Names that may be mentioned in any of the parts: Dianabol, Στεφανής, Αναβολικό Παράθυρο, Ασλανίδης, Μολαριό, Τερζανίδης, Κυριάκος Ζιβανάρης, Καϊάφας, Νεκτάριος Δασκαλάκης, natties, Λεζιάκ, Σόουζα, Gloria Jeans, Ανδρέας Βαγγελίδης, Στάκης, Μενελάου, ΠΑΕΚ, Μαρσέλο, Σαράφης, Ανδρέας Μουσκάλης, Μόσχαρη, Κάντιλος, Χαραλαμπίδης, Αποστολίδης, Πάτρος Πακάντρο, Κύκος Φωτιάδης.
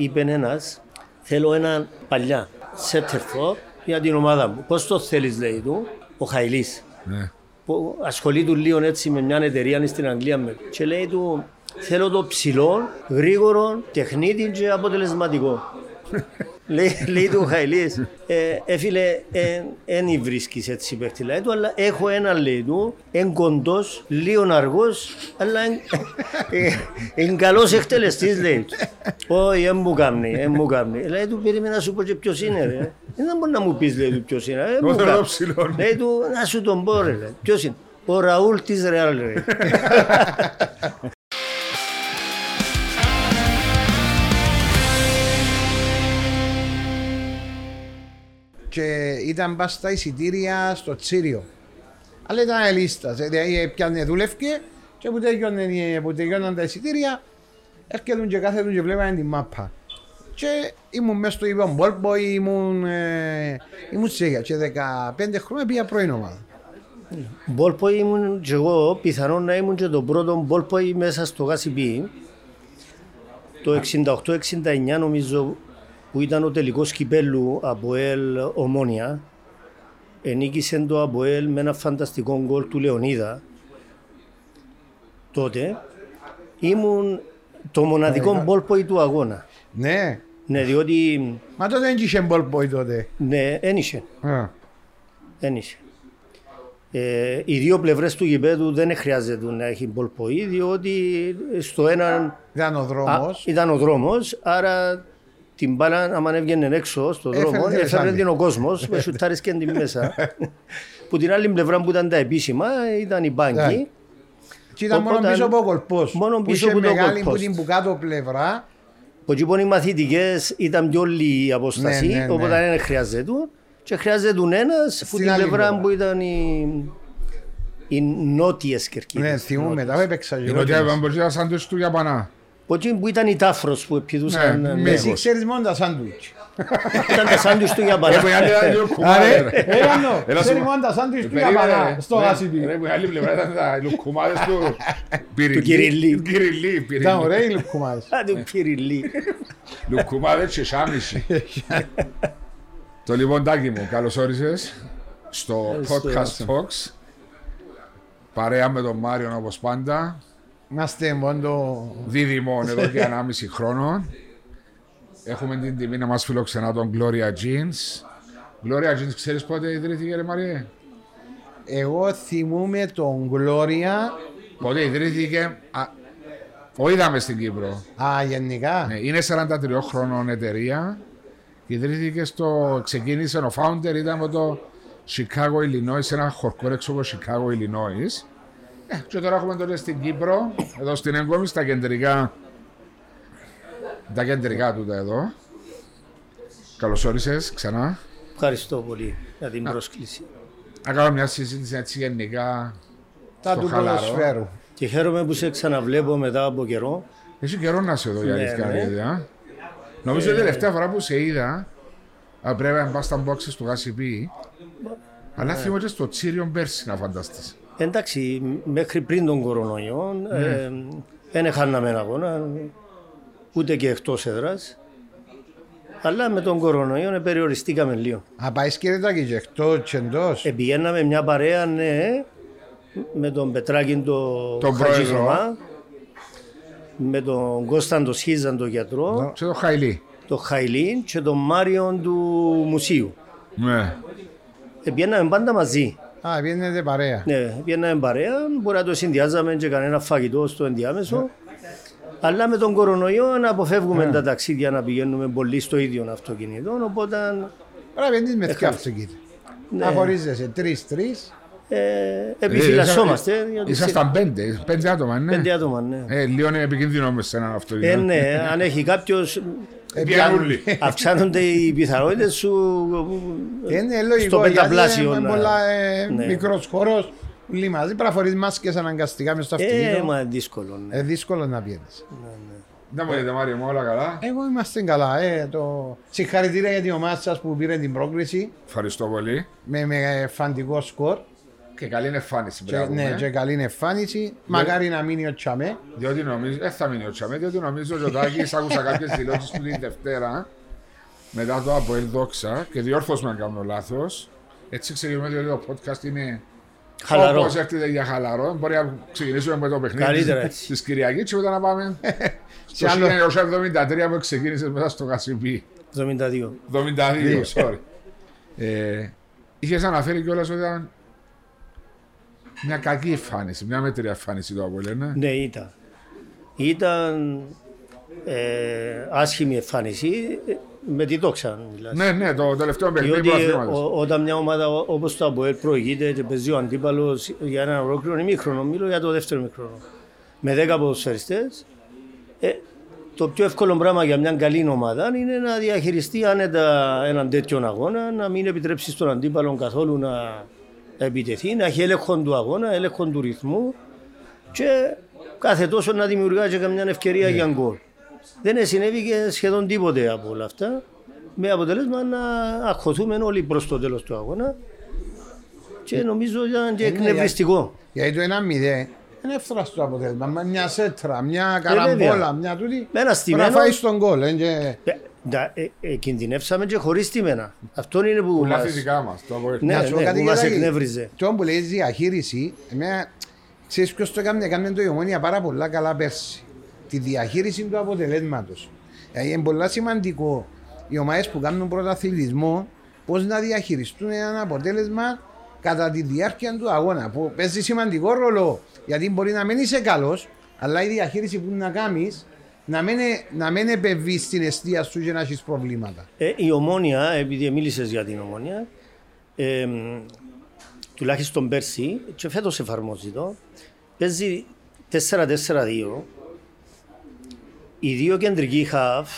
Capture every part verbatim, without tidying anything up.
είπε ένας, θέλω έναν παλιά σέντερφορ για την ομάδα μου. Πώς το θέλεις, λέει του, ο Χαϊλής. Ναι. Που ασχολείται λίγο έτσι με μια εταιρεία στην Αγγλία. Και λέει του, θέλω το ψηλό, γρήγορο, τεχνίτη και αποτελεσματικό. Λέει, λέει του Χαϊλής, ε, ε, φίλε, δεν ε, βρίσκεις έτσι υπερτιλάει του, αλλά έχω έναν, λέει του, εν κοντός, λίγο αργός, αλλά εν καλός εκτελεστής, λέει του. Όχι, εν μου κάνει, εν μου κάνει. Λέει του, περίμενα να σου πω και ποιος είναι, ρε. Δεν μπορεί να μου πεις, λέει του, ποιος είναι. Λέει του, να σου τον πω, ρε, ποιος είναι. Ο Ραούλ της Ρεάλ, ρε. Και ήταν πας στα εισιτήρια στο Τσίριο. Αλλά ήταν ελίστας, δηλαδή πιάνε δουλεύκε και που τελειώναν τα εισιτήρια έρχονταν και κάθετον και βλέπανε την μάπα. Και ήμουν μέσα στο ίδιο μπόλπο, ήμουν, ε, ήμουν τσίγια και δεκαπέντε χρόνια πήγα πρώην ομάδα. Μπόλπο ήμουν και εγώ, πιθανόν να ήμουν και τον πρώτο μπόλπο μέσα στο Γασιπί. Το εξήντα οκτώ εξήντα εννιά νομίζω που ήταν ο τελικός κυπέλλου Αποέλ Ομόνια. Ενίκησε το Αποέλ με ένα φανταστικό γκολ του Λεωνίδα. Τότε ήμουν το μοναδικό μπόλποϊ του αγώνα. Ναι. Ναι, διότι... Μα τότε δεν είχε μπόλποϊ τότε. Ναι, δεν είχε. Δεν είχε. Ε, οι δύο πλευρές του γηπέδου δεν χρειάζεται να έχει μπόλποϊ, διότι στο έναν... Ήταν ο δρόμος. Α, ήταν ο δρόμος, άρα... Την μπάλα, άμα έβγαινε έξω στον δρόμο, έφερε την ο κόσμος, με σουτάρες και την μέσα. Που την άλλη πλευρά που ήταν τα επίσημα, ήταν οι μπάνκοι. Και ήταν μόνο πίσω από ο κολπός, που είχε μεγάλη που την κάτω πλευρά. Που λοιπόν οι μαθητικές ήταν πιο όλη η αποστασία, οπότε δεν χρειάζεται. Και χρειάζεται ένας που την πλευρά που ήταν οι... οι νότιες κερκίδες. Ναι, θυμούμε, τα έπαιξα. Η νότια έπαιξα σαν τους του Ιαπανά. Που ήταν η τάφρος που επιδούσαν... Ναι, εσύ ξέρεις μόνο τα σάντουιτς. Ήταν τα σάντουιτς του Ιαπανά. Ξέρεις μόνο τα σάντουιτς του Ιαπανά στο Γασιπί. Ρε, που η άλλη πλευρά ήταν τα λουκουμάδες του... Του Κυριλί. Ήταν ωραίοι οι λουκουμάδες. Α, του Κυριλί. Λουκουμάδες και σάμιση. Το λοιπόν, Τάκη μου, καλώς όρισες στο Podcast Talks. Παρέα με τον Μάριον όπως πάντα. Να είστε μόνο δίδυμον εδώ και ενάμιση χρόνο. Έχουμε την τιμή να μας φιλοξενά τον Gloria Jeans. Gloria Jeans, ξέρεις πότε ιδρύθηκε, ρε Μαριέ? Εγώ θυμούμαι τον Gloria. Πότε ιδρύθηκε? Το είδαμε στην Κύπρο. Α, γενικά. Ναι, είναι σαράντα τρία χρόνων εταιρεία. Ιδρύθηκε στο... Ξεκίνησε ο founder, ήταν από το Chicago, Illinois, ένα χορκό έξω από Chicago, Illinois. Και τώρα έχουμε τότε στην Κύπρο, εδώ στην Εγκόμη, στα κεντρικά, τα κεντρικά τούτα εδώ. Καλώς όρισες ξανά. Ευχαριστώ πολύ για την πρόσκληση. Να κάνω μια συζήτηση έτσι γενικά στο χαλαρό. Και χαίρομαι που σε ξαναβλέπω μετά από καιρό. Έχει καιρό να σε δω για αλήθεια. Ναι, ναι. Νομίζω ότι ε... τελευταία φορά που σε είδα, πρέπει να πας στα boxes του Γασιπί. Ναι. Αλλά θυμόμαι στο Τσίριον πέρσι να φανταστείς. Εντάξει, μέχρι πριν τον κορονοϊό δεν mm. χάναμε ένα αγώνα, ούτε και εκτός έδρας. Αλλά με τον κορονοϊό περιοριστήκαμε λίγο. Α, πάει σκέφτακι και εκτός και εντός. Ε, πηγαίναμε μια παρέα, ναι, με τον Πετράκη τον το Χατζιπκερι, με τον Κώσταντο Σχίζαν τον γιατρό, no. και τον Χαϊλή. Τον Χαϊλή και τον Μάριον του Μουσείου. Ναι. Mm. Ε, πηγαίναμε πάντα μαζί. Α, πιένετε παρέα. Ναι, πιέναμε παρέα, μπορεί να το συνδυάζαμε και κανένα φαγητό στο ενδιάμεσο. Αλλά με τον κορονοϊό αποφεύγουμε τα ταξίδια να πηγαίνουμε πολύ στο ίδιο αυτοκίνητο, οπότε... Άρα πιένεις με δύο αυτοκίνητα. Αφορίζεσαι τρεις-τρεις. Επιφυλασσόμαστε. Ήσασταν πέντε, πέντε άτομα, ναι. Πέντε άτομα, ναι. Λίγο είναι επικίνδυνο μες σε έναν αυτοκίνητο. Ε, ναι, αν έχει κάποιος... αυξάνονται οι πιθανότητες σου στο πενταπλάσιο. Είναι πολλά μικρός χώρος, όλοι μαζί, πρέπει να φορείς μάσκες αναγκαστικά μες στο αυτοκίνητο. Είναι δύσκολο. Είναι δύσκολο να πιένεις. Να μου λέτε, Μάριο, όλα καλά? Εγώ είμαστε καλά. Συγχαρητήρια για την ομάδα σας που πήρε την πρόκληση. Ευχαριστώ πολύ. Με φαντικό σκορ. Και καλή εμφάνιση. Και, ναι, και καλή εμφάνιση. Μακάρι να μείνει ο Τσαμέ. Διότι νομίζω, ε, θα μείνει ο Τσαμέ, διότι νομίζω ότι ο Τάκης άκουσα κάποιες δηλώσεις του την Δευτέρα μετά το από Ελδόξα και διόρθωσε να κάνω λάθος. Έτσι ξεκινούμε το podcast είναι. Χαλαρό. Όπως έρχεται για χαλαρό, μπορεί να ξεκινήσουμε με το παιχνίδι τη Κυριακή και μετά να πάμε στο χίλια εννιακόσια εβδομήντα τρία που ξεκίνησε μετά στο Χασιμπί. εβδομήντα δύο. εβδομήντα δύο, sorry. ε, είχες αναφέρει κιόλας ότι ήταν μια κακή εμφάνιση, μια μέτρια εμφάνιση το Απόλλωνα. Ναι, ήταν. Ήταν ε, άσχημη εμφάνιση. Με τη δόξα μιλάς. Ναι, ναι, το τελευταίο παιχνίδι προαθήματος. Όταν μια ομάδα όπως το ΑΠΟΕΛ προηγείται και παίζει ο αντίπαλος για έναν ολόκληρο ημίχρονο, μιλώ για το δεύτερο ημίχρονο, με δέκα ποδοσφαιριστές, ε, το πιο εύκολο πράγμα για μια καλή ομάδα είναι να διαχειριστεί άνετα έναν τέτοιον αγώνα, να μην επιτρέψει στον αντίπαλο καθόλου να επιτεθεί, να έχει έλεγχο του αγώνα, έλεγχο του ρυθμού και κάθε τόσο να δημιουργά και καμιά ευκαιρία ναι. για γκολ. Δεν συνέβη και σχεδόν τίποτε από όλα αυτά, με αποτέλεσμα να αγχωθούμε όλοι προς το τέλος του αγώνα και νομίζω ήταν και εκνευριστικό. Γιατί το ένα μηδέν είναι εύθραστο το αποτέλεσμα, μια σέτρα, μια καραμπόλα, μια τούτη, να φάει στον κόλ. Κινδυνεύσαμε και χωρίς τιμένα. Αυτό είναι που μας εκνεύριζε. Τον που λέει διαχείριση, ξέρεις ποιος το έκανε, έκανε το Ιωμόνια πάρα πολλά καλά πέρσι. Τη διαχείριση του αποτελέσματος. Είναι πολύ σημαντικό οι ομάδες που κάνουν πρωταθλητισμό πώς να διαχειριστούν ένα αποτέλεσμα κατά τη διάρκεια του αγώνα. Που παίζει σημαντικό ρόλο γιατί μπορεί να μην είσαι καλός, αλλά η διαχείριση που να κάνεις να μην επεβεί στην αιστεία σου και να έχεις προβλήματα. Ε, η Ομόνια, επειδή μίλησες για την Ομόνια, ε, τουλάχιστον πέρσι, και φέτος εφαρμόζει το, παίζει τέσσερα τέσσερα δύο. Οι δύο κεντρικοί χαφ,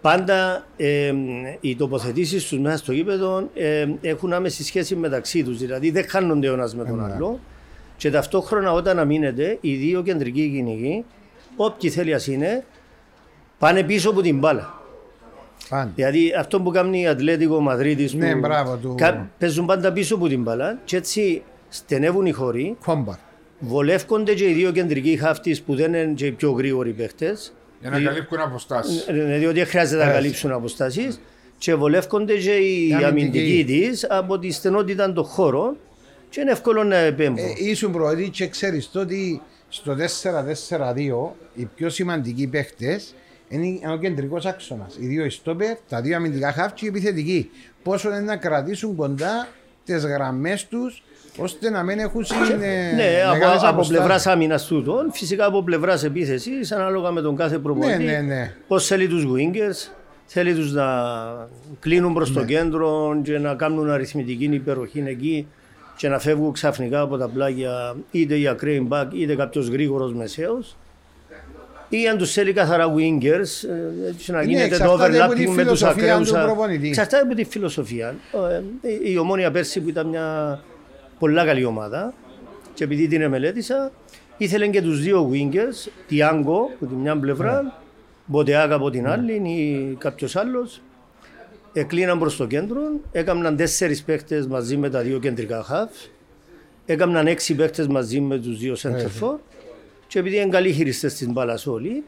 πάντα ε, οι τοποθετήσεις τους μέσα στο γήπεδο ε, έχουν άμεση σχέση μεταξύ τους. Δηλαδή δεν χάνονται ο ένας με τον άλλο. Και ταυτόχρονα όταν αμήνεται, οι δύο κεντρικοί κυνηγοί, όποιοι θέλει ας είναι, πάνε πίσω από την μπάλα. Πάνε. Δηλαδή αυτό που κάνει η Ατλέτικο Μαδρίτη, που ναι, μπράβο, το... κα... παίζουν πάντα πίσω από την μπάλα και έτσι στενεύουν οι χώροι. Κόμπα. Βολεύκονται και οι δύο κεντρικοί χάφτης που δεν είναι και οι πιο γρήγοροι παίχτες. Για να δι... καλύπτουν αποστάσεις. Ναι, διότι χρειάζεται να καλύψουν αποστάσεις. Και βολεύκονται και οι αμυντικοί της από τη στενότητα των χώρων. Και είναι εύκολο να επέμβουν. Ε, ήσουν προοδοί και ξέρεις ότι στο τέσσερα τέσσερα δύο οι πιο σημαντικοί παίχτες είναι ο κεντρικός άξονας. Οι δύο ιστόπερ, τα δύο αμυντικά χάφτς και οι επιθετικοί. Πόσο είναι να κρατήσουν κοντά τις γραμμές τους. Ώστε να μην έχουν συνε... ναι, από, από πλευράς άμυνας τούτων, φυσικά από πλευράς επίθεσης, ανάλογα με τον κάθε προπονητή. Ναι, ναι, ναι. Πώς θέλει τους wingers, θέλει τους να κλείνουν προς ναι. το κέντρο και να κάνουν αριθμητική υπεροχή εκεί και να φεύγουν ξαφνικά από τα πλάγια είτε για crane back είτε κάποιος γρήγορος μεσαίος. Ή αν τους θέλει καθαρά wingers, έτσι να γίνεται το overlapping με τους ακραίους. Εξαρτάται από τη φιλοσοφία. Η Ομόνια πέρσι που ήταν μια. Πολλά καλή ομάδα και επειδή την εμελέτησα, ήθελαν και τους δύο wingers, Τιάνγκο από τη μια πλευρά, yeah. Μποτεάγκα από την άλλη yeah. ή κάποιος άλλος. Εκλείναν προς το κέντρο, έκαναν τέσσερις παίχτες μαζί με τα δύο κεντρικά χαφ, έκαναν έξι παίχτες μαζί με τους δύο σέντερφορ yeah. και επειδή είναι καλοί χειριστές της μπάλας όλοι,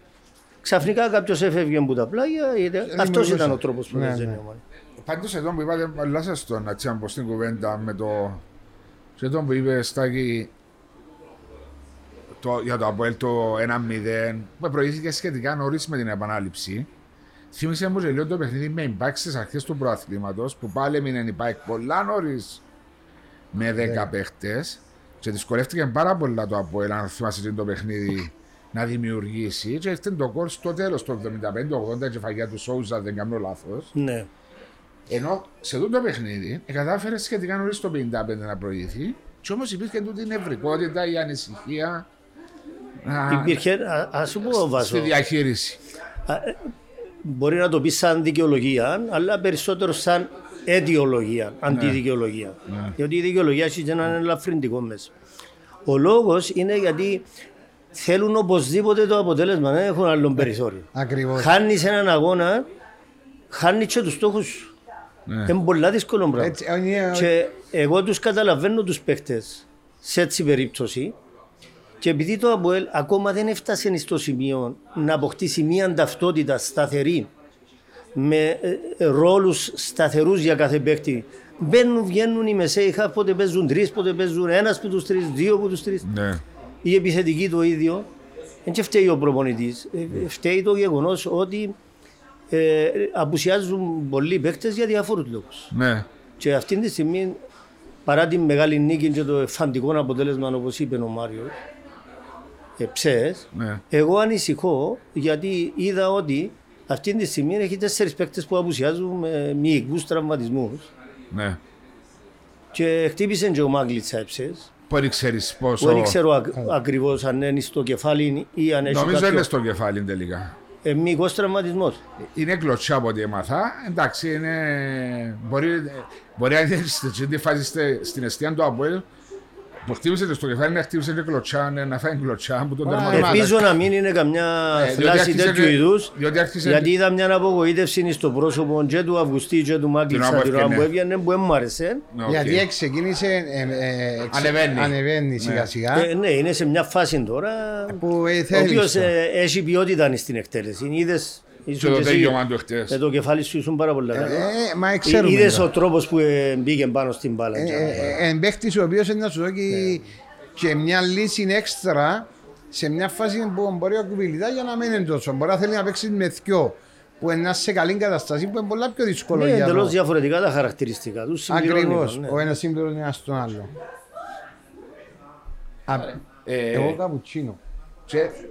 ξαφνικά κάποιος έφευγε από τα πλάγια, yeah. αυτός yeah. ήταν ο τρόπος που έζησε η ομάδα. Πάντως εδώ που είπατε, αλλάσα στον Ατσιάμπο στην κουβέντα με το... Και τον που είπε Στάκη το, για το ΑΠΟΕΛ το ένα μηδέν που προηγήθηκε σχετικά νωρίς με την επανάληψη, θύμισε μου και λίγο το παιχνίδι με μπακ στις αρχές του προαθλήματος που πάλι έμεινε η ΠΑΕΚ πολλά νωρίς με δέκα παίχτες και δυσκολεύτηκε πάρα πολλά το ΑΠΟΕΛ αν θυμάσαι το παιχνίδι να δημιουργήσει και έφτανε το κόρ στο τέλος το εβδομήντα πέντε ογδόντα και φαγιά του Σόουζα δεν κάνω λάθος. Ναι. Ενώ σε αυτό το παιχνίδι κατάφερε σχετικά νωρίς το πενήντα πέντε να προηγηθεί και όμως υπήρχε τούτη η νευρικότητα, η ανησυχία. Α, υπήρχε, ας σου πω βάζω. Στη διαχείριση. Α, μπορεί να το πει σαν δικαιολογία, αλλά περισσότερο σαν αιτιολογία, αντιδικαιολογία. Ναι. Διότι η δικαιολογία έχει έναν ελαφρυντικό μέσα. Ο λόγος είναι γιατί θέλουν οπωσδήποτε το αποτέλεσμα, δεν έχουν άλλον περιθώριο. Ακριβώς. Χάνεις έναν αγώνα, χάνεις και τους στόχους σου. Είναι πολλά δύσκολο πράγμα. Και εγώ τους καταλαβαίνω τους παίχτες σε έτσι περίπτωση. Και επειδή το ΑΠΟΕΛ ακόμα δεν έφτασε στο σημείο να αποκτήσει μια ταυτότητα σταθερή με ρόλους σταθερούς για κάθε παίκτη. Μπαίνουν, βγαίνουν οι μεσαίοι, πότε παίζουν τρεις, πότε παίζουν ένας που τους τρεις, δύο που τους τρεις. Ναι. Η επιθετική το ίδιο. Δεν και φταίει ο προπονητής. Ε, φταίει το γεγονός ότι ε, απουσιάζουν πολλοί παίκτες για διαφόρους λόγους. Ναι. Και αυτή τη στιγμή, παρά την μεγάλη νίκη και το εφαντικό αποτέλεσμα, όπως είπε ο Μάριος, ε, ψες, ναι. εγώ ανησυχώ γιατί είδα ότι αυτή τη στιγμή έχει τέσσερις παίκτες που απουσιάζουν με μυϊκούς τραυματισμούς. Ναι. Και χτύπησε και ο Μάγκλιτς έψες. Πολύ ξέρεις πόσο... Δεν ξέρω ακ, ακριβώς αν είναι στο κεφάλι ή αν έχει νομίζω κάποιο... είναι στο κεφάλι τελικά. Ε, μυϊκός τραυματισμός. Είναι κλωτσιά από ό,τι έμαθα. Εντάξει, είναι... μπορεί, μπορεί να είναι στην φάση στην αιστεία του ΑΠΟΕΛ. Που χτύπησε στο κεφάλι να χτύπησε και κλωτσιά, να φάει κλωτσιά που τον τερματισμάτα. Ελπίζω να μην είναι καμιά φλάση τέτοιου είδους, γιατί είδα μια απογοήτευση στο πρόσωπο και του Αυγουστή και του Μάγκλητσα την ώρα που έβγαινε, που δεν μου άρεσε. Γιατί ξεκίνησε, ανεβαίνει σιγά σιγά. Ναι, είναι σε μια φάση τώρα που ο οποίος έχει ποιότητα στην εκτέλεση. Είδες το κεφάλι σου ήσουν πάρα πολλά καλά. Είδες ο τρόπος που μπήκε πάνω στην μπάλα. Εν παίχτης ο οποίος είναι να σου δώσει και μια λύση έξτρα σε μια φάση που μπορεί ο κουβιλιτά για να μην είναι τόσο. Μπορεί να θέλει να παίξει με θκιό που είναι σε καλή κατάσταση που είναι πολλά πιο δύσκολο. Είναι εντελώς διαφορετικά τα χαρακτηριστικά τους. Ακριβώς. Ο ένας συμπληρώνει ένας τον άλλο. Εγώ καπουτσίνο.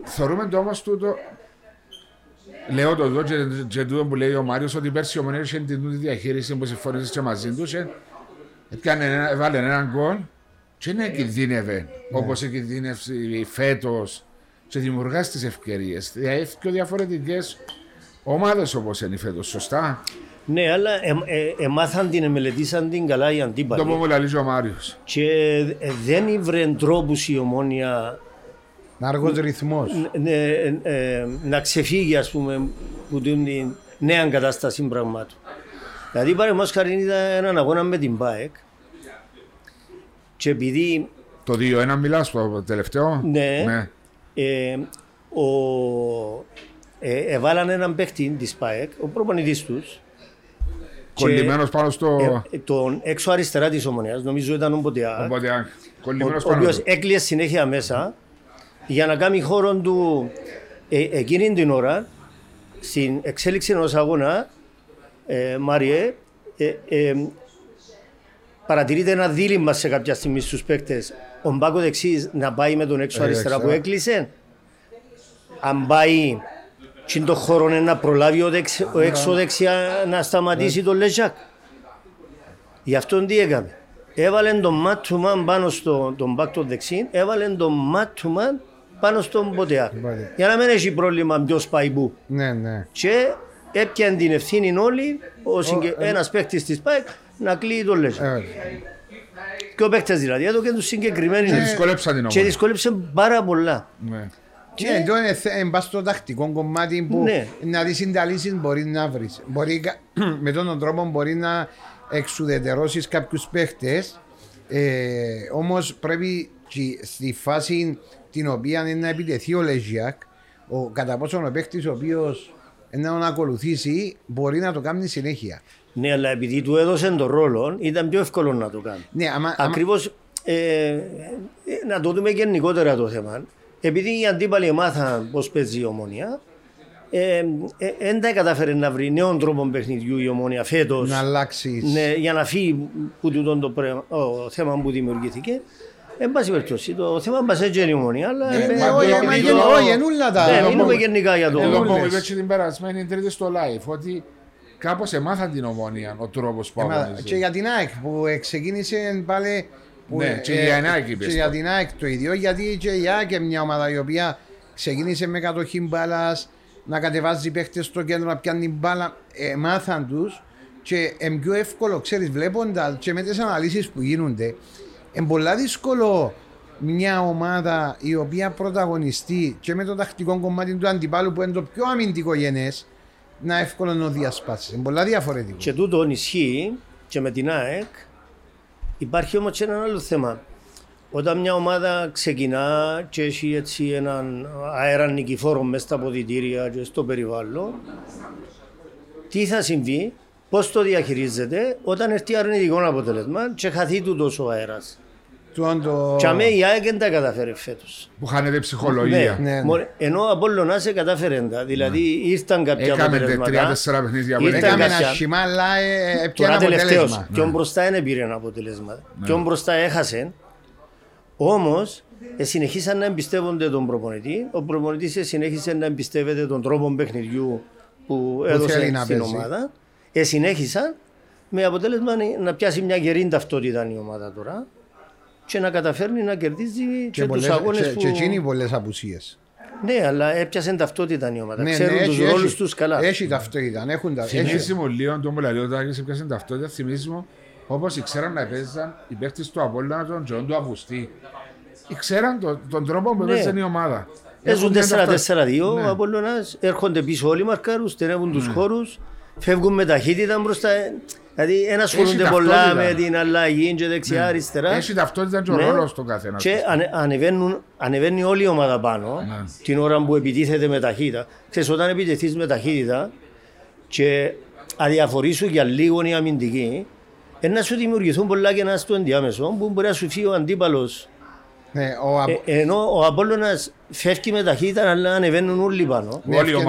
Θεωρούμε το όμως τούτο. Λέω το εδώ και τούτο που λέει ο Μάριος ότι πέρσι ο Μονέρης είχε την τούτη διαχείριση που συμφωνήσες και μαζί τους. Έβαλε έναν γκολ και δεν κινδύνευε όπως κινδύνευσε φέτος και δημιουργάς τις ευκαιρίες. Έφυγε διαφορετικές ομάδες όπως είναι φέτος, σωστά. Ναι, αλλά εμάθαν την, εμελετήσαν την καλά οι αντίπαλοι. Το που λαλίζει ο Μάριος. Και δεν ήβρε τρόπους η Ομόνοια να αργός ρυθμός. Να ξεφύγει, ας πούμε, που την νέα κατάσταση πραγμάτων. Δηλαδή, πάρε Μόσχαρη είδα έναν αγώνα με την ΠΑΕΚ και επειδή... Το δύο ένα μιλάς το τελευταίο. Ναι. Εβάλαν έναν παίχτη της ΠΑΕΚ, ο προπονητής τους. Κολλημένος πάνω στο... Τον έξω αριστερά της Ομονίας, νομίζω ήταν ο Μποτεάγκα. Ο Μποτεάγκα. Κολλημένος πάνω του. Ο οποίος έκλειε συνέχεια μέσα. Για να κάνει χώρο του ε, εκείνη την ώρα, στην εξέλιξη ενός αγώνα, ε, Μάριε, ε, ε, παρατηρείται ένα δίλημμα σε κάποια στιγμή στους παίκτες. Ο μπάκος δεξής να πάει με τον έξω αριστερά που έκλεισε. Αν πάει, είναι το χώρο να προλάβει ο, δεξι, ο έξω δεξιά να σταματήσει τον Λεζιάκ. Γι' αυτόν τι έκαμε. Έβαλε τον Μάτουμαν πάνω στον μπάκ τον δεξί, έβαλε τον Μάτουμαν πάνω στον Μποτεά. Για να μην έχει πρόβλημα ποιος πάει πού. Ναι, ναι. Και έπιαν την ευθύνη όλοι, συγκε... ε... ένας παίκτης της ΠΑΕΚ να κλείει τον Λεζιάκ. Ε, και ο παίκτης δηλαδή, εδώ και τους συγκεκριμένους. Και δυσκολέψαν την ομάδα. Και δυσκολέψαν πάρα πολλά. Ναι. Και εδώ είναι στο τακτικό κομμάτι που ναι. να δεις συνταλήσεις μπορεί να βρεις. Μπορεί... με τον τρόπο μπορεί να εξουδετερώσεις κάποιους παίχτες, ε, όμως πρέπει στη φάση την οποία είναι να επιτεθεί ο Λεζιάκ, ο, κατά πόσον ο παίχτης ο οποίος να τον ακολουθήσει μπορεί να το κάνει συνέχεια. Ναι, αλλά επειδή του έδωσε τον ρόλο ήταν πιο εύκολο να το κάνει. Ναι, αμα, ακριβώς ε, να το δούμε γενικότερα το θέμα. Επειδή οι αντίπαλοι μάθαν πως παίζει η Ομόνοια, δεν τα κατάφερε να βρει νέον τρόπο παιχνιδιού η Ομόνοια φέτος να αλλάξει. Ναι, για να φύγει που το, το, το, ο θέμα που δημιουργήθηκε. Εν πάση περιπτώσει, το θέμα μας έτσι είναι η Ομόνοια. Όχι, ενούλα τα. Δεν είναι γενικά για το λόγο. Εγώ μου είπε την περασμένη τρίτη στο live ότι κάπως εμάθαν την Ομόνοια ο τρόπος που αγωνίζει. Και για την ΑΕΚ που ξεκίνησε πάλι. Ναι, και για την ΑΕΚ το ίδιο. Γιατί και η ΑΕΚ μια ομάδα η οποία ξεκίνησε με κατοχή μπάλας, να κατεβάζει παίχτες στο κέντρο, να πιάνει μπάλα, ε, μάθαν τους και είναι πιο εύκολο, ξέρεις, βλέποντας και με τις αναλύσεις που γίνονται, είναι πολύ δύσκολο μια ομάδα η οποία πρωταγωνιστεί και με το τακτικό κομμάτι του αντιπάλου που είναι το πιο αμυντικό γενές, να εύκολο να διασπάσει. Είναι πολλά διαφορετικό. Και τούτο ισχύει και με την ΑΕΚ. Υπάρχει όμως ένα άλλο θέμα. Όταν μια ομάδα ξεκινά και έχει έτσι έναν αέρα νικηφόρο μέσα στα αποδυτήρια και στο περιβάλλον, τι θα συμβεί, πώς το διαχειρίζεται όταν έρθει αρνητικό αποτέλεσμα και χαθεί τούτος ο αέρας. Το... Και αμέ η ΑΕΚ δεν τα καταφέρει φέτος. Που χάνεται ψυχολογία. Ναι, ναι, ναι. Ενώ από όλο να σε καταφέρει. Δηλαδή ναι. Ήρθαν κάποια αποτελέσματα. Έκαμε τρία τέσσερα παιχνίδια. Έκαμε ένα σχήμα, αλλά πιάνε αποτελέσμα. Ποιον μπροστά δεν πήρε ένα αποτελέσμα. Ποιον μπροστά έχασε. Όμως συνεχίσαν να εμπιστεύονται τον προπονητή. Ο προπονητής συνέχισε να εμπιστεύεται τον τρόπο παιχνιδιού που έδωσε στην ομάδα. Συνέχισαν με αποτέλεσμα να πιάσει μια γερή ταυτότητα η ομάδα τώρα. Και να καταφέρνει να κερδίζει και, και τους αγώνες που... Και εκείνοι πολλές απουσίες. Ναι, αλλά έπιασαν ταυτότητα η ομάδα. Ναι, ξέρουν ναι, τους έχει, ρόλους έχει, τους καλά. Έχει ταυτότητα, έχουν ταυτότητα. Θυμίζει μου λίγο τον Μολαριό, τα έχεις έπιασαν ταυτότητα. Θυμίζει μου όπως ήξεραν να παίζαν οι παίκτες του Απόλλωνα τον Τζοντου Αυγουστή. Ήξεραν το, τον τρόπο που έπαιζαν ναι. Η ομάδα. Παίζουν τέσσερα τέσσερα δύο, ο Απόλλωνας, έρχονται πίσω όλοι οι μαρκάρους, τερεύουν τους χώρους, φεύγουν με ταχύτητα μπροστά. Δηλαδή, ένα ασχολούνται πολλά με την αλλαγή και δεξιά-αριστερά. Έχει ταυτότητα και ο ρόλος στον καθένα. Και ανε, ανεβαίνει όλη η ομάδα πάνω ναι. Την ώρα που επιτίθεται με ταχύτητα. Ξέρεις, όταν επιτεθείς με ταχύτητα και αδιαφορήσουν για λίγο οι αμυντικοί, να σου δημιουργηθούν πολλά κενά στο ενδιάμεσο που μπορεί να σου φύγει ο αντίπαλος. Ναι, ο Α... ε, ενώ ο Απόλλωνας φεύγει με ταχύτητα, αλλά ανεβαίνουν όλοι πάνω.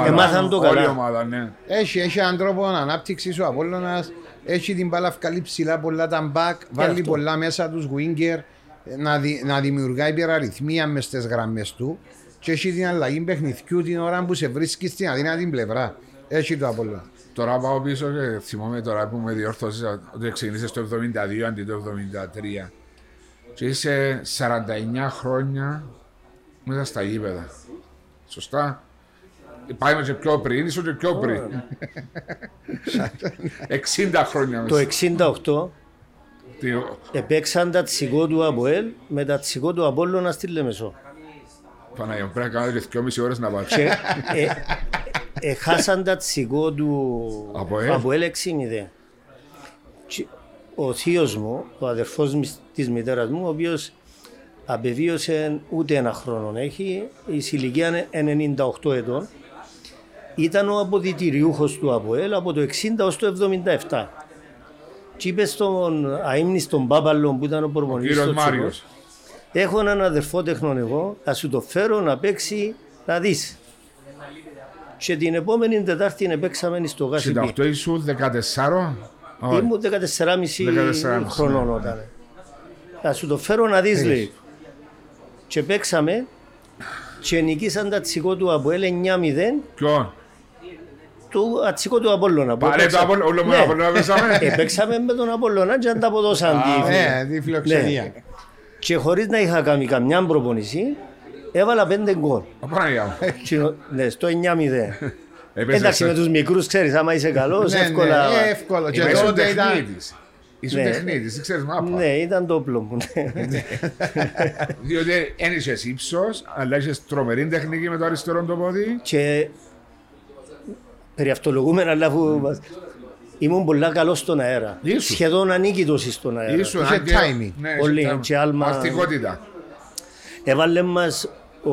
Εμάθαν το καλά. Ομάδα, ναι. Έχει, έχει έναν τρόπο ανάπτυξης ο Απόλλωνας. Έχει την μπάλα βγάλει ψηλά πολλά τα μπακ, βάλει πολλά μέσα τους winger, να, δη, να δημιουργάει υπεραριθμία μες στις γραμμές του και έχει την αλλαγή παιχνιδιού την ώρα που σε βρίσκει στην αδύνατη πλευρά. Έχει το Απόλλωνα. Τώρα πάω πίσω και θυμόμαι τώρα που με διορθώσεις ότι ξεκίνησες το εβδομήντα δύο αντί το εβδομήντα τρία και είσαι σαράντα εννιά χρόνια μέσα στα γήπεδα. Σωστά. Πάμε και πιο πριν, ίσως και πιο πριν. εξήντα χρόνια μέσα. Το εξήντα οκτώ επέξαν τα τσικό του Αποέλ με τα τσικό του Απόλλωνα στη Λεμεσό. Παναγιον, πρέπει να κάνω και δυόμισι ώρες να πάω. Έχασαν τα τσικό του Αποέλ εξήνιδε. Ο θείος μου, ο αδερφός της μητέρας μου, ο οποίος απεβίωσε ούτε ένα χρόνο έχει, εις ηλικία ενενήντα οκτώ ετών, ήταν ο αποδυτηριούχος του Αποέλ από το εξήντα έως το εβδομήντα επτά. Και είπε στον αείμνηστον Πάμπαλο που ήταν ο προπονητής του Τσίπρο, έχω έναν αδερφό τέχνον εγώ, θα σου το φέρω να παίξει, να δεις. Και την επόμενη Τετάρτη επέξαμε στο Γάσιμπι. εξήντα οκτώ ήσου δεκατέσσερα. Ήμουν δεκατέσσερα κόμμα πέντε χρονών όταν. Θα σου το φέρω να δεις λέει. Και παίξαμε και νικήσαν τα τσικό του Αποέλ εννιά μηδέν. Ποιον? Το τσικό του Απόλλωνα. Πάρε το Απόλλωνα παίξαμε. Παίξαμε με τον Απόλλωνα και ανταποδώσαν τη φιλοξενία. Και χωρίς να είχα κάνει καμιά προπονησή, έβαλα πέντε γκολ. Ναι, στο εννιά μηδέν. Εντάξει με τους μικρούς ξέρεις, άμα είσαι καλός, εύκολα. Ναι, εύκολο. Και τότε ήταν... Ήσουν ναι. Τεχνίτης, δεν ξέρεις μάπα. Ναι, ήταν το όπλο μου. Ναι. Διότι δεν είχες ύψος, αλλά είχες τρομερή τεχνική με το αριστερό το πόδι. Και περιαυτολογούμενα, αλλά mm. ήμουν πολύ καλός στον αέρα. Ήσου. Σχεδόν ανίκητος στον αέρα. Ήσουν, είχε timing. Ναι, όλοι, και άλμα. Αστικότητα. Έβαλε μας, ο...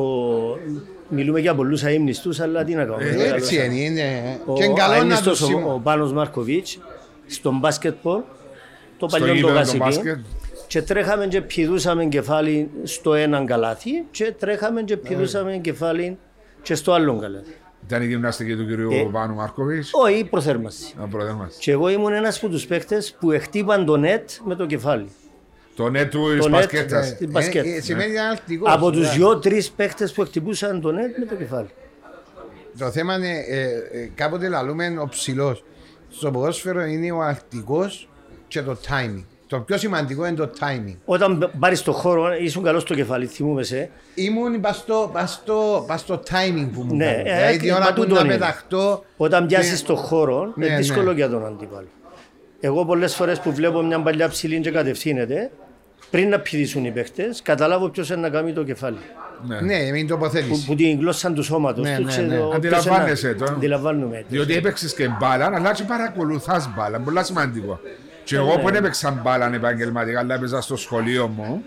μιλούμε για πολλούς αείμνηστους, αλλά τι να κάνουμε. Ε, έτσι είναι, είναι. Ο αείμνηστος, ο, ο Πάνος Μαρκοβίτς, στον μπάσκετπολ, το παλιό το Γασιπί και τρέχαμε και πηδούσαμε κεφάλι στο έναν καλάθι και τρέχαμε και πηδούσαμε κεφάλι και στο άλλον καλάθι. Ήταν η γυμναστική του κυρίου ε, Πάνου Μαρκοβίτς. Όχι, η προθέρμανση. Και εγώ ήμουν ένας από τους παίκτες που χτύπαν το νετ με το κεφάλι. Το νετ του εις μπασκέτας. Από τους δυο-τρεις παίκτες που χτυπούσαν το νετ με το κεφάλι. Το θέμα είναι κάποτε λαλούμε ο ψηλός. Στο ποδόσφαιρο είναι ο αρκτικός και το timing. Το πιο σημαντικό είναι το timing. Όταν πάρεις το χώρο, ήσουν καλός στο κεφάλι, θυμούμαι σε. Ήμουν στο timing που μου κάνει. Δηλαδή την ώρα που να πεταχτώ... Όταν πιάσεις το χώρο, είναι δύσκολο για τον αντίπαλο. Εγώ πολλές φορές που βλέπω μια παλιά ψηλή και κατευθύνεται, πριν να πηδήσουν οι παίχτες, καταλάβω ποιος είναι να κάνει το κεφάλι. Ναι, μην τοποθέτηση. Που την γλώσσα του σώματος. Αντιλαμβάνεσαι το. Διότι έπαιξες και μπάλα, αλλά και παρακολουθάς μπάλα. Πολύ σημαντικό. Και εγώ που έπαιξα μπάλα επαγγελματικά, αλλά έπαιζα στο σχολείο μου.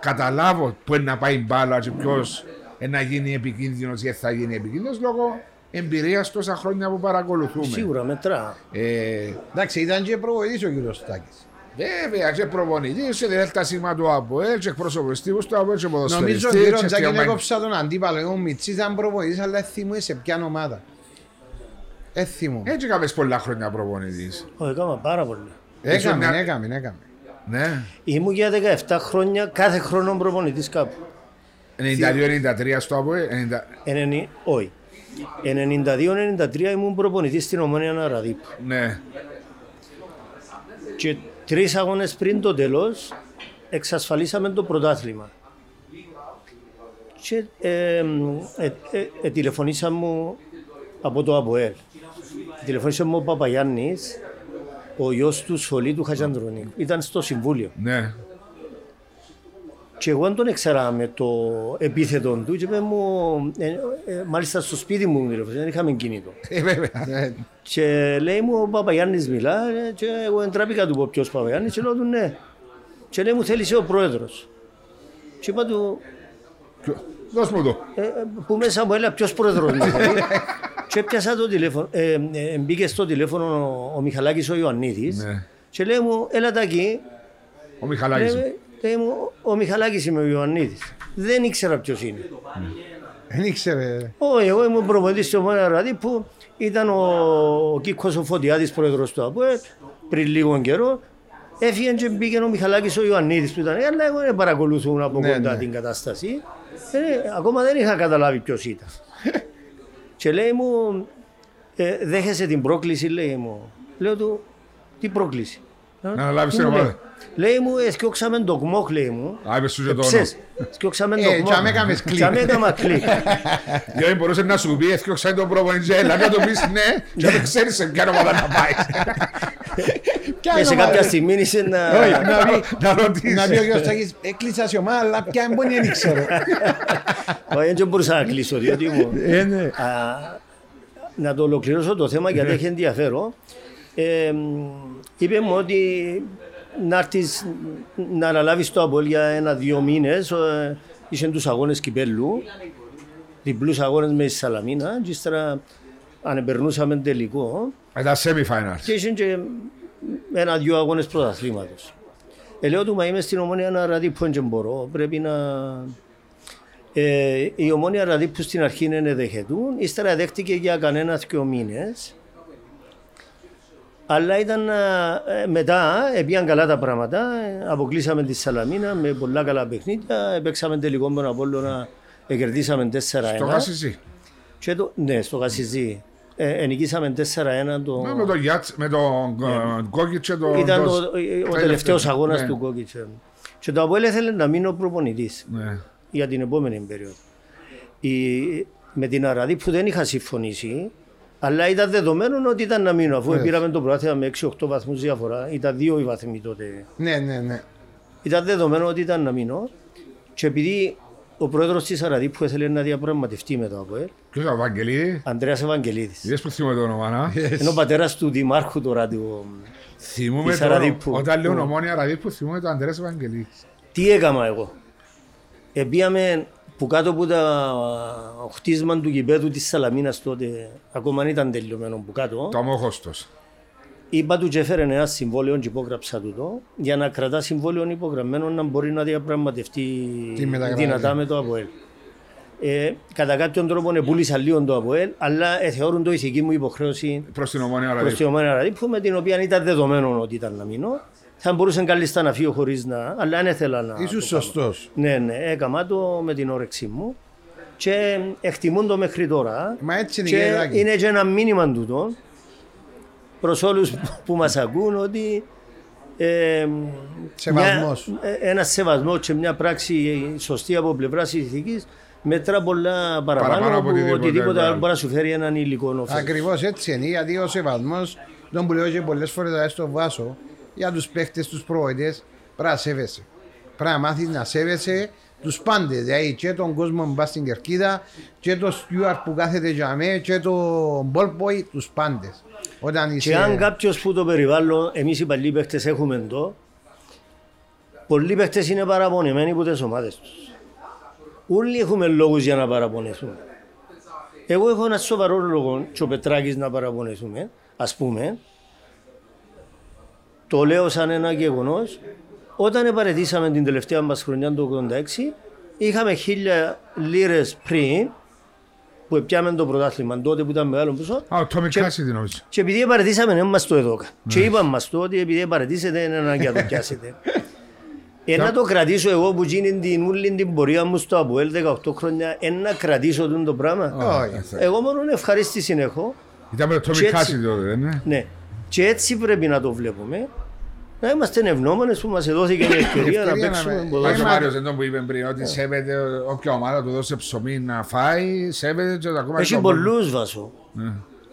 Καταλάβω πού να πάει μπάλα και ποιος να γίνει επικίνδυνος και θα γίνει επικίνδυνος λόγω εμπειρίας τόσα χρόνια που παρακολουθούμε. Σίγουρα μετρά. Εντάξει, ήταν και προβοητής ο κύριος Στάκης. Βέβαια, και προπονητής, και δελτα σήμα του ΑΠΟΕΛ, και εκπρόσωπος τύπου του ΑΠΟΕΛ, και ποδοσφαιριστής. Νομίζω ότι ο Τζάκης έκοψα τον αντίπαλο. Εγώ Μιτσί ήταν προπονητής, αλλά θυμούμαι σε ποια ομάδα. Έθιμο. Έτσι έκαμε πολλά χρόνια προπονητής. Όχι, έκαμε πάρα πολλά. Έκαμε, έκαμε, έκαμε. Ναι. Ήμουν για δεκαεπτά χρόνια κάθε χρόνο προπονητής κάπου. ενενήντα δύο ενενήντα τρία στο ΑΠΟΕΛ. Όχι. ενενήντα δύο ενενήντα τρία ήμουν προπονητής στην Ομόνια Ναραδίπου. Ναι. Και τρεις αγώνες πριν το τέλος εξασφαλίσαμε το πρωτάθλημα. Και ε, ε, ε, ε, τηλεφωνήσα μου από το ΑΠΟΕΛ. Τηλεφωνήσα μου ο Παπα Γιάννης, ο γιος του Σολή του Χατζαντρονίου. Ήταν στο Συμβούλιο. Ναι. Και εγώ δεν τον ήξερα με το επίθετο του και είπε μου, ε, ε, μάλιστα στο σπίτι μου τηλεφωνήσα, δεν είχαμε κινητό. Και λέει μου ο Παπα Γιάννης μιλά και εγώ εντράπηκα του πω ποιος Παπα Γιάννης και λέω του ναι. Και λέει μου θέλησε ο πρόεδρος. Και είπα του... Δώσ' μου το. Ε, που μέσα μου έλα ποιος πρόεδρος. Και πιάσα το τηλέφωνο, ε, ε, ε, μπήκε στο τηλέφωνο ο, ο Μιχαλάκης ο Ιωαννίδης ναι. Και λέει μου έλα τα εκεί. Ο Μιχαλάκης. Λέει, λέει μου ο Μιχαλάκης είμαι ο Ιωαννίδης. Δεν ήξερα ποιος είναι. Δεν ήξερε. Όχι, εγώ ήμουν προπονητής στο Μόνια Ραδί που ήταν ο, ο Κύκος ο Φωτιάδης πρόεδρος του ΑΠΟΕΛ πριν λίγο καιρό. Έφυγε και μπήκε ο Μιχαλάκης ο Ιωαννίδης που ήταν. Αλλά εγώ δεν παρακολουθούν από ναι, κοντά ναι. την κατάσταση. Ε, ακόμα δεν είχα καταλάβει ποιος ήταν. Και λέει μου, ε, δέχεσαι την πρόκληση, λέει μου. Λέω του, τι πρόκληση. Να αναλάβεις την ομάδα. Λέει μου, εσκιώξαμε το κμόχ, λέει μου. Α, είπες σου και το όνομα. Εσκιώξαμε το κμόχ. Και αμέκαμε κλικ. Και αμέκαμε κλικ. Διότι μπορούσε να σου πει, εσκιώξαμε τον προπονητζέλα. Να το πεις ναι, και δεν ξέρεις σε ποια ομάδα να πάει. Και σε κάποια στιγμή είσαι να... Να ρωτήσεις. Να πει ο γιος Τσάκης, έκλεισας η ομάδα, αλλά πια μπορεί να ήξερε. Όχι, δεν μπορούσα να κλείσω, διότι μου... Να το ολοκληρώσω το θέμα, γιατί έχει ενδιαφέρον. Είπε μου ότι... να έρθεις να αναλάβεις το ΑΠΟΕΛ για ένα-δύο μήνες. Ε, είσαι τους αγώνες κυπέλλου, διπλούς αγώνες με τη Σαλαμίνα και ύστερα ανεπερνούσαμε τελικό. Ήταν semi-finals. Και είσαι και ένα-δύο αγώνες πρωταθλήματος. Ε, λέω του, μα είμαι στην Ομόνια Ναραδίπου, δεν μπορώ, πρέπει να... Ε, η Ομόνια Ναραδίπου στην αρχή είναι δεχετούν, ύστερα δέχτηκε για κανένα-δυο μήνες. Αλλά ήταν μετά, πήγαν καλά τα πράγματα, αποκλείσαμε τη Σαλαμίνα με πολλά καλά παιχνίδια, παίξαμε τελικό με τον Απόλλωνα, κερδίσαμε τέσσερα ένα. Στο Γασιζί. Το, ναι, στο Γασιζί. Ε, ενικήσαμε τέσσερα ένα. Το... Ναι, με τον με τον yeah. Κόκιτσε. Το, ήταν το, το, ο τελευταίος αγώνας ναι. του Κόκιτσε. Και το Απόλλωνα ήθελε να μείνω προπονητής ναι. για την επόμενη περίοδο. Η, με την Αραδί που δεν είχα συμφωνήσει, αλλά ήταν δεδομένο ότι ήταν να μείνω, αφού πήραμε το πρωτάθλημα με έξι οκτώ βαθμούς διαφορά. Ήταν δύο οι βαθμοί τότε. Ναι, ναι, ναι. Ήταν δεδομένο ότι ήταν να μείνω. Και επειδή ο πρόεδρος της Αραδίπου ήθελε να διαπραγματευτεί μετά από ελ. Ποιος ο Βαγγελίδης. Ανδρέας Βαγγελίδης. Είδες που θυμούμε το όνομα, να. Είναι ο πατέρας του Δημάρχου τώρα της Αραδίπου. Όταν λέω Ομόνια Αραδίπου θυμούμε τον Ανδρέα Βαγγελίδη. Τι έκανα εγώ. Επήγαμε. Που κάτω από το χτίσμα του γηπέδου της Σαλαμίνας τότε, ακόμα αν ήταν τελειωμένο που κάτω. Το αμόχωστος. Είπα του και έφερε ένα συμβόλαιο και υπόγραψα του το, για να κρατά συμβόλαιο υπογραμμένο να μπορεί να διαπραγματευτεί δυνατά με το ΑΠΟΕΛ. Ε, κατά κάποιον τρόπο επούλησα λίγο το ΑΠΟΕΛ, αλλά εθεώρουν το ηθική μου υποχρέωση προς την Ομόνια Αραδίπου, με την οποία ήταν δεδομένο ότι ήταν να μείνω. Θα μπορούσαν κάλλιστα να φύγω χωρίς να, αλλά αν ήθελα να... Ίσως σωστός. Ναι, ναι, έκαμα το με την όρεξή μου και εκτιμούν το μέχρι τώρα. Μα έτσι είναι και, και είναι και ένα μήνυμα τούτο προς όλους που μας ακούν ότι ε, μια, ένας σεβασμός και μια πράξη σωστή από πλευράς ηθικής μετρά πολλά παραπάνω, παραπάνω από οτιδήποτε, οτιδήποτε άλλο μπορεί να σου φέρει έναν υλικό όφελος. Ακριβώς έτσι είναι, γιατί ο σεβασμός τον που λέω και πολλές φορές στο βάσο για τους παίχτες, τους προοητές, πρέπει να σέβεσαι. Πρέπει να μάθεις να σέβεσαι τους πάντες, δηλαδή και τον κόσμο που πάει στην Κερκίδα, και τον Στιούαρτ που κάθεται για μέ, και τον Μπολπόι, τους πάντες. Όταν είσαι... Και αν κάποιος που το περιβάλλον, εμείς οι παλιοί παίκτες έχουμε εδώ, πολλοί παίκτες είναι παραπονεμένοι από τις ομάδες τους. Όλοι έχουμε λόγους για να παραπονεθούμε. Εγώ έχω ένα σοβαρό λόγο και ο Πετράκης να παραπονεθούμε, ας πούμε. Το λέω σαν ένα γεγονός. Όταν επαρετήσαμε την τελευταία μας χρονιά του ογδόντα έξι, είχαμε χίλια λίρες πριν που πιάμε το πρωτάθλημα, τότε που ήταν μεγάλο ποσό. Α, το μικράσι την όψη. Και επειδή επαρετήσαμε, δεν μας το έδωκα. Και είπαμε μας το ότι επειδή επαρετήσετε, είναι να το πιάσετε. Ένα το κρατήσω εγώ που γίνει την ούλη την πορεία μου στο Αποέλ δεκαοκτώ χρόνια, ένα κρατήσω το πράγμα. Εγώ μόνο ευχαρίστηση έχω. Ήταν με το μικράσι τότε, ναι. Ναι. Και έτσι πρέπει να το βλέπουμε. Να είμαστε ευγνώμονες που μας έδωσε την ευκαιρία να παίξουμε. Ο Μάριος εντός που είπε πριν ότι σέβεται όποια ομάδα του δώσε ψωμί να φάει, σέβεται και ακόμα... Έχει πολλούς Βάσο,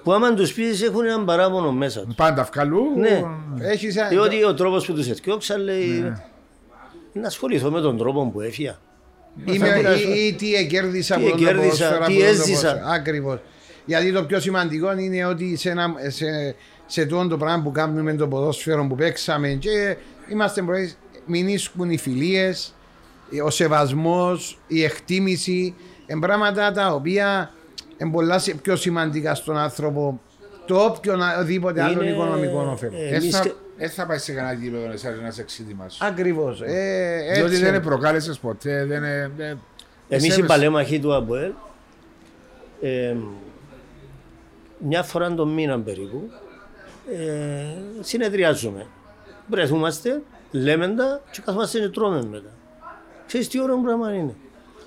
που άμα τους πεις έχουν έναν παράπονο μέσα τους. Πάντα αυκαλού. Ναι, διότι ο τρόπος που τους εθιώξαν λέει να ασχοληθώ με τον τρόπο που έφυγα. Ή τι εκέρδισα από τον ποδόσφαιρα, τι έζησα. Ακριβώς. Γιατί το πιο σημαντικό είναι ότι σε τόν το πράγμα που κάνουμε το ποδόσφαιρο που παίξαμε και είμαστε προέσεις, μην ίσκουν οι φιλίες, ο σεβασμός, η εκτίμηση, πράγματα τα οποία είναι πολλά πιο σημαντικά στον άνθρωπο το οποιοδήποτε άλλων οικονομικών ωφέλων. Δεν θα πάει σε κανένα γήπεδο να σε εξήτημας. Ακριβώς. Διότι δεν προκάλεσες ποτέ. Εμείς οι παλέμαχοι του Αποέλ, μια φορά τον μήνα περίπου, Ε, συνεδριάζουμε. Βρεθούμαστε, λέμε τα και καθόμαστε και τρώμε μετά. Ξέρεις τι ωραίο πράγμα είναι.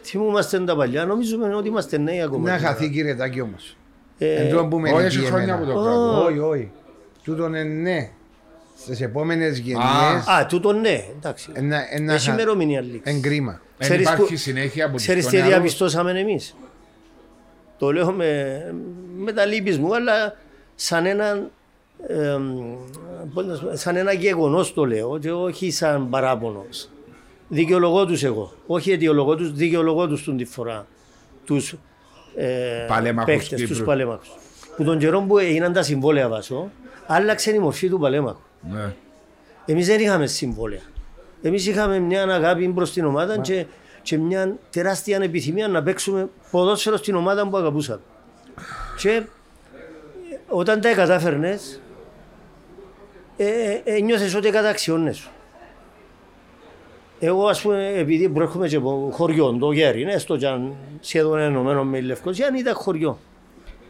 Θυμούμαστε τα παλιά, νομίζουμε ότι είμαστε νέοι ακόμα. Να χαθεί κύριε Τάκη όμως. Όχι, έχεις χρόνια από το πράγμα. Όχι, όχι. Τούτον ναι. Στις επόμενες γενιές. Α, τούτον ναι. Εντάξει. Έχει ημερομηνία λήξη. Εν κρίμα. Εν υπάρχει συνέχεια από τη σκονιά. Ξέρεις τι διαπιστώσαμε εμείς. Το λέω με τα λύπης μου, αλλά σαν έναν. Ε, σαν ένα γεγονός το λέω και όχι σαν παράπονος. Δικαιολογώ τους εγώ, όχι αιτιολογώ τους, δικαιολογώ τους τον τη φορά τους ε, παίχτες, τους παλέμαχους. Που τον καιρό που έγιναν τα συμβόλαια Βάσο, άλλαξε η μορφή του παλέμαχου. Ναι. Εμείς δεν είχαμε συμβόλαια. Εμείς είχαμε μια αγάπη προς την ομάδα και, και μια τεράστια επιθυμία να παίξουμε ποδόσφαιρο στην ομάδα που αγαπούσαμε. Και όταν τα κατάφερνες, Ε, ε, ε, νιώθες ότι καταξιώνες σου. Εγώ ας πούμε επειδή προέρχομαι και από χωριό, το Γέρι, έστω και αν σχεδόν ενωμένο με η Λευκοσία, αν ήταν χωριό.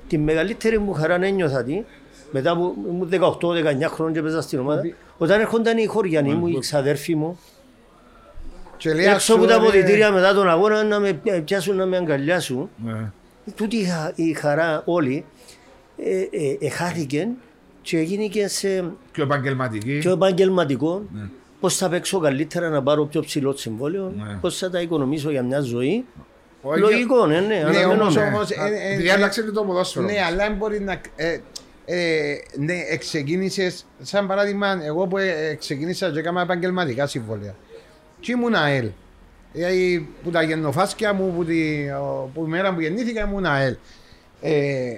Την μεγαλύτερη μου χαρά ένιωθα τι, μετά από δεκαοκτώ δεκαεννιά χρόνια και παίζα στην ομάδα, όταν έρχονταν οι χωριανοί μου, οι ξαδέρφοι μου, έξω από τα ποδητήρια μετά τον αγώνα να με πιάσουν, να με αγκαλιάσουν, τούτη η χαρά όλοι εχάθηκαν και έγινε και σε πιο, πιο επαγγελματικό, ναι. Πώς θα παίξω καλύτερα να πάρω πιο ψηλό συμβόλαιο, ναι. Πώς θα τα οικονομήσω για μια ζωή. Όχι. Λογικό, ναι, ναι, ναι όμως, όμως, ε, ε, διάλαξε το ποδόσφαιρο. Ναι, αλλά μπορεί να... Ε, ε, ναι, ξεκίνησες, σαν παράδειγμα, εγώ που ξεκίνησα και έκανα επαγγελματικά συμβόλαια. Και ήμουν ΑΕΛ. Δηλαδή, που τα γεννοφάσκια μου, που, τη, που η μέρα που γεννήθηκα ήμουν ΑΕΛ. Ε,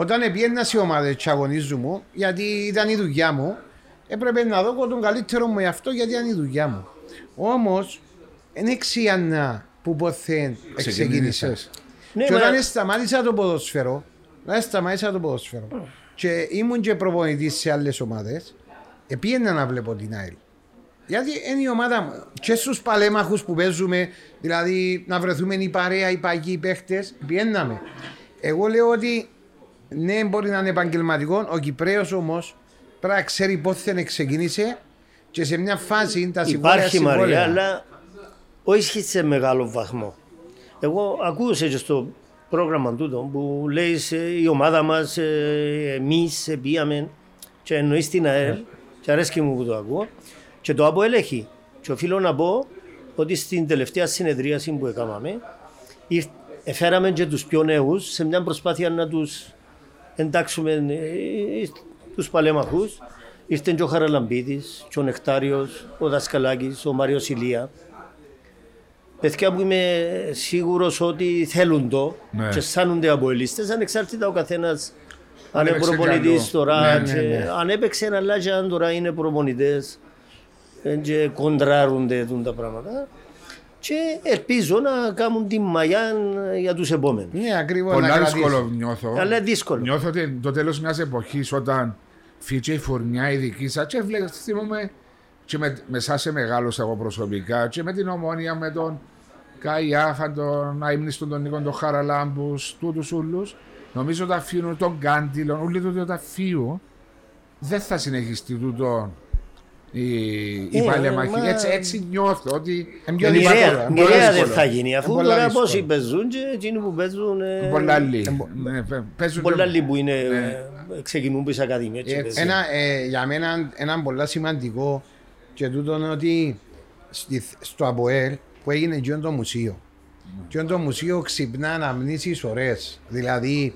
Όταν πήγαινα σε ομάδες και αγωνίζου μου, γιατί ήταν η δουλειά μου, έπρεπε να δω τον καλύτερο μου αυτό γιατί ήταν η δουλειά μου. Όμως, δεν ξένα που ποτέ ξεκίνησα. Ναι, και όταν ναι. σταμάτησα το ποδόσφαιρο, όταν σταμάτησα το ποδόσφαιρο mm. και ήμουν και προπονητής σε άλλες ομάδες, πήγαινα να βλέπω την ΑΕΛ. Γιατί είναι η ομάδα μου. Και στους παλέμαχους που παίζουμε, δηλαδή να βρεθούμε η παρέα, οι παγιοί, οι παίχτες, πήγαιναμε. Εγώ λέω ότι ναι, μπορεί να είναι επαγγελματικό, ο Κυπρέος όμως πρέπει να ξέρει πότε ξεκίνησε και σε μια φάση είναι τα συμβόλαια. Υπάρχει Μαρία, αλλά όχι σε μεγάλο βαθμό. Εγώ ακούσε και στο πρόγραμμα τούτο που λέει η ομάδα μας, εμείς πήγαμε και εννοείς την ΑΕΛ και αρέσκει μου που το ακούω και το ΑΠΟΕΛ έχει. Και οφείλω να πω ότι στην τελευταία συνεδρίαση που έκαναμε έφεραμε και τους πιο νέους σε μια προσπάθεια να τους εντάξουμε τους παλέμαχους. Ήρθαν και ο Χαραλαμπίδης, και ο Νεκτάριος, ο Δασκαλάκης, ο Μάριος Ηλία. παιδιά που είμαι σίγουρος ότι θέλουν το ναι. και αισθάνονται από ελίστες, ανεξάρτητα ο καθένας αν είναι προπονητής τώρα, ναι, ναι, ναι. αν έπαιξε ένα λάγια, αν τώρα είναι προπονητές και κοντράρονται τα πράγματα. Και ελπίζω να κάνουν τη μαγιά για τους επόμενους. Ναι, ακριβώς. Πολύ δύσκολο νιώθω. Αλλά δύσκολο. Νιώθω ότι το τέλος μιας εποχής όταν φύγε η φουρνιά η δική σας και θυμόμαι και με, με σας σε μεγάλωσα εγώ προσωπικά και με την Ομόνια, με τον Καϊάφα, τον αείμνηστον τον Νίκον, τον Χαραλάμπους, τούτους ούλους. Νομίζω ότι αφήνουν τον Κάντιλον, ούλοι του τα φύγουν. Δεν θα συνεχιστεί τούτο. Η, η παλεμαχή, μα... έτσι, έτσι νιώθω ότι είναι μοιραία, μοιραία δεν θα γίνει αφού τώρα πόσοι παίζουν και εκείνοι που παίζουν ε... πολλά λίγοι που είναι, ναι. ξεκινούν πίσω ακαδημία ε, για μένα ένα πολύ σημαντικό και τούτο είναι ότι στη, στο ΑΠΟΕΛ που έγινε και το μουσείο mm. και το μουσείο ξυπνά αναμνήσεις ωραίες, δηλαδή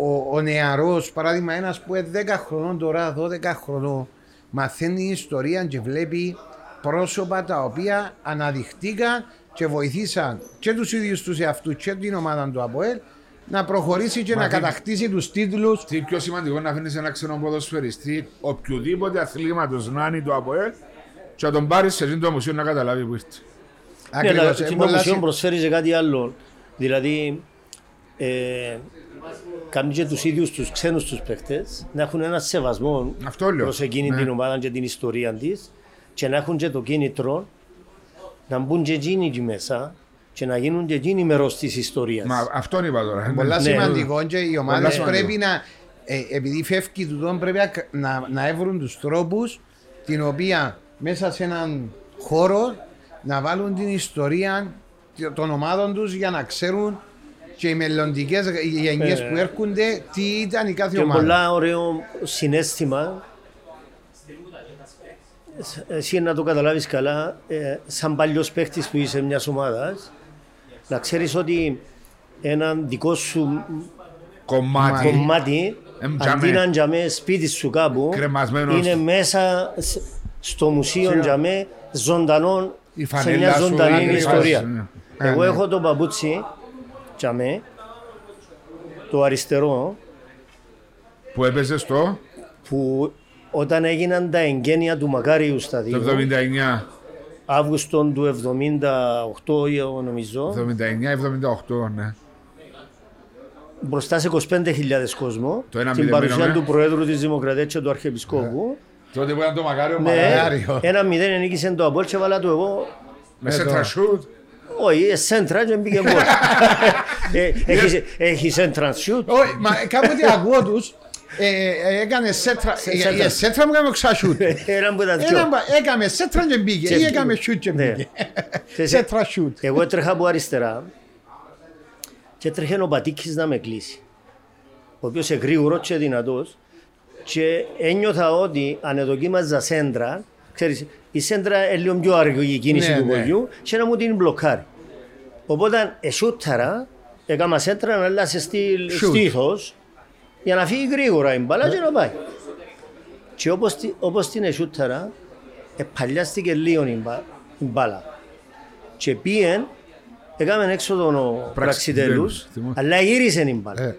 ο, ο νεαρός παράδειγμα ένας που είναι δέκα χρονών τώρα, δώδεκα χρονών μαθαίνει η ιστορία και βλέπει πρόσωπα τα οποία αναδειχτήκαν και βοηθήσαν και τους ίδιους τους εαυτούς και την ομάδα του ΑΠΟΕΛ να προχωρήσει και μα να δι... κατακτήσει τους τίτλους. Τι πιο σημαντικό να αφήνεις ένα ξένο ποδοσφαιριστή οποιοδήποτε αθλήματος να είναι το ΑΠΟΕΛ και να τον πάρεις σε το μουσείο να καταλάβει που ήρθε. Ακριβώς. Το μουσείο προσφέρει και κάτι άλλο. Δηλαδή, ε... κάνει και τους ίδιους τους ξένους τους παίκτες να έχουν ένα σεβασμό προς εκείνη ναι. την ομάδα και την ιστορία της και να έχουν και το κίνητρο να μπουν και εκείνοι και μέσα και να γίνουν και εκείνοι μέρος της ιστορίας. Μα αυτόν είπα τώρα. Πολλά ναι. σημαντικό και οι ομάδες ναι. πρέπει να, ε, επειδή φεύγει τούτον πρέπει να, να έβρουν τους τρόπους την οποία μέσα σε έναν χώρο να βάλουν την ιστορία των ομάδων τους για να ξέρουν και οι μελλοντικές γενιές ε, που έρχονται, τι ήταν η κάθε και ομάδα. Και πολλά ωραίο συνέστημα, εσύ να το καταλάβεις καλά, ε, σαν παλιός παίχτης που είσαι μιας ομάδας, να ξέρεις ότι ένα δικό σου κομμάτι, κομμάτι αντί να ντιαμε σπίτι σου κάπου, είναι μέσα στο μουσείο ντιαμε ζωντανών, σε μια ζωντανή σου, ιστορία. Ναι. Εγώ ναι. έχω το παπούτσι, Αμέ, το αριστερό που έπαιζε στο που όταν έγιναν τα εγγένεια του Μακάριου σταδίου το εβδομήντα εννιά Αύγουστον του εβδομήντα οκτώ νομίζω εβδομήντα εννιά εβδομήντα οκτώ ναι μπροστά σε είκοσι πέντε χιλιάδες κόσμο την παρουσία ναι. του Προέδρου της Δημοκρατίας και του Αρχιεπισκόπου yeah. τότε που ήταν το Μακάριο ναι, Μακάριο ένα μηδέν ενίκησε το Απόλ και βάλα του εγώ με σε τρασούτ. Όχι, σέντρα και μπήκε μόνο. Έχει σέντρα σιούτ. Όχι, μα κάποτε ακούω τους έκανε σέντρα. Σέντρα μου έκανε οξά σιούτ. Έκαμε σέντρα και μπήκε ή έκαμε σιούτ και μπήκε. Σέντρα σιούτ. Εγώ έτρεχα από αριστερά και έτρεχε ο Πατήκης να με κλείσει. Ο οποίος είναι γρήγορος και δυνατός και ένιωθα ότι ανεδοκίμαζα σέντρα. Ξέρεις, η σέντρα είναι λίγο πιο αργή η κίνηση ναι, του ποδιού ναι. και να μου την μπλοκάρει. Οπότε εσούταρα έκανα σέντρα να αλλάζει στήθος για να φύγει γρήγορα η μπάλα και να πάει. Και όπως, όπως την εσούταρα επαλιάστηκε λίγο η μπάλα και πήγαινε, έκαμε έξω τον πραξιτέλους αλλά γύρισε η μπάλα. Ε.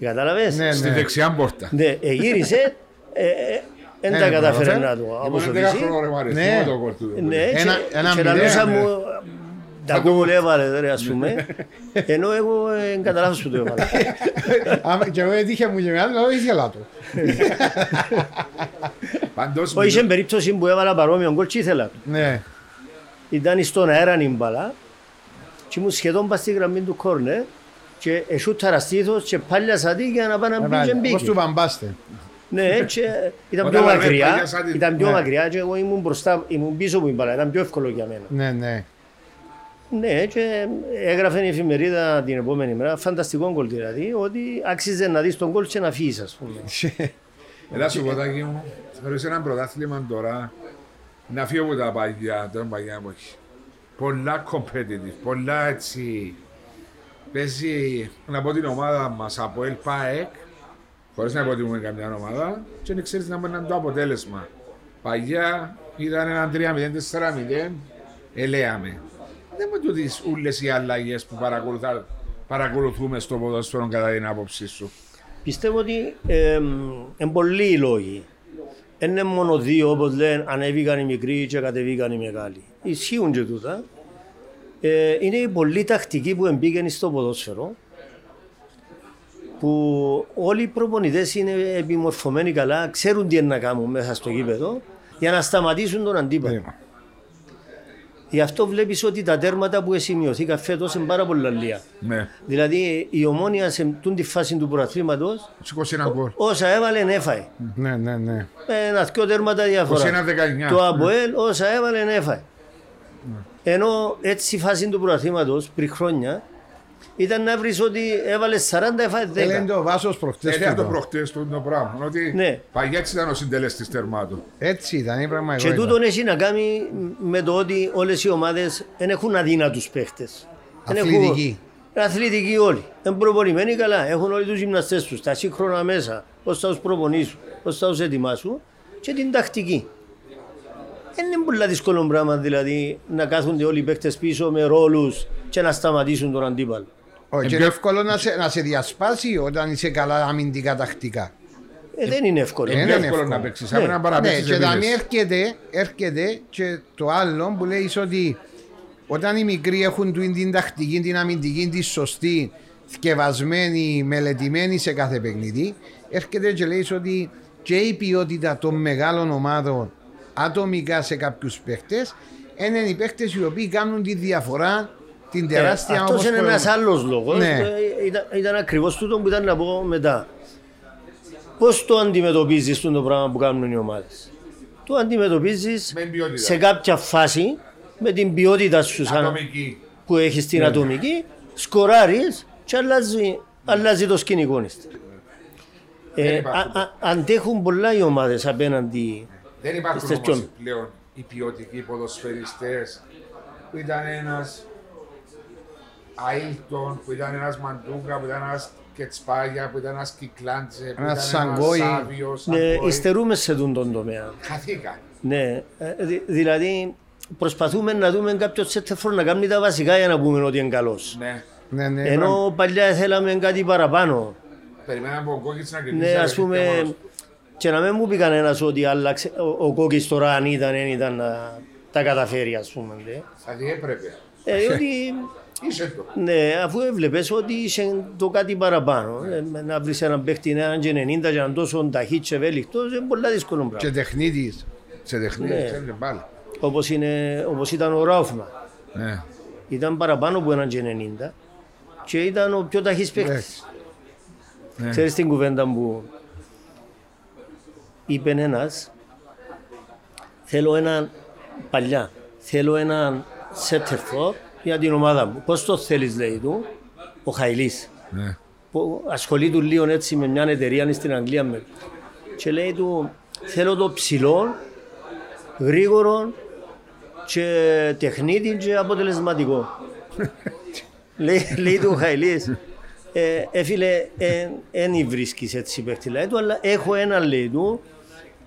Κατάλαβες? Ναι, ναι. Στη δεξιά πόρτα. Ναι, γύρισε. Ε, ε, δεν τα κατάφερε να το αποσοβήσει. Και τα λούσα μου τα κούβολε έβαλε ας πούμε. Ενώ εγώ δεν καταλάβω που το έβαλε. Και εγώ έτυχε μου και μεγάλη, αλλά ήθελα το. Όχι σε περίπτωση που έβαλα παρόμοιον γκολ και ήθελα το. Ήταν στον αέραν η μπάλα και ήμουν σχεδόν πας στη γραμμή του κόρνερ και εσούταρα στήθος και πάλι ασατή για να πάνε μπήκε μπήκε. Πώς του παμπάστε. Ναι, ήταν πιο μακριά, ήταν πιο μακριά και εγώ ήμουν μπροστά, ήμουν πίσω που είπα, ήταν πιο εύκολο για μένα. Ναι, ναι. Ναι, και έγραφε η εφημερίδα την επόμενη μέρα, φανταστικό γκολ δηλαδή, ότι άξιζε να δεις τον γκολ και να φύγεις ας πούμε. Ελά σου κοτάκι μου, θεωρείς έναν πρωτάθλημα τώρα, να φύγω από τα παγιά, τον παγιά μου όχι. Πολλά competitive, πολλά έτσι, παίζει να πω την ομάδα μας από Ελ ΠΑΕΚ, χωρίς να υποτιμούμε καμιά ομάδα και δεν ξέρεις να μείνει το αποτέλεσμα. Παγιά ήταν ένα τρία μηδέν, τέσσερα μηδέν, ελέαμε. Δεν μου δεις όλες οι αλλαγές που παρακολουθούμε στο ποδόσφαιρο κατά την άποψή σου. Πιστεύω ότι είναι πολλοί οι λόγοι. Δεν είναι μόνο δύο, όπως λένε, ανέβηκαν οι μικροί και κατεβήκαν οι μεγάλοι. Ισχύουν και τούτα. Είναι η πολλή τακτική που εμπήκαν στο ποδόσφαιρο, που όλοι οι προπονητές είναι επιμορφωμένοι καλά, ξέρουν τι είναι να κάνουν μέσα στο γήπεδο για να σταματήσουν τον αντίπαλο. Yeah. Γι' αυτό βλέπεις ότι τα τέρματα που σημειωθήκαν φέτος είναι πάρα πολλά λίγα. Yeah. Δηλαδή η Ομόνοια σε τη φάση του πρωταθλήματος, yeah. όσα έβαλε έφαε. Yeah, yeah, yeah. Ένα δυο τέρματα διαφορά. είκοσι ένα δεκαεννιά. Το ΑΠΟΕΛ yeah. όσα έβαλε έφαε. Yeah. Ενώ έτσι η φάση του πρωταθλήματος πριν χρόνια, ήταν να βρεις ότι έβαλες σαράντα εφτά δέκα. Έλεγε ο Βάσος προχτές. Έλεγε το προχτές του το πράγμα. Ότι ναι. Παγιάτς ήταν ο συντελεστής τερμάτου. Έτσι ήταν η πράγμα. Και τούτον έχει να κάνει με το ότι όλες οι ομάδες δεν έχουν αδύνατους παίχτες. Αθλητικοί. Αθλητικοί όλοι. Είναι προπονημένοι καλά. Έχουν όλοι τους γυμναστές τους. Τα σύγχρονα μέσα. Πώς θα τους προπονήσουν, πώς θα τους ετοιμάσουν. Και την τακτική. Δεν είναι πολύ δύσκολο πράγμα δηλαδή να κάθονται όλοι οι παίχτες πίσω με ρόλους και να σταματήσουν τον αντίπαλο. Όχι, είναι εύκολο να σε, να σε διασπάσει όταν είσαι καλά αμυντικά τακτικά. Ε, δεν είναι εύκολο. Ε, δεν είναι εύκολο, εύκολο να παίξεις. Ναι, να ναι και όταν έρχεται, έρχεται και το άλλο που λέει ότι όταν οι μικροί έχουν την τακτική, την αμυντική, τη σωστή, θκευασμένη, μελετημένη σε κάθε παιχνίδι, έρχεται και λέει ότι και η ποιότητα των μεγάλων ομάδων ατομικά σε κάποιους παίχτες, είναι οι παίχτες οι οποίοι κάνουν τη διαφορά, την τεράστια ε, αυτός είναι ένας άλλος λόγος. Ναι. Ήταν, ήταν ακριβώς τούτο που ήταν να πω μετά. Πώς το αντιμετωπίζεις το πράγμα που κάνουν οι ομάδες? Το αντιμετωπίζεις σε κάποια φάση με την ποιότητα σου σαν, που έχεις την ναι. ατομική, σκοράρεις και αλλάζει, ναι. αλλάζει το σκηνικό. Ε, ε, α, α, αντέχουν πολλά οι ομάδες απέναντι. Δεν υπάρχουν όμως πλέον οι ποιοτικοί ποδοσφαιριστές που ήταν ένας Αίλτον, που ήταν ένας Μαντούγκα, που ήταν ένας Κετσπάγια, που ήταν ένας Κυκλάντζε, που ήταν ένας Σάβιος. Ναι, υστερούμε σε αυτόν τον τομέα. Χαθήκα. Ναι, δη, δηλαδή προσπαθούμε να δούμε κάποιος τέτοιο να κάνει τα βασικά για να πούμε ότι είναι καλός. Ναι. Ναι, ναι, ενώ ναι. παλιά θέλαμε κάτι παραπάνω. Περιμέναμε ο Κόκκιτς να κρυφτεί. Ναι, ας πούμε... Και να μην μου πει κανένας ότι άλλαξε, ο, ο Κόκκης τώρα αν ήταν, δεν ήταν να τα καταφέρει, ας πούμε. Θα τι έπρεπε. Ε, ότι, είσαι το. Ναι, αφού έβλεπες ότι είσαι το κάτι παραπάνω. Yeah. Ε, να βρεις έναν παίχτη έναν και ενενήντα και έναν τόσο ταχύ και ευέλικτος, είναι πολλά δύσκολο πράγμα. Και τεχνίτης. Σε τεχνίτης, ναι. πάλι. Όπως, είναι, όπως ήταν ο Ράουφμα. Yeah. Ήταν παραπάνω από έναν και ενενήντα και ήταν ο πιο ταχύς παίχτης. Yeah. Ξέρεις την κουβέντα που... Είπε ένας, θέλω έναν παλιά, θέλω έναν σέτερφορ για την ομάδα μου. Πώς το θέλεις, λέει του, ο Χαϊλής. Ναι. Που ασχολεί του λίγο έτσι με μια εταιρεία στην Αγγλία. Με. Και λέει του, θέλω το ψηλό, γρήγορο και τεχνίτη και αποτελεσματικό. λέει, λέει του Χαϊλής. Ε, φίλε, δεν βρίσκεις έτσι παίχτη λέει του, αλλά έχω ένα λέει του,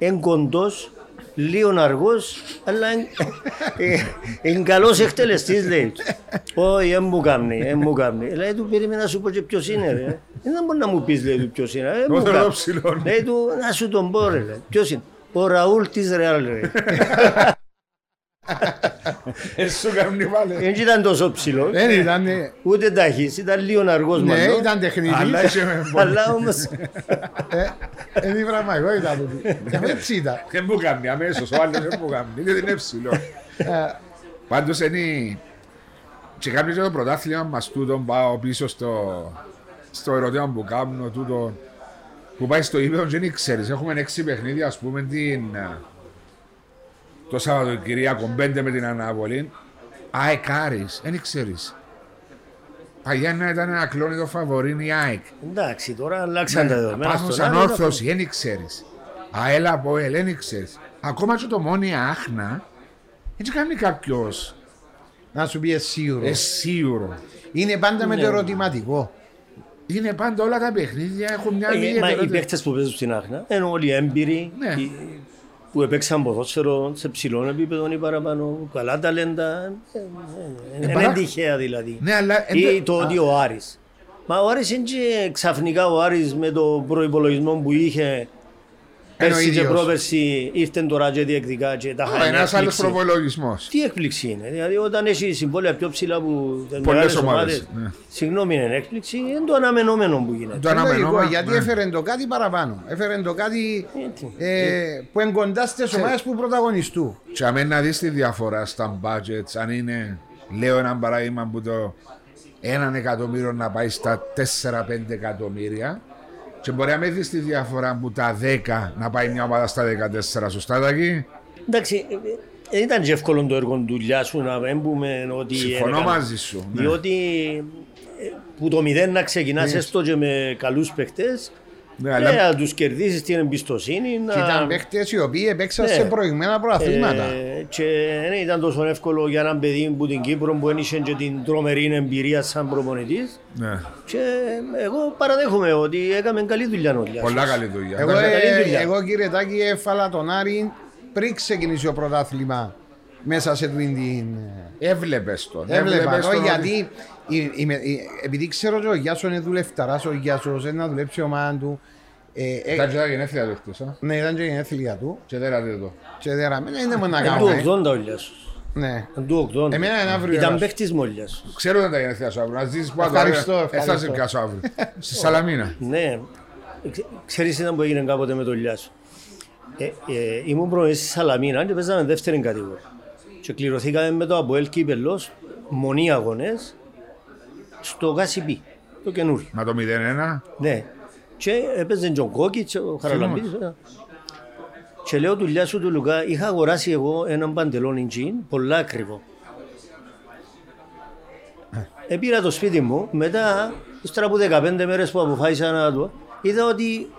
εν κοντός, λίγο αργός, αλλά εν καλός εκτελεστής λέει του. Όχι, εν μου κάνει, εν μου κάνει. Λέει του, περίμενα να σου πω και ποιος είναι ρε. Δεν μπορεί να μου πεις λέει του ποιος είναι. Λέει του, να σου τον πω ρε, ποιος είναι. Ο Ραούλ της Ρεάλ ρε. Δεν ήταν τόσο ψηλό, ούτε ταχύς, ήταν λίγο αργός μάλλον. Ναι, ήταν τεχνίδι, αλλά όμως... Είναι η βραμμαϊκό ήταν τότε. Δεν μου κάνει αμέσως, ο άλλος δεν μου κάνει, δεν είναι ψηλό. Πάντως είναι... Και κάποιος για το πρωτάθλημα μας τούτον πάω πίσω στο ερωτήμα που κάνω, τούτον που πάει στο ύπεδο και δεν ξέρεις, έχουμε έξι παιχνίδια ας πούμε την... Το Σαββατοκυριακό πέντε με την αναβολή. ΑΕΚ Άρης, δεν ξέρεις. Παλιά να ήταν ένα κλόνιδο φαβορήν η ΑΕΚ. Εντάξει, τώρα αλλάξαν τα δεδομένα. Πάθος Ανόρθωση, δεν ξέρεις. ΑΕΛ ΑΠΟΕΛ, δεν ξέρεις. Ακόμα και το μόνη Άχνα, έτσι κάνει κάποιος. Να σου πει εσύουρο. Εσύουρο. Είναι πάντα με το ερωτηματικό. Είναι πάντα όλα τα παιχνίδια, έχουν μια λίγη ερωτηματική. Οι παίχτες που παίζουν στην Άχνα, είναι όλοι έμπειροι. που έπαιξαν ποδόσφαιρο σε ψηλό επίπεδο ή παραπάνω, καλά ταλέντα, δεν είναι τυχαία δηλαδή. Ή το ότι ο Άρης. Μα ο Άρης είναι και ξαφνικά ο Άρης με τον προϋπολογισμό που είχε πέρσι και πρόπερσι ήρθε τώρα και διεκδικά και τα χάνει. Ένας άλλος προϋπολογισμός. Τι έκπληξη είναι, δηλαδή όταν έχει συμβόλαια πιο ψηλά που πολλές ομάδες, συγγνώμη είναι έκπληξη, είναι το αναμενόμενο που γίνεται. Το αναμενόμενο, γιατί έφερε το κάτι παραπάνω, έφερε το κάτι που εγκοντά στις ομάδες που πρωταγωνιστούν. Και αμένει να δεις τη διαφορά στα budgets, αν είναι, λέω ένα παράδειγμα που το έναν εκατομμύριο να πάει στα τέσσερα πέντε εκατομμύρια και μπορεί να με δεις τη διαφορά που τα δέκα να πάει μια ομάδα στα δεκατέσσερα, σωστά Τάκη? Εντάξει, δεν ήταν και εύκολο το έργο δουλειά σου να πούμε ότι... Συμφωνώ έκανα, μαζί σου. Ναι. Διότι που το μηδέν να ξεκινάς ναι. έστω και με καλούς παιχτές ναι, και αλλά... να τους κερδίσεις την εμπιστοσύνη. Να... Και ήταν παίχτες οι οποίοι έπαιξαν ναι. σε προηγμένα προαθλήματα. Ε, και δεν ήταν τόσο εύκολο για έναν παιδί που την Κύπρο που ένιξε και την τρομερή εμπειρία σαν προπονητής. Ναι. Και εγώ παραδέχομαι ότι έκαμε καλή δουλειά. Πολλά καλή δουλειά. Εγώ, ε, καλή δουλειά. εγώ κύριε Τάκη έφαλα τον Άρη πριν ξεκινήσει το πρωτάθλημα. Μέσα σε την... Έβλεπες τον. Έβλεπες τον γιατί... Επειδή ξέρω ότι ο Γιάσος είναι δουλευταράς, ο Γιάσος είναι να δουλέψει ο μάνα του. Ήταν και τα γενέθλια του χτες, α? Ναι, ήταν και τα γενέθλια του. Και δέρατε το. Και δέραμε, είναι μόνο να κάνουμε. Είναι του ογδόντα ο Γιάσος. Ναι. Είναι του ογδόντα. Εμένα είναι αύριο. Ήταν παίχτης μου ο Γιάσος. Ξέρω τα γενέθλια σου αύριο, να ζήσεις πάντα. Ευχαριστώ. Έφτασε κάσου αύριο. Στη Σαλαμίνα. Ναι. Ξέρεις ήταν που έγινε κάποτε με τον Γιάσο. Ήμουν προβε στη Σαλαμίνα και παίζαμε δεύτερη κατηγορία. Και κληρωθήκαμε με το Αποέλ Κύπελλος, μονοί αγωνές, στο Γασιπί, το καινούριο. Μα το μηδέν ένα. Ναι. Και έπαιζαν και ο Κόκιτς, ο Χαραλαμπίδης. Και λέω του Λιάσου του Λουκά, είχα αγοράσει εγώ έναν παντελόνι τζιν, πολλά ακριβό. Επήρα το σπίτι μου, μετά, ύστερα από δεκαπέντε μέρες που αποφάσισα να το, είδα ότι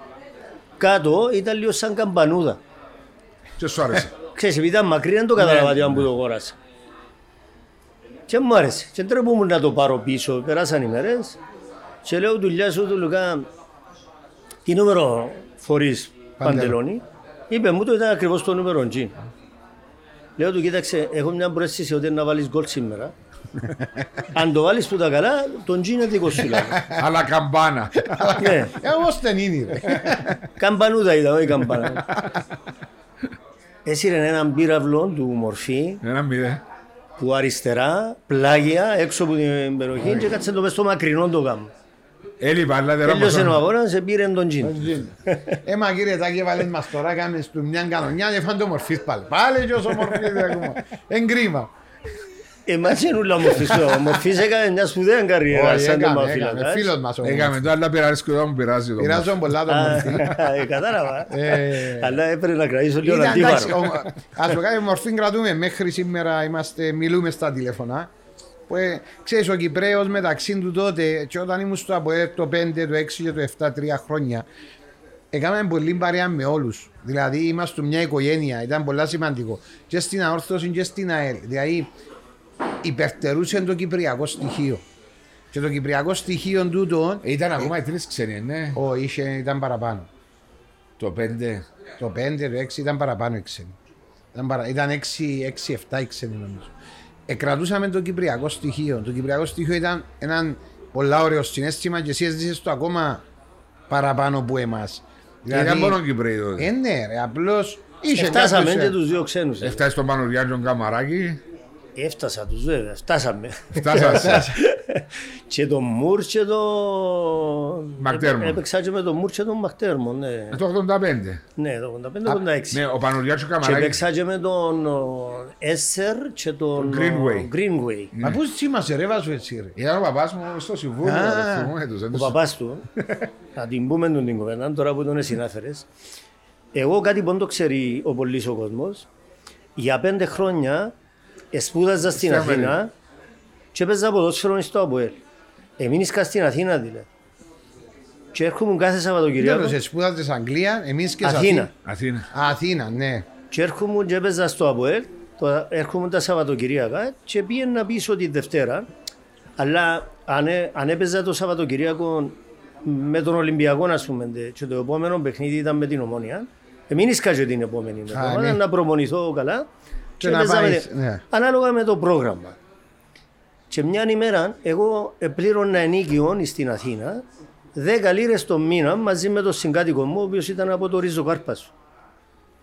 κάτω ήταν λίγο σαν καμπανούδα. Και σου άρεσε. Ξέρεις, επειδή ήταν μακρύ δεν το καταλαβαίνω ναι, αν που το αγόρασα. Και μου άρεσε. Και τρεπούμουν να το πάρω πίσω. Περάσαν οι μέρες. Και λέω του Λιάσου του Λουκά, τι νούμερο φορείς παντελόνι? Είπε μου το ήταν ακριβώς το νούμερο G. Λέω του, κοίταξε, έχω μια προέστηση ότι να βάλεις γκολ σήμερα. Αν το βάλεις που τα καλά, τον G είναι δικό σου. Αλλά καμπάνα. Εγώ στενήνι ρε. Καμπανούδα ήταν, όχι καμπάνα. Έσυρε έναν πύραυλο του Μορφή που αριστερά, πλάγια, έξω από την περιοχή και κάτσε το μες στο μακρινό το γάμο. Έλειωσε ο αγώνας, πήρε τον τζιν. Έμα κύριε Τάκη, βάλε μας τώρα, κάνεις του μιαν κανονιά και φάνε το Μορφής πάλι. Πάλι και όσο Μορφής δεν ακόμα. Εν κρίμα. Εμάς είναι ούλα Μορφής. Ο Μορφής έκανε μια σπουδαία καριέρα σαν τον Μαφίλα. Φίλος μας ο Μορφής. Έκαμε το, αλλά πειράζει και μου πειράζει. Πειράζω πολλά τον Μορφή. Κατάλαβα. Αλλά έπρεπε να κρατήσω λίγο να αντίβαρο. Ας το κάνει Μορφή κρατούμε. Μέχρι σήμερα μιλούμε στα τηλέφωνα. Ξέρεις ο Κυπρέος μεταξύ του τότε και όταν ήμουν στο Αποέλ το πέντε, το έξι και το εφτά, τρία χρόνια έκαναμε πολύ παρέα με όλους. Δηλαδή είμαστε μια οικογένεια. Ήταν πολύ σημαντικό. Και στην Αόρθωση και στην ΑΕΛ. Δηλαδή υπερτερούσε το κυπριακό στοιχείο. Και το κυπριακό στοιχείο τούτο. Ήταν ακόμα οι τρεις ξένοι, ναι. Όχι, ήταν παραπάνω. Το πέντε. Το πέντε, το έξι ήταν παραπάνω οι ξένοι. Ήταν έξι εφτά οι ξένοι νομίζω. Εκρατούσαμε το κυπριακό στοιχείο. Το κυπριακό στοιχείο ήταν ένα πολύ ωραίο συνέστημα και εσύ έζησες το ακόμα παραπάνω από εμάς. Δηλαδή, ήταν μόνο Κυπρέοι τότε. Ε, ναι, ρε, απλώς. Εφτάσαμε και τους δύο ξένους. Έφτασε στον Πάνο Γιάννη Καμαράκη. Έφτασα τους βέβαια, φτάσαμε. Φτάσαμε. Και τον Μουρ και τον... Μακτέρμον. Έπαιξα και με τον Μουρ και τον Μακτέρμον, ναι. Το ογδόντα πέντε. Ναι, το ογδόντα πέντε ογδόντα έξι. Ναι, ο Πανουργιάτσο Καμαράκης. Και έπαιξα και με τον Έσσερ και τον Greenway. Μα πώς σήμασε ρε βάζω έτσι ρε. Ήταν ο παπάς μου στο συμβούλιο. Ο παπάς του, θα την πούμε τον την κοβέναν, τώρα που τον εσυνάφερες. Εγώ κάτι πόντο ξέρει ο πολύς ο κόσμος. Για πέντε χρόνια σπούδαζα στην Αθήνα και έπαιζα ποδόσφαιρο στο Αποέλ. Εμείνησκα στην Αθήνα δηλαδή. Και έρχομαι κάθε Σαββατοκυριακό. Σε σπούδαζες Αγγλία, εμείς και Αθήνα. Αθήνα. Αθήνα, ναι. Και έρχομαι και έπαιζα στο Αποέλ. Έρχομαι τα Σαββατοκυριακά και πήγαινα πίσω τη Δευτέρα. Αλλά αν, αν έπαιζα το Σαββατοκυριακό με τον Ολυμπιακό, ας πούμε, και το επόμενο παιχνίδι ήταν με την Ομόνοια, Μην σκάζω την επόμενη εβδομάδα, να προπονηθώ καλά και, και να πάει, ναι. Ανάλογα με το πρόγραμμα. Και μια ημέρα εγώ πλήρωνα ενίκιον στην Αθήνα δέκα λίρες το μήνα μαζί με τον συγκάτοικο μου, ο οποίος ήταν από το Ριζοκάρπασο,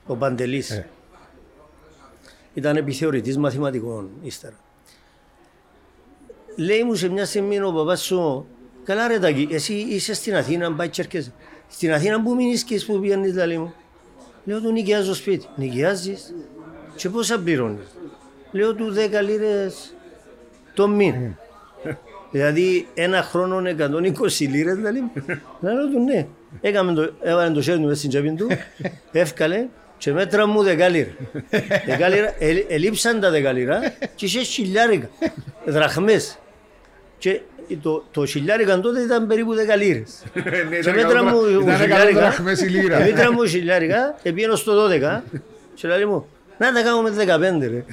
ο Παντελής. Ε. Ήταν επιθεωρητής μαθηματικών ύστερα. Λέει μου σε μια στιγμή ο παπάς σου, καλά ρε Τάκη, εσύ είσαι στην Αθήνα, πάει και έρχεσαι. Στην Αθήνα που μείνεις και που πιάνεις, λέει μου. Λέω του νοικιάζω σπίτι. Νοικιάζεις και πόσα πληρώνεις. Λέω του δέκα λίρες το μήνα. Δηλαδή ένα χρόνο εκατόν είκοσι λίρες, λέει μου. Λέω του ναι. Έβαλε το χέρι του στην τσέπη του, έφκαλε και μέτρα μου δέκα λίρα. Ελείψαν τα δέκα λίρα και είχε χιλιάρικα δραχμές. Και το, το χιλιάρικα τότε ήταν περίπου δέκα λίρες. Και μέτρα μου χιλιάρικα, επήγαινε στο δώδεκα και λέει μου, να τα κάνουμε δεκαπέντε ρε.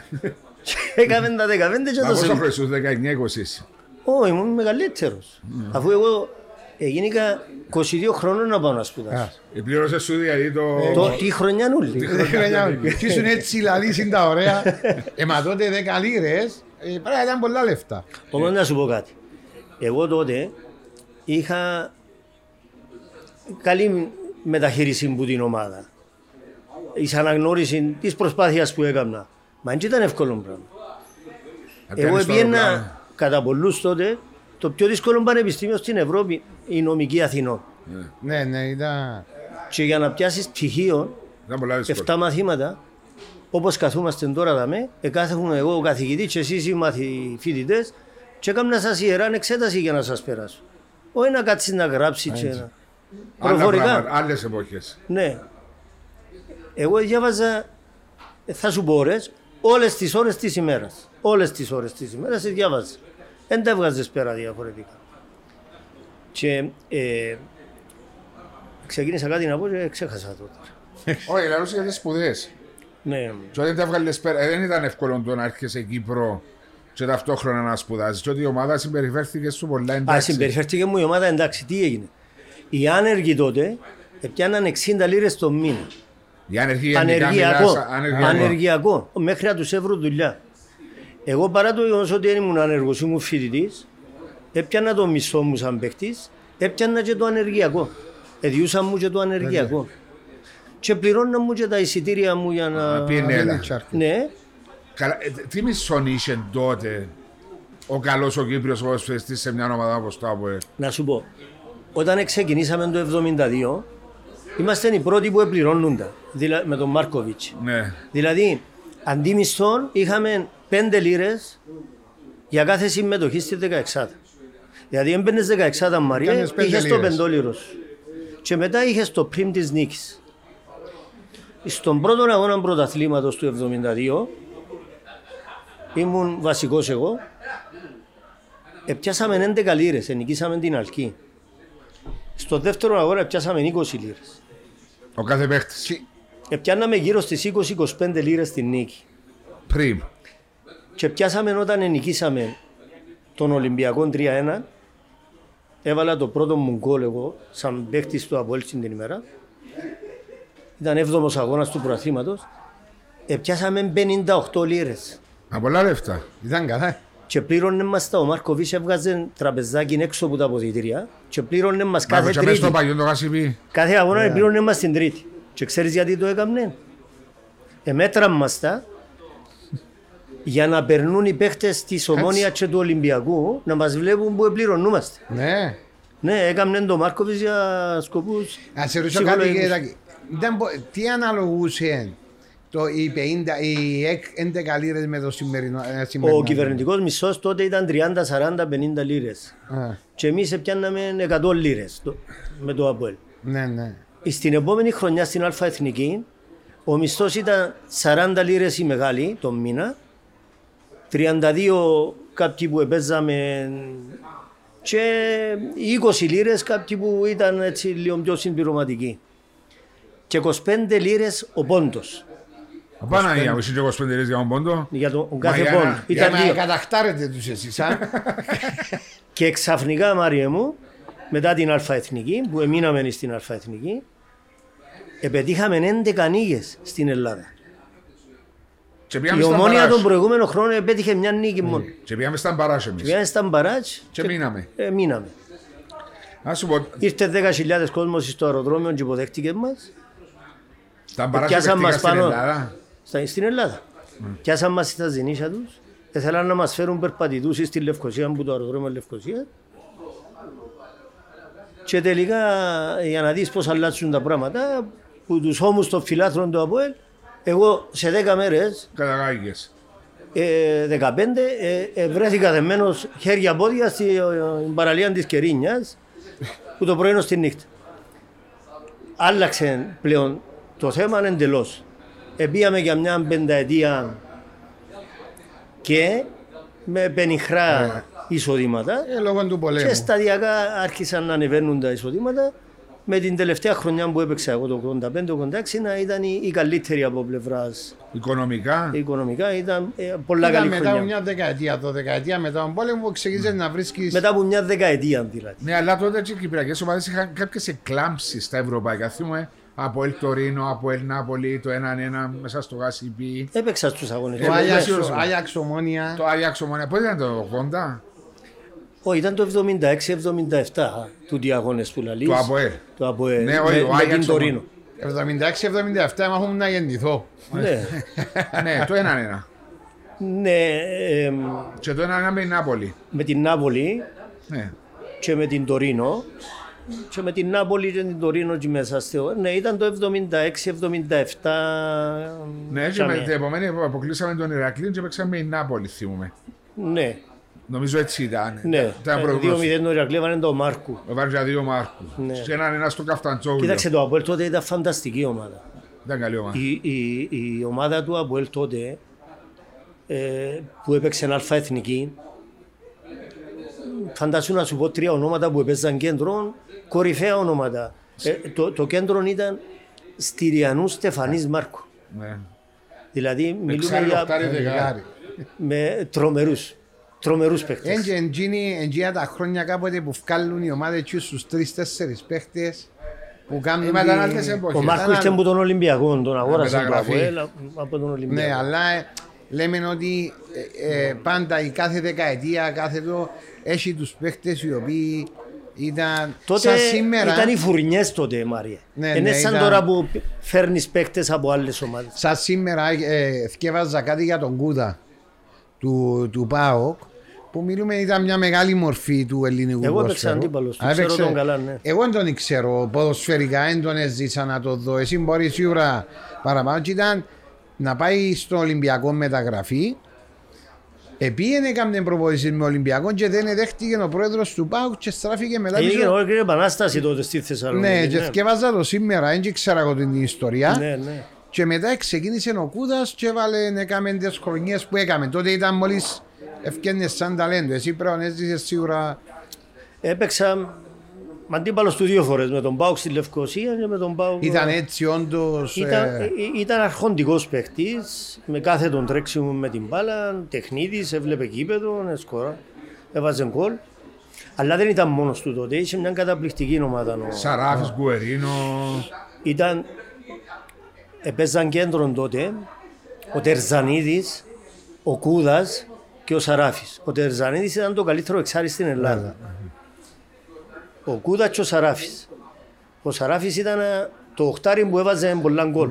Και έκαμε τα δεκαπέντε και τα σελίδα. Πόσο χρήσου, δεκαεννιά είκοσι. Ω, ήμουν μεγαλύτερος. Αφού εγώ έγινηκα είκοσι δύο χρόνων να πάω να σπουδάσω. Επλήρωσες σου δηλαδή το... Τι χρονιά νουλή. Τι χρονιά νουλή. Τι σου είναι έτσι λαλίσιν τα ωραία. Μα τότε δέκα λίρες πρέπει να ήταν πολλά λεφτά. Όμως να σου πω κάτι. Εγώ τότε είχα καλή μεταχείριση που την ομάδα. Εις αναγνώριση της προσπάθειας που έκανα. Μα έτσι ήταν εύκολο πράγμα. Εγώ έπιανα κατά πολλούς τότε το πιο δύσκολο πανεπιστήμιο στην Ευρώπη, η νομική Αθηνών. Ναι, ναι, ήταν. Και για να πιάσεις πτυχίο, εφτά μαθήματα, όπως καθούμαστε τώρα δαμέ, εκάθομαι εγώ ο καθηγητής και εσείς οι μαθηφοιτητές, και έκανα σας ιεράν εξέταση για να σας περάσω. Όχι να κάτσεις να γράψεις και να... Προφορικά. Άλλες εποχές. Ναι. Εγώ διάβαζα, θα σου πω ώρες, όλες τις ώρες της ημέρας. Όλες τις ώρες της ημέρας διάβαζα. Δεν τα έβγαζες πέρα διαφορετικά. Και ε, ξεκίνησα κάτι να πω και ξέχασα τότε. Όχι, λαλούς είχατε σπουδές. Ναι. Και όταν τα έβγαλες πέρα, δεν ήταν εύκολο το να έρχεσαι σε Κύπρο και ταυτόχρονα να σπουδάζεις. Και ότι η ομάδα συμπεριφέρθηκε σου πολλά εντάξει. Α, συμπεριφέρθηκε μου η ομάδα εντάξει. Τι έγινε. Οι άνεργοι τότε πιάναν εξήντα λίρες το μήνα. Για ανεργία, ανεργιακό, μιλάς, ανεργιακό. ανεργιακό, μέχρι να τους έβρω δουλειά. Εγώ παρά το γεγονός ότι δεν ήμουν ανεργός, ήμουν φοιτητής, έπιανα το μισθό μου σαν παίκτης, έπιανα και το ανεργιακό. Εδιούσα μου και το ανεργιακό. Και πληρώνα μου και τα εισιτήρια μου για να... Πιενέλα. Ναι. Καλά, τι μισθόν είχε τότε ο καλός ο Κύπριος ποδοσφαιριστής σε μια ομάδα όπως το ΑΠΟΕΛ. Να σου πω, όταν ξεκινήσαμε το εβδομήντα δύο, είμαστε οι πρώτοι που επληρώνονταν δηλα... με τον Μαρκοβίτς. Ναι. Δηλαδή, αντί μισθών είχαμε πέντε λίρες για κάθε συμμετοχή στη δεκαεξάδα. Δηλαδή, έμπαινες δεκαεξάδα Μαρία, είχες το πεντόλιρο σου. Και μετά είχες το πριμ της νίκης. Στον πρώτο αγώνα πρωταθλήματος του εβδομήντα δύο, ήμουν βασικός εγώ, επιάσαμε έντεκα λίρες, ενικήσαμε την Αλκή. Στο δεύτερο αγώνα επιάσαμε είκοσι λίρες. Ο κάθε παίχτης. Επιάναμε γύρω στις είκοσι με είκοσι πέντε λίρες την νίκη. Πριν. Και πιάσαμε όταν ενικήσαμε τον Ολυμπιακό τρία ένα. Έβαλα το πρώτο μου γκολ εγώ, σαν παίχτης του ΑΠΟΕΛ την ημέρα. Ήταν έβδομος αγώνας του πρωταθλήματος. Επιάσαμε πενήντα οκτώ λίρες. Απολά λεφτά. Ήταν καλά. Και πλήρωνε μας τα ο Μάρκοβιτς, έβγαζε τραπεζάκι έξω από τα αποδυτήρια και πλήρωνε μας κάθε τρίτη. Κάθε αγώνα πλήρωνε μας την τρίτη. Και ξέρεις γιατί το έκαμνε. Εμέτραν μας τα για να περνούν οι παίχτες της Ομόνοιας και του Ολυμπιακού να μας βλέπουν που πληρωνούμαστε. Ναι. Ναι, έκαμνε το Μάρκοβιτς για σκοπούς ψυχολογικούς. Τι αναλογούσε οι έντεκα λίρες με το σημερινό? Ο κυβερνητικός μισθός τότε ήταν τριάντα, σαράντα, πενήντα λίρες. Και εμείς πιάναμε εκατό λίρες με το ΑΠΟΕΛ. Ναι, ναι. Στην επόμενη χρονιά στην Αλφα Εθνική, ο μισθός ήταν σαράντα λίρες η μεγάλη τον μήνα, τριάντα δύο κάποιοι που επέζαμε και είκοσι λίρες κάποιοι που ήταν έτσι λίγο πιο συμπληρωματικοί. Και είκοσι πέντε λίρες ο πόντος. Απαναγία, μου είσαι και είκοσι πέντε λίρες για τον πόντο. Για τον κάθε πόντο. Για να καταχτάρετε τους εσείς. Και ξαφνικά, Μάριε μου, μετά την Αλφα Εθνική, που εμείναμε στην Αλφα Εθνική, Επετύχαμε έντεκα νίκες στην Ελλάδα. Η Ομόνια τον προηγούμενο χρόνο επέτυχε μια νίκη μόνο. Και πήγαμε στα μπαράτς εμείς. Πήγαμε στα μπαράτς και μείναμε. Μείναμε. Ήρθε δέκα χιλιάδες κόσμος στο αεροδρόμιο και υποδέχτηκε μας. Τα μπαράτς επέτυχαν στην Ελλάδα. Στην Ελλάδα. Πιάσαν μας στα ζενίσια τους. Θέλαν να μας φέρουν περπατητούς στη Λευκοσία, από το αεροδρόμιο Λευκοσία. Και τελικά, για να δεις πώς αλλάζουν τα πράγματα, που τους ώμους των φιλάθρων του ΑΠΟΕΛ, εγώ σε δέκα μέρες, καταγάγηκες. Ε, δεκαπέντε, ε, ε, βρέθηκα δεμένος χέρια-πόδια στην παραλία της Κερίνιας, που το πρωί στη νύχτα. Άλλαξε πλέον το θέμα εντελώς. Επήγαμε για μια πενταετία και με πενιχρά εισοδήματα ε, και σταδιακά άρχισαν να ανεβαίνουν τα εισοδήματα, με την τελευταία χρονιά που έπαιξα εγώ το ογδόντα πέντε ογδόντα έξι να ήταν η, η καλύτερη από πλευράς οικονομικά. οικονομικά ήταν ε, πολλά ήταν καλή μετά χρονιά. Μετά από μια δεκαετία, το δεκαετία μετά τον πόλεμο ξεκίνησε mm. να βρίσκεις... Μετά από μια δεκαετία δηλαδή. Ναι, αλλά τότε και οι κυπριακές ομάδες είχαν κάποιες εκλάμψεις στα ευρωπαϊκά. Θυμούμε από Ελ Τωρίνο, από Ελ Νάπολη, το έναν ένα μέσα στο Γασιπί. Έπαιξα στους αγώνες. Το Άγιαξ Ομόνια. Το Άγιαξ Ομόνια. Πότε ήταν το ογδόντα? Όχι, ήταν το εβδομήντα έξι εβδομήντα επτά τούτοι αγώνες του Λαλής. Το ΑΠΟΕΛ. Το ΑΠΟΕΛ. Ναι, όχι, το Άγιαξ Ομόνια. εβδομήντα έξι εβδομήντα επτά ήμουν να γεννηθώ. Ναι, το έναν ένα. Ναι. Και το έναν ένα με την Νάπολη. Με την Νάπολη και με την Τωρίνο. Και με την Νάπολη και την Τωρίνο και μέσα στο... Ναι, ήταν το εβδομήντα έξι εβδομήντα επτά... Ναι, και με την επομένη αποκλείσαμε τον Ηρακλή και παίξαμε η Νάπολη, θυμούμε. Ναι. Νομίζω έτσι ήταν. Ναι, δύο μηδέν τον Ηρακλή έβαλε τον Μάρκο. Έβαλε για δύο Μάρκο. Και έναν ένα στο Καφταντσόγλιο. Κοίταξε, το ΑΠΟΕΛ τότε ήταν φανταστική ομάδα. Ήταν καλή ομάδα. Η, η, η ομάδα του ΑΠΟΕΛ τότε ε, που έπαιξε αλφαεθνική. Φαντάσου να σου πω τρία ονόματα που έπαιζαν κέντρων, κορυφαία ονόματα. Ε, το, το κέντρο ήταν Στυριανού Στεφανής Μάρκο. Ναι. Δηλαδή μιλούμε για με τρομερούς, τρομερούς παίχτες. Εντζήνια τα χρόνια κάποτε που βγάλουν οι ομάδες και στους τρεις-τέσσερις παίχτες που κάνουν... Ο Μάρκο ήταν από τον Ολυμπιακό, τον αγόρασε από τον Ολυμπιακό. Ναι, αλλά λέμε ότι πάντα η κάθε δεκαετία, κάθε το... Έχει τους παίχτες οι οποίοι ήταν τότε σαν σήμερα... Ήταν οι φουρνιές τότε, Μάρια. Ναι, είναι ναι, σαν ήταν... τώρα που φέρνεις παίχτες από άλλες ομάδες. Σαν σήμερα ε, θκεύαζα κάτι για τον Κούδα του, του ΠΑΟΚ που μιλούμε ήταν μια μεγάλη μορφή του ελληνικού ποδοσφαίρου. Εγώ έπαιξα αντίπαλος, τον ξέρω τον καλά, ναι. Εγώ δεν τον ξέρω ποδοσφαιρικά, δεν τον έζησα να το δω. Εσύ μπορείς σίγουρα παραπάνω. Και ήταν να πάει στο Ολυμπιακό μεταγραφή. Επίεν έκαμε προπονήσεις με Ολυμπιακό και δεν δέχτηκε ο πρόεδρος του ΠΑΟΚ και στράφηκε μετά. Έγινε πίσω... όλη η επανάσταση τότε στη Θεσσαλονίκη. Ναι, και θκεύαζα το σήμερα, δεν ξέρω εγώ την ιστορία. Ναι, ναι. Και μετά ξεκίνησε ο Κούδας και έβαλε, έκαμε τις χρονιές που έκαμε. Τότε ήταν μόλις ευκένες σαν ταλέντο. Εσύ πρέπει να έζησες σίγουρα. Έπαιξα αντίπαλος του δύο φορές, με τον ΠΑΟΚ στη Λευκοσία και με τον ΠΑΟΚ. Ήταν έτσι όντως. Ήταν, ε... ήταν αρχοντικός παίκτης, με κάθε τον τρέξιμο με την μπάλα, τεχνίτης, έβλεπε κήπεδο, έσκορα, έβαζε γκολ. Αλλά δεν ήταν μόνος του τότε, είχε μια καταπληκτική ομάδα. Σαράφης, Μπουερίνο. Ήταν. Επέζαν κέντρον τότε ο Τερζανίδης, ο Κούδας και ο Σαράφης. Ο Τερζανίδης ήταν το καλύτερο εξάρι στην Ελλάδα. Ο Κούδας και ο Σαράφης. Ο Σαράφης ήταν το οχτάρι που έβαζε πολλά γκολ.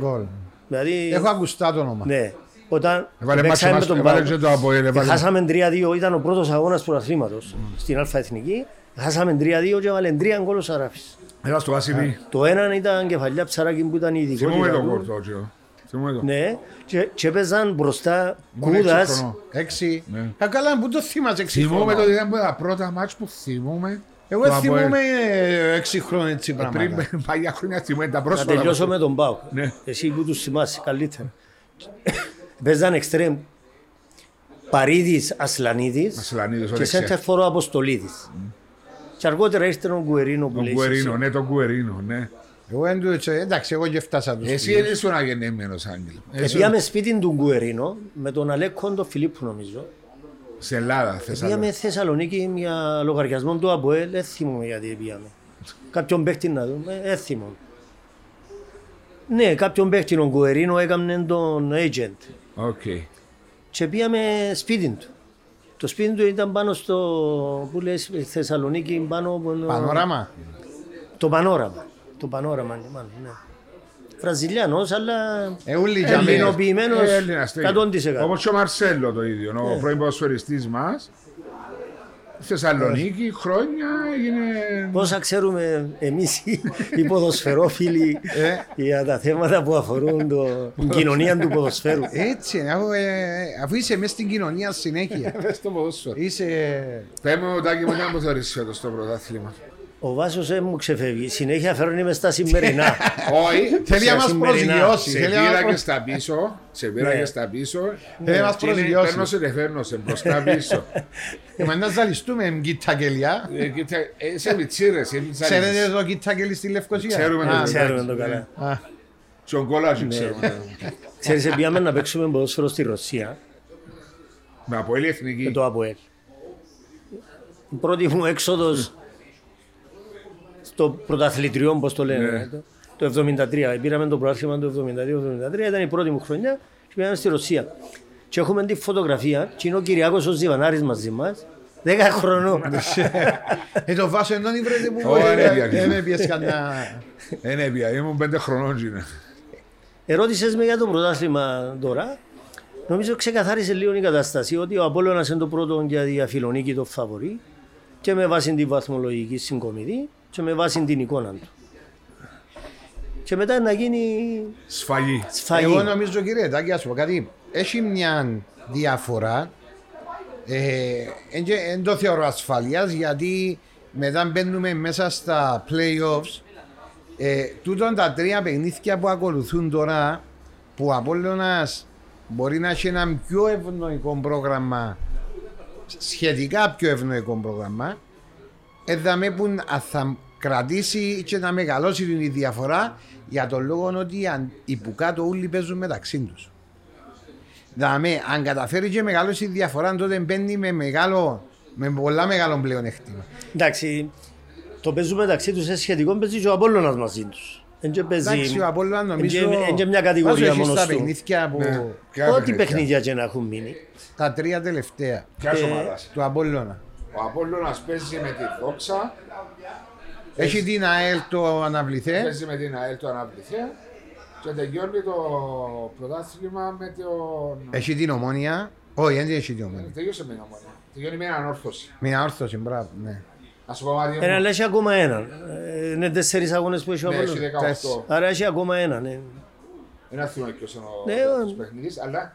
Δηλαδή, έχω ακουστά το όνομα. Ναι. Όταν παίξαμε με τον Πάμπαλο, χάσαμε τρία δύο, ήταν ο πρώτος αγώνας πρωταθλήματος mm. στην Αλφαεθνική. Χάσαμε τρία δύο και έβαλε τρία γκολ ο Σαράφης. Έλα στο Άσιμπι. Το έναν ήταν κεφαλιά ψαράκι που ήταν η ειδικότητα. Θυμούμε το γκολ τότε. Ναι, και, και παίζαν μπροστά Κούδας. Έξι. Καλά, πού το θυμάσαι έξι. Θυμούμε το πρώτο μάτς που θυμούμε. Εγώ θυμούμαι έξι χρόνια έτσι πράγματα. Πριν παλιά χρόνια θυμούμαι τα πρόσφατα. Να τελειώσω με τον ΠΑΟΚ. Εσύ που τους θυμάσαι καλύτερα. Παίζαν εξτρέμ Παρίδης Ασλανίδης και σέντερφορο Αποστολίδης. Και αργότερα ήρθε τον Κουερίνο που λέει. Τον Κουερίνο, ναι, τον Κουερίνο, ναι. Εντάξει, εγώ και φτάσα τους. Εσύ ήσουν αγενέμενος, Άγγελ. Επήγαμε σπίτι του Κουερίνο με τον Αλέκοντο Φιλίππου νομίζω. Σε Ελλάδα, Θεσσαλονίκη. Πήγαμε Θεσσαλονίκη για λογαριασμό του ΑΠΟΕΛ, δεν θυμούμε γιατί πήγαμε. Κάποιον παίχτη να δούμε, δεν θυμούμε. Ναι, κάποιον παίχτη, τον Μπουερίνο, έκανε τον agent. Okay. Και πήγαμε σπίτι του. Το σπίτι του ήταν πάνω στο, που λες, Θεσσαλονίκη, πάνω... Πανόραμα. Το Πανόραμα. Το Πανόραμα, μάλλον, ναι. Βραζιλιανός, αλλά ελληνοποιημένος εκατό τοις εκατό. Όπως και ο Μαρσέλο το ίδιο, ο πρώην ποδοσφαιριστής μας. Θεσσαλονίκη, χρόνια έγινε... Πόσα ξέρουμε εμείς οι ποδοσφαιρόφιλοι για τα θέματα που αφορούν την κοινωνία του ποδοσφαίρου. Έτσι, αφού είσαι μέσα στην κοινωνία συνέχεια. Στο ποδόσφαιρο. Πέμε ο Τάκη μου, να μου θεωρείς φέτος το πρωτάθλημα. Ο Βάσος δεν μου ξεφεύγει. Συνέχεια φέρνει μες τα σημερινά. Όχι, θέλει να μας προσγειώσει. Σε πήρα και στα πίσω. Σε πήρα και στα πίσω. Θέλει να μας προσγειώσει. Παίρνω σε τεφέρνω σε μπροστά πίσω. Εμένα να ζαλιστούμε με κιτάκελια. Σε μητσίρες. Ξέρετε το κιτάκελι στη Λευκοσία. Ξέρουμε το καλά. Στον κόλαση ξέρουμε. Ξέρεις, πήγαμε να παίξουμε ποδόσφαιρο στη Ρωσία. Με ΑΠΟΕΛ εθνική. Με το ΑΠΟΕΛ. Πρώτη μου έξοδος. Το πρωταθλητριό, πώς το λένε, yeah. το εβδομήντα τρία. Πήραμε το πρωτάθλημα του εβδομήντα δύο εβδομήντα τρία, ήταν η πρώτη μου χρονιά και πήγαμε στη Ρωσία. Και έχουμε τη φωτογραφία, και είναι ο Κυριάκος ο Ζιβανάρης μαζί μας, δέκα χρονών. Ε, το βάσο ενώνει βρέτε που μπορεί, δεν έπιες κανένα. Δεν έπια, ήμουν πέντε χρονών γίνα. Ερώτησες με για το πρωτάθλημα τώρα. Νομίζω ξεκαθάρισε λίγο η κατάσταση, ότι ο Απόλλωνας είναι το πρώτο για διαφιλονίκη το φαβορί και με βάση τη βαθμολογική συγκομιδή. Και με βάση την εικόνα του. Και μετά να γίνει σφαγή. σφαγή. Εγώ νομίζω, κύριε Τάκη, ας πω κάτι. Έχει μια διαφορά. Δεν το θεωρώ ασφαλείας, γιατί μετά μπαίνουμε μέσα στα play-offs. Ε, τούτον τα τρία παιχνίδια που ακολουθούν τώρα, που ο Απόλλωνας μπορεί να έχει ένα πιο ευνοϊκό πρόγραμμα, σχετικά πιο ευνοϊκό πρόγραμμα, έδαμε που θα κρατήσει και να μεγαλώσει την διαφορά για τον λόγο ότι οι που κάτω όλοι παίζουν μεταξύ τους. Δηλαδή, αν καταφέρει και μεγαλώσει τη διαφορά, τότε μπαίνει με, μεγάλο, με πολλά μεγάλο πλεονέκτημα. Εντάξει, το παίζουν μεταξύ τους σε σχετικό παίζει και ο Απόλλωνας μαζί τους. Εντάξει, ο Απόλλωνας νομίζω πως έχεις τα παιχνίδια που... Ό,τι παιχνίδια και να έχουν μείνει. Τα τρία τελευταία του Απόλλωνα. Ο Απόλλωνας παίζει με τη Δόξα. Έχει την ΑΕΛ το αναβληθέ. Παίζει με την ΑΕΛ το αναβληθέ. Και τελειώνει το πρωτάθλημα με τον... Έχει την Ομόνια. Όχι, δεν έχει την Ομόνια. Τελειώσε με την Ομόνια. Τελειώνει με έναν Όρθωση. Με έναν Όρθωση, μπράβο, ναι. Ας πω κάτι... Ένα, αλλά έχει ακόμα έναν. Είναι τέσσερις αγώνες που έχει ο Απόλλωνας. Ναι, έχει δεκαοκτώ. Άρα έχει ακόμα έναν, ναι. Ένα θυμονικιός είναι ο...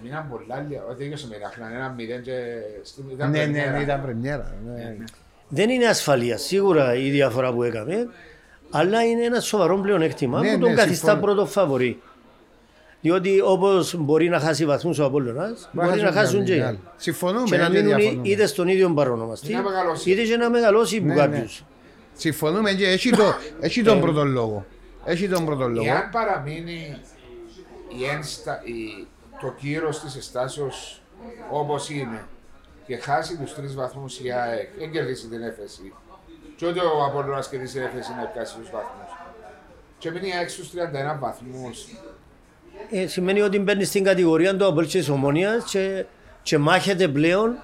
Έμειναν πολλά λίγα, ότι έγινε στο Μινάχνα, ένα μηδέν και ήταν πρεμιέρα. Ναι, ναι, ήταν πρεμιέρα. Δεν είναι ασφαλεία, σίγουρα η διαφορά που έκαμε, αλλά είναι ένα σοβαρό πλεονέκτημα που τον καθιστά πρώτο φαβορί. Διότι όπως μπορεί να χάσει βαθμούς ο Απόλλωνας, μπορεί να χάσουν και άλλοι. Και να μείνουν είτε στον ίδιο παρονομαστή, είτε και να μεγαλώσει που κάποιους. Συμφωνούμε και έχει τον πρώτο λόγο. Εάν παραμείνει η ένστα... το κύρος της εστάσεως όπως είναι και χάσει τους τρεις βαθμούς η ΑΕΚ, δεν κερδίσει την έφεση. Και ούτε ο Απόλλωνας κερδίσει την έφεση να πιάσει τους βαθμούς. Και μείνει η ΑΕΚ στους τριάντα ένα βαθμούς. Ε, σημαίνει ότι μπαίνει στην κατηγορία του Απόλλωνα της Ομόνοιας και, και μάχεται πλέον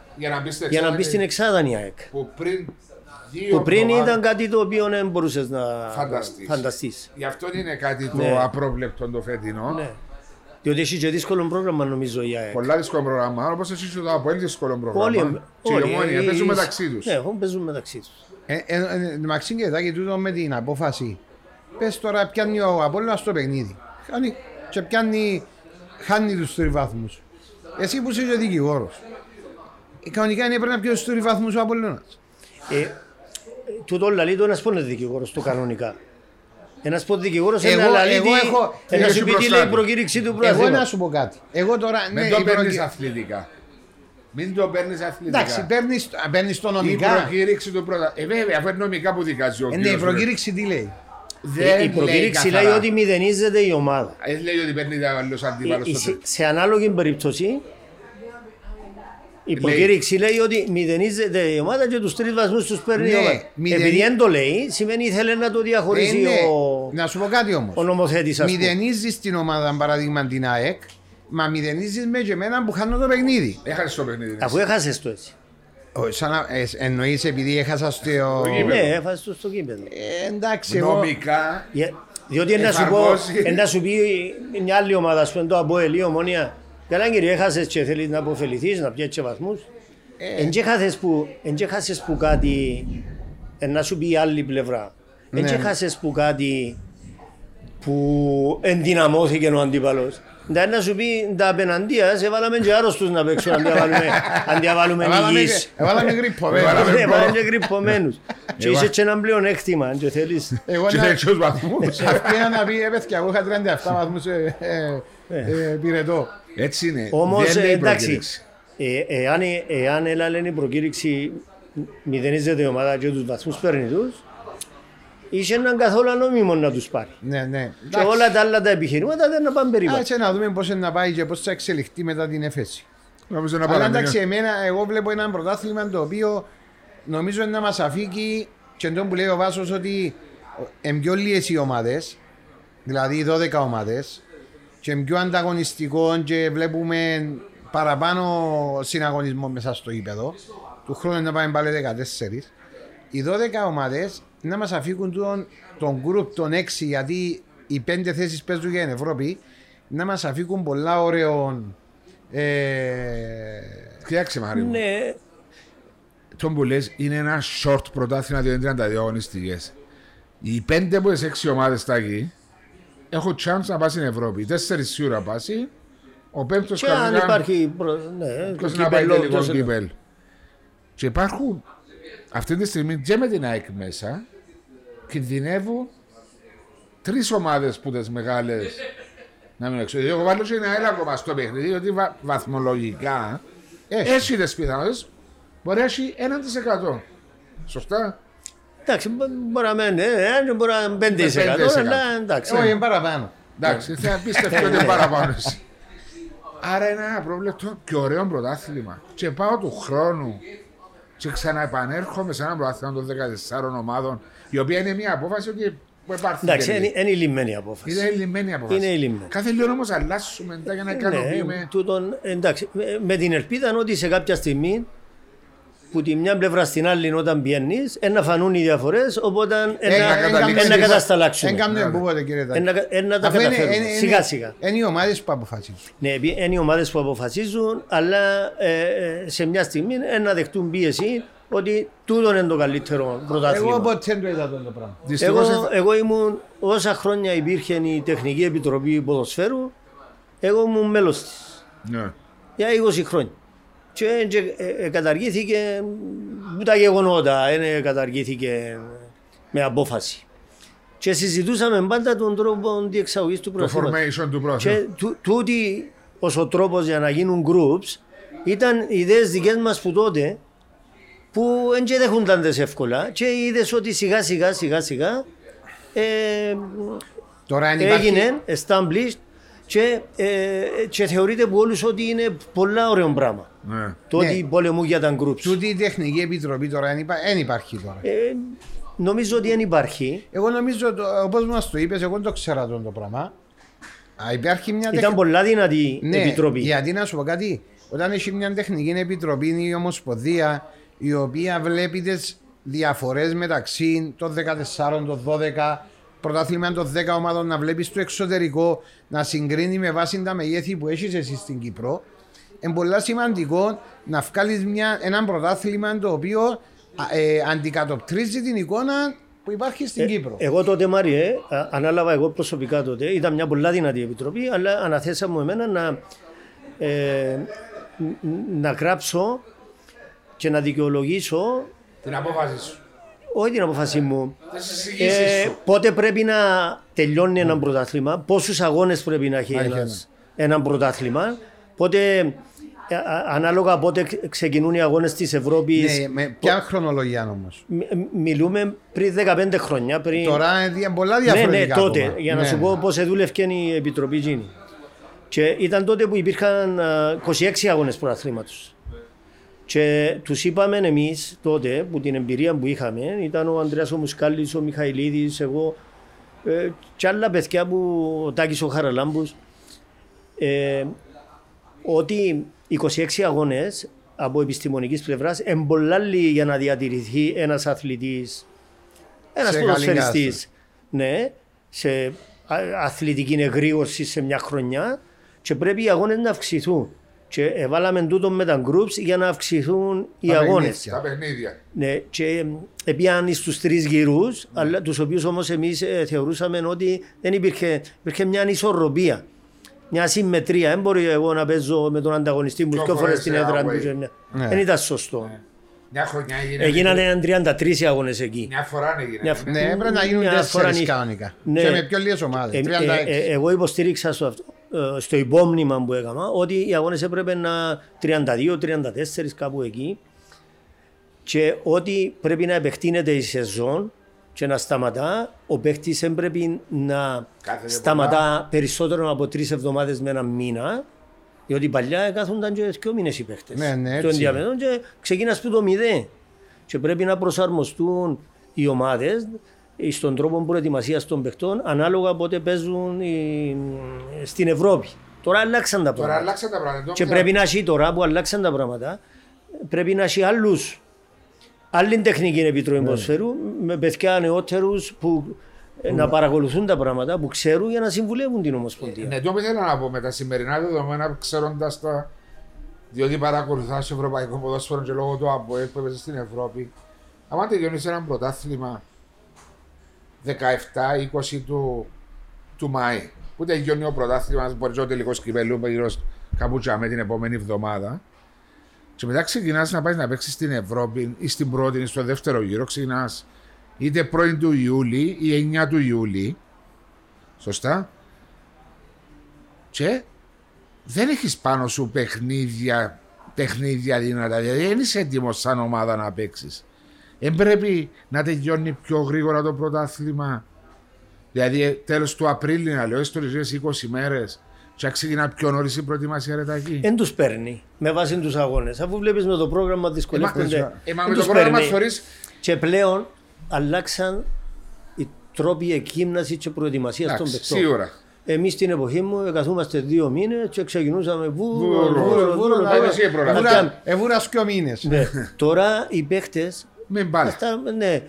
για να μπει στην εξάδα η ΑΕΚ. Που πριν, που πριν προβά... ήταν κάτι το οποίο δεν μπορούσες να φανταστείς. φανταστείς. Γι' αυτό είναι κάτι το ναι. απρόβλεπτο το φετινό. Ναι. Διότι έχει και δύσκολο πρόγραμμα νομίζω η ΑΕΚ. Πολλά δύσκολο πρόγραμμα, όπως εσύ σου δω από πολύ δύσκολο πρόγραμμα. Και οι Ομόνοι παίζουν μεταξύ τους. Ναι, παίζουν μεταξύ τους. Μαξίν και Τάκη, τούτο με την απόφαση. Πες τώρα πιάνει ο Απόλλωνας στο παιχνίδι. Και πιάνει, χάνει τους τρεις βαθμούς. Εσύ που είσαι δικηγόρος. Κανονικά είναι πρέπει να πιάνει τους τρεις βαθμούς ο Απόλλωνας. Τούτο λαλεί το ένας πόνε δικηγόρος του κανονικά. Ένας πότε δικηγόρος είναι να λαλεί την προκήρυξη του προαθήματος. Εγώ να σου πω κάτι. Εγώ τώρα, ναι, μην το παίρνεις προκυ... αθλητικά. Μην το παίρνεις αθλητικά. Εντάξει, παίρνεις, παίρνεις το νομικά. Η προκήρυξη του προαθήματος. Ε, βέβαια, αφού είναι νομικά που δικάζει ο ε, ναι, η προκήρυξη τι λέει. Δεν η προκήρυξη λέει, λέει ότι μηδενίζεται η ομάδα. Δεν λέει ότι παίρνει ο αντίπαλος. Ε, σε, σε ανάλογη περίπτωση, Η υποκήρυξη λέει ότι μηδενίζεται η ομάδα και τους τρεις βαθμούς τους παίρνει η ομάδα. Επειδή δεν το λέει, σημαίνει ήθελε να το διαχωρίσει ο, να σου πω κάτι όμως. Ο νομοθέτης. Μηδενίζεις την ομάδα, παράδειγμα την ΑΕΚ, μα μηδενίζεις με και εμένα που χάνω το παιχνίδι. Έχασες το παιχνίδι. Αφού έχασες το έτσι. Εννοείς επειδή έχασα στο γήπεδο. Ναι, έχασα στο γήπεδο. Εντάξει, εγώ... Νομικά... Διότι ένα σου πει μια άλλη ομάδα, σου εντό από ελή ομόνια. Καλά κύριε, έχασες και θέλεις να αποφεληθείς, να πιέσεις βαθμούς. Εν και έχασες που κάτι, να σου πει η άλλη πλευρά. Εν και έχασες που κάτι που ενδυναμώθηκε ο αντίπαλος. Να σου πει τα απέναντία, σε βάλαμε και άρρωστους να παίξουν, αν διαβάλουμε νηγείς. Εβάλαμε γρυππομένους. Και είσαι και έναν πλέον έκτημα, αν και θέλεις. Εγώ αυτοί να πει, έπαιξε, εγώ είχα τριάντα επτά βαθμούς πυρετό. Έτσι είναι, δεν λέει προκήρυξη. Εάν έλα λένε προκήρυξη, μηδενίζεται η ομάδα και τους βαθμούς παίρνει τους, είχε έναν καθόλου νόμιμο να τους πάρει. Ναι, ναι. Και όλα τα άλλα τα επιχειρήματα δεν να πάνε περίπου. Άτσι να δούμε πώς να πάει και πώς θα εξελιχθεί μετά την έφεση. Αλλά εντάξει, εμένα, εγώ βλέπω ένα πρωτάθλημα το οποίο νομίζω να μας αφήκει και τον που λέει ο Βάσος ότι είναι πιο λίγες οι ομάδες, δηλαδή δώδεκα ομάδες, και είναι πιο ανταγωνιστικό και βλέπουμε παραπάνω συναγωνισμό μέσα στο γήπεδο. Του χρόνου να πάμε πάλι δεκατέσσερις. Οι δώδεκα ομάδες να μας αφήκουν τον, τον group των έξι, γιατί οι πέντε θέσεις παίζουν για την Ευρώπη, να μας αφήκουν πολλά ωραίων. Φτιάξε Μάριο. Ναι. Τον που λες είναι ένα short πρωτάθλημα διότι τριάντα δύο αγωνιστικές. Οι πέντε από τις έξι ομάδες στα εκεί έχουν chance να πάει στην Ευρώπη. Οι τέσσερις σίγουρα πάσει. Ο πέμπτος κανονικά. Και αν υπάρχει. Ναι, να πάει τελικό κύπελ. Και υπάρχουν αυτή τη στιγμή και με την ΑΕΚ μέσα. Κινδυνεύουν τρεις ομάδες που τις μεγάλες να μην εξοδεύουν. Εγώ βάλω και ένα έλακο στο παιχνίδι, γιατί βα, βαθμολογικά έχει τις πιθανότητες, μπορεί να έχει ένα τοις εκατό. Σωστά. Εντάξει, μπορεί να μένει πέντε τοις εκατό, αλλά εντάξει. Όχι, είναι παραπάνω. Εντάξει, θα πίστευτε ότι είναι παραπάνω. Άρα είναι ένα απρόβλεπτο και ωραίο πρωτάθλημα. Και πάω του χρόνου και ξαναεπανέρχομαι σε ένα πρωτάθλημα των δεκατεσσάρων ομάδων, η οποία είναι μια απόφαση ότι υπάρχει. Εντάξει, είναι, είναι η λυμμένη απόφαση. Είναι η λυμμένη απόφαση. Είναι η λυμμένη. Κάθε λίγο όμως αλλάσσουμε για να ικανοποιούμε. Ναι, τούτον, εντάξει, με, με την ελπίδα ότι σε κάποια στιγμή που τη μια πλευρά στην άλλη όταν πιένεις, να φανούν οι διαφορές, οπότε να κατασταλάξουν. Δεν κάνουμε τίποτα κύριε Τάκη. Να τα καταφέρουμε, σιγά σιγά. Είναι οι ομάδες που αποφασίζουν. Ναι, είναι οι ομάδες που αποφασίζουν, αλλά σε μια στιγμή να δεχτούν πίεση ότι τούτο είναι το καλύτερο πρωτάθλημα. Εγώ ποτέ δεν είδα το πράγμα. Εγώ ήμουν, όσα χρόνια υπήρχε η Τεχνική Επιτροπή Ποδοσφαίρου, εγώ ήμουν μέλος της. Για είκοσι χρόνια. Και καταργήθηκε τα γεγονότα, καταργήθηκε με απόφαση. Και συζητούσαμε πάντα τον τρόπο διεξαγωγής του προθέματος. Το formation του προθέματος. Και τούτη ως ο τρόπος για να γίνουν groups ήταν ιδέες δικές μας που τότε που δεν δέχονταν τες εύκολα και είδες ότι σιγά σιγά σιγά σιγά ε, έγινε established. Και, ε, και θεωρείται που όλους ότι είναι πολλά ωραίο πράγμα. Ναι. Το ότι ναι. Πολεμούν για τα groups. Τούτη η Τεχνική Επιτροπή τώρα δεν υπά... υπάρχει τώρα. Ε, νομίζω ότι δεν υπάρχει. Εγώ νομίζω, όπως μας το είπες, εγώ δεν το ξέρα το πράγμα. Α, υπάρχει μια τεχ... Ήταν πολλά δυνατή ναι, επιτροπή. Γιατί να σου πω κάτι, όταν έχει μια τεχνική επιτροπή, είναι η Ομοσπονδία, η οποία βλέπει τις διαφορές μεταξύ των δεκατεσσάρων, των δώδεκα. Πρωτάθλημα των δέκα ομάδων να βλέπει στο εξωτερικό, να συγκρίνει με βάση τα μεγέθη που έχει εσύ στην Κύπρο. Είναι πολύ σημαντικό να βγάλει ένα πρωτάθλημα το οποίο ε, αντικατοπτρίζει την εικόνα που υπάρχει στην ε, Κύπρο. Εγώ τότε, Μάριε, ανάλαβα εγώ προσωπικά τότε, ήταν μια πολύ δυνατή επιτροπή, αλλά αναθέσαμε εμένα να, ε, να γράψω και να δικαιολογήσω την απόφαση σου. Όχι την αποφασή μου. Ε, πότε πρέπει να τελειώνει ένα πρωτάθλημα, πόσους αγώνες πρέπει να έχει ένας, ένα πρωτάθλημα, πότε, ανάλογα πότε ξεκινούν οι αγώνες της Ευρώπης. Ναι, με ποια χρονολογία όμως. Μιλούμε πριν δεκαπέντε χρόνια. Πριν... Τώρα είναι πολλά διαφορετικά. Ναι, ναι, τότε. Ακόμα. Για να ναι. Σου πω πώς δούλευκε η Επιτροπή Τζίνη. Και ήταν τότε που υπήρχαν είκοσι έξι αγώνες πρωταθλήματος. Και τους είπαμε εμείς τότε, που την εμπειρία που είχαμε, ήταν ο Ανδρέας ο Μουσκάλης, ο Μιχαηλίδης, εγώ ε, και άλλα παιδιά που ο Τάκης ο Χαραλάμπους, ε, ότι είκοσι έξι αγώνες από επιστημονικής πλευράς εμπολάλλει για να διατηρηθεί ένας αθλητής, ένας ποδοσφαιριστής, ναι, σε αθλητική εγρήγορση σε μια χρονιά, και πρέπει οι αγώνες να αυξηθούν. Και βάλαμε τούτο με τα groups για να αυξηθούν οι αγώνες. Τα παιχνίδια. Ναι, και επίαν στους τρεις γυρούς, mm. τους οποίους όμως εμείς ε, θεωρούσαμε ότι δεν υπήρχε, υπήρχε μια ανισορροπία, μια συμμετρία. Δεν μπορεί εγώ να παίζω με τον ανταγωνιστή μου δύο φορές στην έδρα του. Ναι. Δεν ήταν σωστό. Ναι. Μια χρονιά έγιναν τριάντα τρεις αγώνες εκεί. Μια φορά έγιναν. Ναι, έπρεπε να γίνουν τέσσερις κανονικά. Και με πιο λίγες ομάδες. Εγώ υποστήριξα στο αυτό. Στο υπόμνημα που έκανα, ότι οι αγώνες έπρεπε να τριάντα δύο τριάντα τέσσερα κάπου εκεί, και ότι πρέπει να επεκτείνεται η σεζόν και να σταματά. Ο παίκτης δεν πρέπει να κάθε σταματά πολλά περισσότερο από τρεις εβδομάδες με ένα μήνα, διότι παλιά κάθονταν και δύο μήνες οι παίκτες. Ναι, ναι, το ενδιαφέρον και ξεκίνας του το μηδέν. Και πρέπει να προσαρμοστούν οι ομάδες στον τρόπο προετοιμασίας των παιχτών, ανάλογα πότε παίζουν οι... στην Ευρώπη. Τώρα αλλάξαν τα πράγματα. Αλλάξαν τα πράγματα. Και πρέπει να έχει τώρα που αλλάξαν τα πράγματα, πρέπει να έχει άλλους, άλλη τεχνική επιτροπή ναι. ποδοσφαίρου, με παιδιά νεότερους που ναι. να παρακολουθούν τα πράγματα, που ξέρουν, για να συμβουλεύουν την Ομοσπονδία. Ναι, το ήθελα να πω με τα σημερινά δεδομένα, ξέροντας τα. Διότι παρακολουθάς ευρωπαϊκό ποδόσφαιρο και λόγω του ΑΠΟΕ που έπαιζε στην Ευρώπη, άμα τελειώνεις ένα πρωτάθλημα δεκαεπτά είκοσι του, του Μάη, που τελειώνει ο πρωτάθλημα, μπορεί να είναι τελικό κυπέλλου, γύρω καμπούτσα με την επόμενη εβδομάδα. Και μετά ξεκινάς να πάει να παίξει στην Ευρώπη ή στην πρώτη ή στο δεύτερο γύρο. Ξεκινάς είτε πρώτη του Ιούλη ή εννιά του Ιούλη. Σωστά. Και δεν έχεις πάνω σου παιχνίδια, παιχνίδια δυνατά. Δηλαδή δεν είσαι έτοιμος σαν ομάδα να παίξεις. Δεν πρέπει να τελειώνει πιο γρήγορα το πρωτάθλημα. Δηλαδή, τέλος του Απρίλη, να λέω, έστω είκοσι μέρες, και ξεκινά πιο νωρίς η προετοιμασία ρετακή. Δεν τους παίρνει με βάση τους αγώνες. Αφού βλέπεις με το πρόγραμμα δυσκολεύονται. Εμά με το πρόγραμμα θεωρείς. Και πλέον αλλάξαν οι τρόποι εκγύμνασης και προετοιμασίας των παιχτών. Σίγουρα. Εμείς στην εποχή μου καθόμαστε δύο μήνες και ξεκινούσαμε βούρο, βούρο, βούρο. Εβούρα δύο μήνες. Τώρα οι παίχτες. Αυτά, ναι,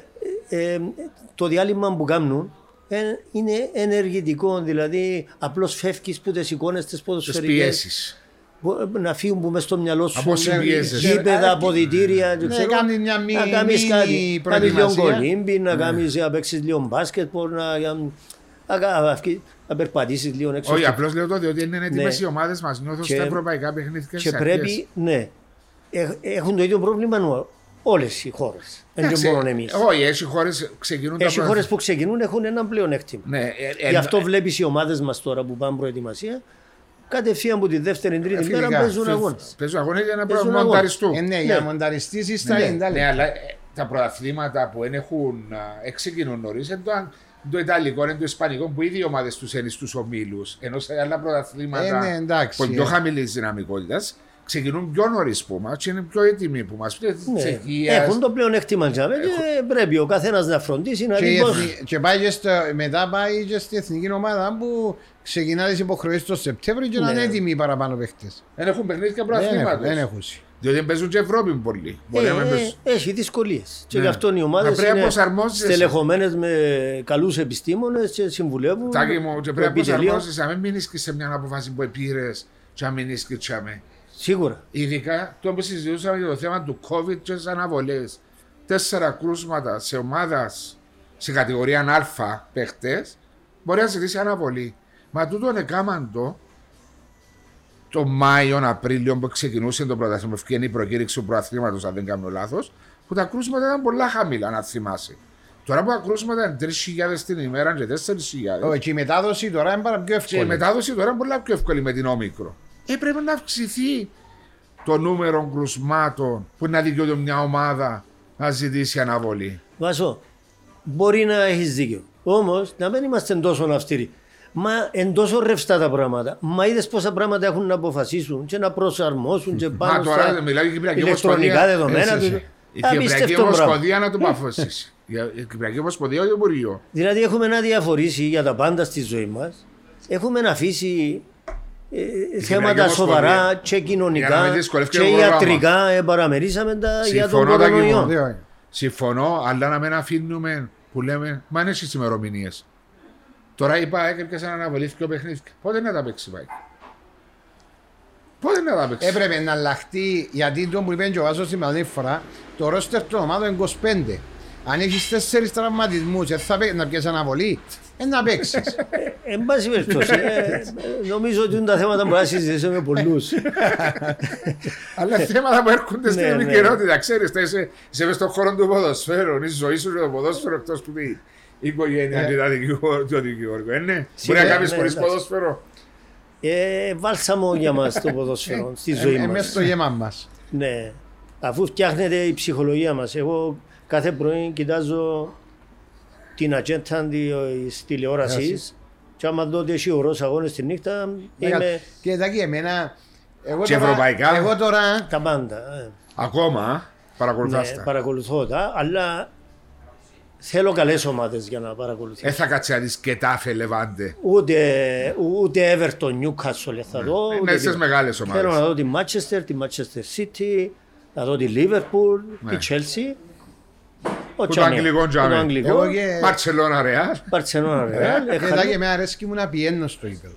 ε, το διάλειμμα που κάνουν ε, είναι ενεργητικό, δηλαδή απλώς φεύγεις που τις εικόνες της ποδοσφαιρικής να φύγουν που μες στο μυαλό σου γήπεδα, αποδυτήρια, ναι, ξέρω, κάνει μια μη, να κάνεις κάτι, κάνεις λίγο κολύμπι, να, κάνεις, να παίξεις λίγο μπάσκετ, να, να, να, να περπατήσεις λίγο έξω. Όχι, απλώς λέω το διότι είναι έτοιμες οι ομάδες μας, νιώθω στα ευρωπαϊκά παιχνίδια και πρέπει, ναι, έχουν το ίδιο πρόβλημα. Όλες οι χώρες. Δεν είναι μόνο εμείς. Όχι, έτσι οι χώρες ξεκινούν. Έτσι οι χώρες που ξεκινούν έχουν ένα πλεονέκτημα. Ναι, ε, ε, γι' αυτό ε, βλέπεις οι ομάδες μας τώρα που πάνε προετοιμασία, κατευθείαν από τη δεύτερη, τρίτη ε, μέρα παίζουν αγώνες. Παίζουν αγώνες για να πρέπει να μονταριστούν. Ε, ναι, ναι, για να μονταριστείς ή στα Ιταλικά. Ναι, αλλά τα πρωταθλήματα που έχουν ξεκινούν νωρίς είναι το Ιταλικό, είναι το Ισπανικό, που ήδη οι ομάδες τους είναι στους ομίλους. Ενώ σε άλλα πρωταθλήματα που πιο χαμηλή δυναμικότητα. Ξεκινούν πιο νωρίς που μας και είναι πιο έτοιμοι που μας. Ναι. Έχουν το πλεονέκτημα και έχουν... πρέπει ο καθένας να φροντίσει να δει πώς. Και πάει στο... μετά πάει και στην εθνική ομάδα που ξεκινάει τις υποχρεώσεις το Σεπτέμβριο και να είναι έτοιμοι οι παραπάνω παίχτες. Δεν έχουν παιχνίδια προαθλήματος. Δεν έχουν. Διότι παίζουν και Ευρώπη πολύ. Ε, ε, έχει δυσκολίες. Και γι' αυτό οι ομάδες είναι στελεχωμένες με καλούς επιστήμονες και συμβουλεύουν. Τάκη μου, και πρέπει να προσαρμόσεις. Αν μην μείνεις και σε μια αποφάση που επήρες, και αν μείνεις και τσάμε. Σίγουρα. Ειδικά το που συζητούσαμε για το θέμα του COVID και τις αναβολές. Τέσσερα κρούσματα σε ομάδας σε κατηγορία Α παίχτες μπορεί να ζητήσει αναβολή. Μα τούτον έκαναν το το Μάιο, Απρίλιο που ξεκινούσε το πρωτάθλημα, που ευκαιρία η προκήρυξη του πρωταθλήματος, αν δεν κάνω λάθος, που τα κρούσματα ήταν πολλά χαμηλά, να θυμάσαι. Τώρα που τα κρούσματα είναι τρεις χιλιάδες την ημέρα και τέσσερις χιλιάδες. Όχι, η μετάδοση τώρα είναι πάρα πιο εύκολη. Και η μετάδοση τώρα είναι πολλά πιο εύκολη με την όμικρο. Ε, πρέπει να αυξηθεί το νούμερο κρουσμάτων που να δικαιούνται μια ομάδα να ζητήσει αναβολή. Βάσο, μπορεί να έχεις δίκιο. Όμως να μην είμαστε τόσο αυστηροί. Μα εν τόσο ρευστά τα πράγματα. Μα είδες πόσα πράγματα έχουν να αποφασίσουν και να προσαρμόσουν και πάνω μα, στα ηλεκτρονικά δεδομένα. Η Κυπριακή Ομοσπονδία να το παφωσίσει. Η Κυπριακή Ομοσπονδία ή το Υπουργείο. Δηλαδή έχουμε να διαφορήσει για τα πάντα στη ζωή μας. Έχουμε να αφήσει ε, θέματα σοβαρά και κοινωνικά και ιατρικά. Ε, παραμερίσαμε τα για τον κορονοϊό. Συμφωνώ, αλλά να μην αφήνουμε που λέμε, μα είναι στις ημερομηνίες. Τώρα η ΠΑΕΚ έπιασε να αναβολήθηκε ο παιχνίδι. Πότε να τα παίξει η ΠΑΕΚ. Πότε να τα παίξει. Έπρεπε να αλλάχτεί, γιατί το που είπε και ο Βάσος την άλλη φορά, το ρόστερ των ομάδων είκοσι πέντε. Αν έχεις τέσσερις τραυματισμούς, θα παίξει, να πιέσεις αναβολή, δεν να παίξεις. Εν πάση περιπτώσει, νομίζω ότι είναι τα θέματα που θα συζητήσω με πολλούς. Αλλά θέματα που έρχονται στην επικαιρότητα, ξέρεις, είσαι μες στον χώρο του ποδοσφαίρου, η ζωή σου είναι το ποδόσφαιρο εκτός που πει η οικογένεια του δικηγόρικου, είναι. Μπορεί να κάνεις χωρίς ποδόσφαιρο. Βάλσαμο για μας το ποδόσφαιρο, στη ζωή μας. Εμείς στο γεμά μας. Ναι, αφού φτιάχνεται η ψυχολογία μας. Εγώ κάθε πρωί κοιτάζω την ατζέντα της τηλεόρασης και άμα δω ότι έχει ωρός αγώνες τη νύχτα είμαι... Και τα εμένα... Εγώ και τώρα, ευρωπαϊκά... Εγώ τώρα... Τα πάντα. Ε. Ακόμα παρακολουθάς τα. Ναι, παρακολουθώ τα, αλλά θέλω καλές ομάδες για να παρακολουθήσω. Δεν θα κατσιάνεις και τάφε Λεβάντε. Ούτε, ούτε Εβερτον, Νιούκασολ θα δω. Είναι στις μεγάλες ομάδες. Θέλω να δω τη Μάντσεστερ, τη Μάντσεστερ Σίτι, να δω τη Λίβερπουλ, τη Τσέλσι. Που το αγγλικό τζάμι. Μπαρτσελώνα Ρεάλ. Μπαρτσελώνα Ρεάλ. Μετά και με αρέσκει μου να πιένω στο ύπεδο.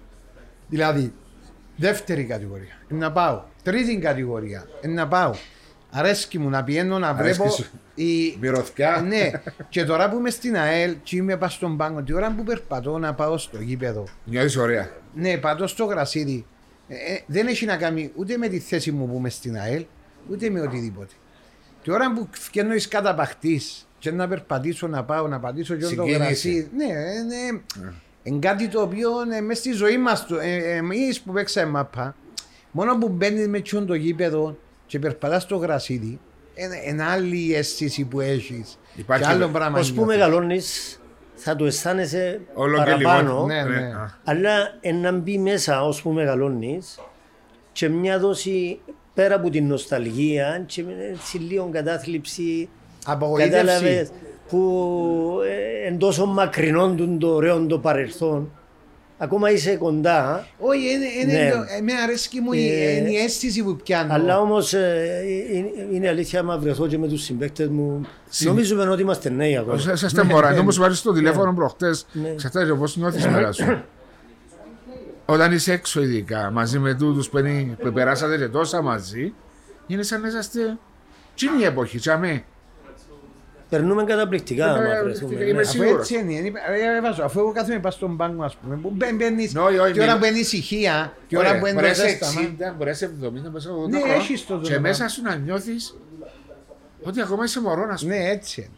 Δηλαδή, δεύτερη κατηγορία, να πάω. Τρίτη κατηγορία, να πάω. Αρέσκει μου να πιένω να βλέπω. Μυρωθιά. Ναι, και τώρα που είμαι στην ΑΕΛ και είμαι πάνω στον πάγκο, την ώρα που περπατώ να πάω στο γήπεδο. Νιώθεις ωραία. Ναι, πατώ στο γρασίδι. Δεν έχει να κάνει ούτε με τη θέση μου που είμαι στην ΑΕΛ, ούτε με οτιδήποτε. Την ώρα που φτιάχνω εις καταπαχτής και να περπατήσω, να πάω, να πατήσω και το γρασί. Ναι, ναι. Είναι κάτι το οποίο μες στη ζωή μας, εμείς που παίξαμε μάπα, μόνο που μπαίνεις με τσιόν το γήπεδο και περπατάς το γρασίδι, είναι άλλη αίσθηση που έχεις. Υπάρχει και άλλο πράγμα. Ως που μεγαλώνεις θα το αισθάνεσαι παραπάνω, ναι, ναι. Αλλά να μπει μέσα ως που μεγαλώνεις και μια δόση πέρα από την νοσταλγία και έτσι λίγο κατάθλιψη, κατάλαβες, που εν τόσο μακρινόντουν το ωραίο το παρελθόν. Ακόμα είσαι κοντά. Όχι, με αρέσκει μου η αίσθηση που πιάνω. Αλλά όμως είναι αλήθεια, άμα βρεθώ και με τους συμπαίκτες μου, νομίζουμε ότι είμαστε νέοι ακόμα. Είσαστε μωρά, όμως βάζεις το τηλέφωνο προχτές, ξεχτάζει όπως νιώθεις μέρα σου. Όταν είσαι έξω, ειδικά μαζί με τούτους που περάσατε και τόσα μαζί, είναι σαν να είσαστε. Τι είναι η εποχή, τσαμί. Περνούμε καταπληκτικά. Είμαι σίγουρος. Αφού εγώ κάθομαι πάνω στον πάγκο, α πούμε, που μπαίνεις. Τι ώρα που είναι ησυχία, τι ώρα που είναι ησυχία. Μπορεί να είσαι εξήντα, μπορεί να είσαι ογδόντα. Και μέσα σου να νιώθεις ότι ακόμα είσαι μωρό. Ναι, έτσι.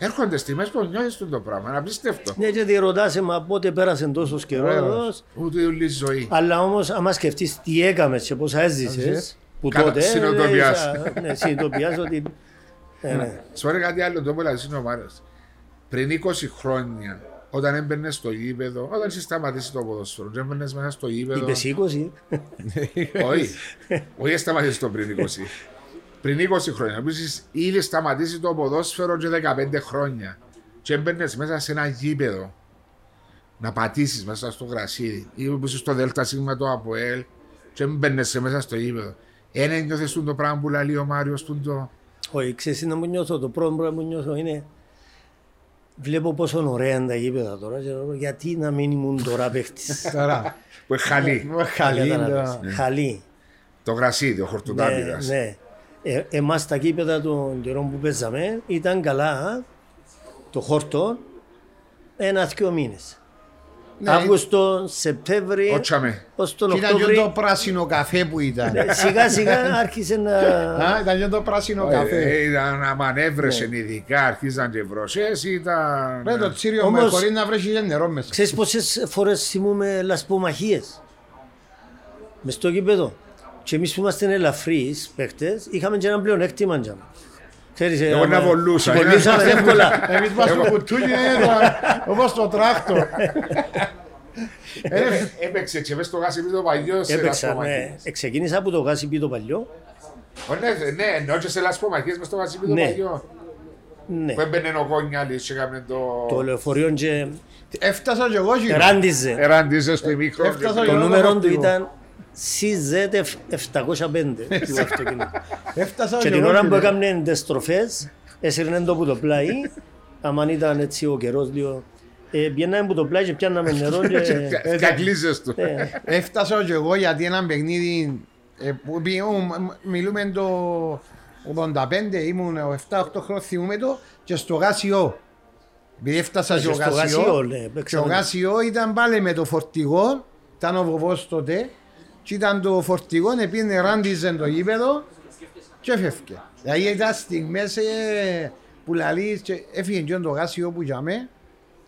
Έρχονται στιγμές που νιώθεις το πράγμα, να πιστεύω. Ναι, και διερωτάσαι, μα πότε πέρασε τόσο καιρό. Ούτε όλη η ζωή. Αλλά όμως, άμα σκεφτείς τι έκαμε και πώς έζησες, που τότε. Συνειδητοποιάς. Ναι, συνειδητοποιάς ότι. Σου έλεγα κάτι άλλο, το πω, είναι ο Μάριος. Πριν είκοσι χρόνια, όταν έμπαινες στο γήπεδο, όταν είσαι σταματήσει το ποδόσφαιρο, έμπαινες μέσα στο γήπεδο. Είπες είκοσι. Όχι, όχι σταματήσει το πριν είκοσι. Πριν είκοσι χρόνια, επίσης ήδη σταματήσει το ποδόσφαιρο και δεκαπέντε χρόνια και έμπαινες μέσα σε ένα γήπεδο να πατήσεις μέσα στο γρασίδι ή όπως στο Δέλτα Σίγμα το ΑΠΟΕΛ και έμπαινες μέσα στο γήπεδο. Ένα νιώθες το πράγμα που λέει ο Μάριος το... Όχι, ξέρεις να μου νιώθω, το πρώτο πράγμα που νιώθω είναι βλέπω πόσο ωραία είναι τα γήπεδα τώρα και λέω, γιατί να μην ήμουν τώρα παίχτης. Τώρα, που είναι χαλή. Το γρασίδι, ο χορτοτάπιδας. Ε, εμάς τα κήπεδα των καιρών που παίζαμε ήταν καλά το χόρτο ένα-δυο μήνες. Ναι, Αύγουστο, Σεπτέμβρη, ως τον Οκτώβρη. Ήταν και το πράσινο καφέ που ήταν. Σιγά σιγά άρχισε να... Α, ήταν και το πράσινο καφέ. Ήταν αμανέβρεσεν ειδικά, αρχίζαν και βροσές, ήταν... Ρε το τσίριο με χωρίς να βρέσει και νερό μέσα. Ξέρεις πόσες φορές θυμούμε λασπομαχίες μες στο κήπεδο. Και εμείς που ήμασταν ελαφρύς παίκτες, είχαμε και έναν πλεονέκτημα. Εγώ να βολούσα. Βολούσαμε εύκολα. Εμείς μας το κουτούλι, όπως το τράχτο. Έπαιξε και πες το γάσιμπι το παλιό σε λασπομαχίες. Εξεκίνησα από το γάσιμπι το παλιό. Ναι, εννοώ και σε λασπομαχίες μες το γάσιμπι το παλιό. Που έμπαινε ο Κόνιαλης και έκαμε το... Το λεωφορείο και... Έφτασα και εγώ και... Εράντιζε. Εράντιζε στο ημίκρο. Το νούμερο του ήταν σι ζετ εφτακόσια πέντε του αυτοκίνητου. Και την ώρα που έκαναν τις στροφές, έσυρναν το που το πλάι. Αμάν ήταν έτσι ο καιρός λίγο... Πιέναμε που το πλάι και πιάναμε νερό και... Κακλίζες του. Έφτασα και εγώ γιατί έναν παιχνίδι... Μιλούμε το... ογδόντα πέντε ήμουν εφτά οκτώ χρόνια θυμούμε το και στο Γάσιο. Επειδή έφτασα στο Γάσιο, και ο Γάσιο ήταν πάλι με το φορτηγό, ήταν ο Βοβός τότε και ήταν το φορτηγό, επειδή ράντιζε το γήπεδο και έφευκε. Δηλαδή ήταν στιγμές που λαλείς και έφυγε και το Γάσιο που γιαμε.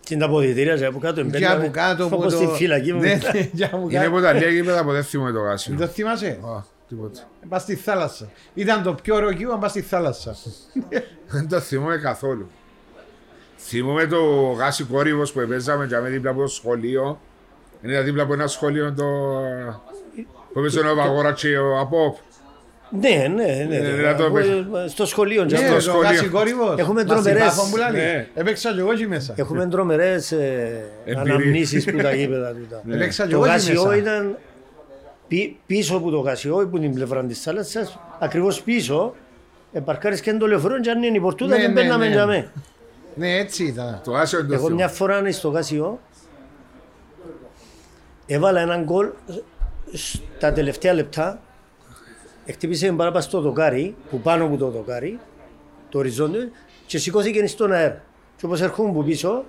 Και είναι τα ποδητήρια και από κάτω εμπέλαμε, όπως στη φύλακη μου. Είναι ποταλία γήπεδα που δεν θυμούμε το Γάσιο. Δεν θυμάσαι. Πας στη θάλασσα. Ήταν το πιο ροκείο αν πας στη θάλασσα. Δεν το θυμούμαι καθόλου. Θυμούμαι το γάσι κόρυβος που παίζαμε και δίπλα από το σχολείο. Είναι δίπλα από ένα σχολείο το... που έπαιζε ο Παγόρα και ο Απόπ. Ναι, ναι, ναι. Στο σχολείο. Ναι, το γάσι κόρυβος. Έχουμε τρομερές. Έπαιξα και εγώ και μέσα. Έχουμε τρομερές αναμνήσεις που τα γήπεδα. Το γάσιό ήταν... Πίσω από το Γασιό, από την πλευρά της θάλασσας, ακριβώς πίσω, επαρκάρεις και το λεωφορείο και αν είναι η πορτούδα δεν παίρναμε για μέ. Ναι, έτσι ήταν. Εγώ μια φορά στο Γασιό, έβαλα έναν γκολ στα τελευταία λεπτά, εκτύπησε μπαράπα στο δοκάρι, που πάνω από το δοκάρι, το οριζόντιο, και σηκώθηκε στον αέρα. Και όπως έρχομαι από πίσω,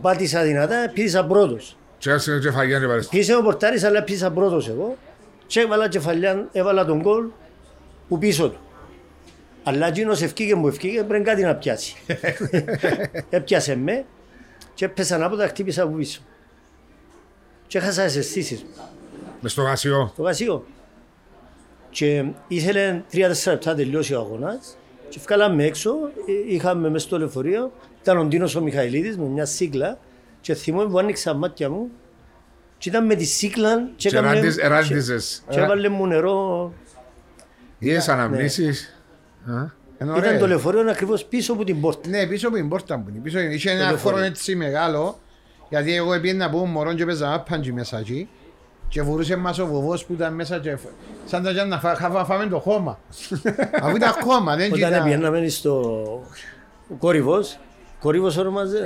πάτησα δυνατά, πήδησα πρώτος. Πήσε ο πορτάρις, αλλά πήσα πρώτος εγώ. Και έβαλα κεφαλιά, έβαλα τον γκολ που πίσω του. Αλλά εκείνος ευκήκε μου ευκήκε, πρέπει κάτι να πιάσει. Έπιασε με και έπαισα ανάποδα, χτύπησα από πίσω. Και έχασα τις αισθήσεις μου. Μες στο Γάσιο. Στο Γάσιο. Και ήθελε τρία τέσσερα λεπτά τελειώσει ο αγωνάς. Και βγάλαμε έξω, είχαμε μέσα στο λεωφορείο. Ήταν ο Ντίνος ο Μιχαηλίδης με μια σίγκλα. Και θυμόμαι που άνοιξα μάτια μου και ήταν με τη σύκλα και έβαλε μου νερό. Είδες αναμνήσεις. Ήταν το λεωφορείο ακριβώς πίσω από την πόρτα. Ναι, πίσω από την πόρτα μου. Είχε ένα χώρο έτσι μεγάλο, γιατί εγώ έπαιρνα από μωρόν και παίζαμε πάντζι μέσα εκεί και φορούσε μας ο Βοβός που ήταν μέσα και σαν να φάμε το χώμα. Αφού ήταν χώμα, δεν ήταν... Όταν πιέναμε στο Κόρυβος, Κόρυβος ονομάζε...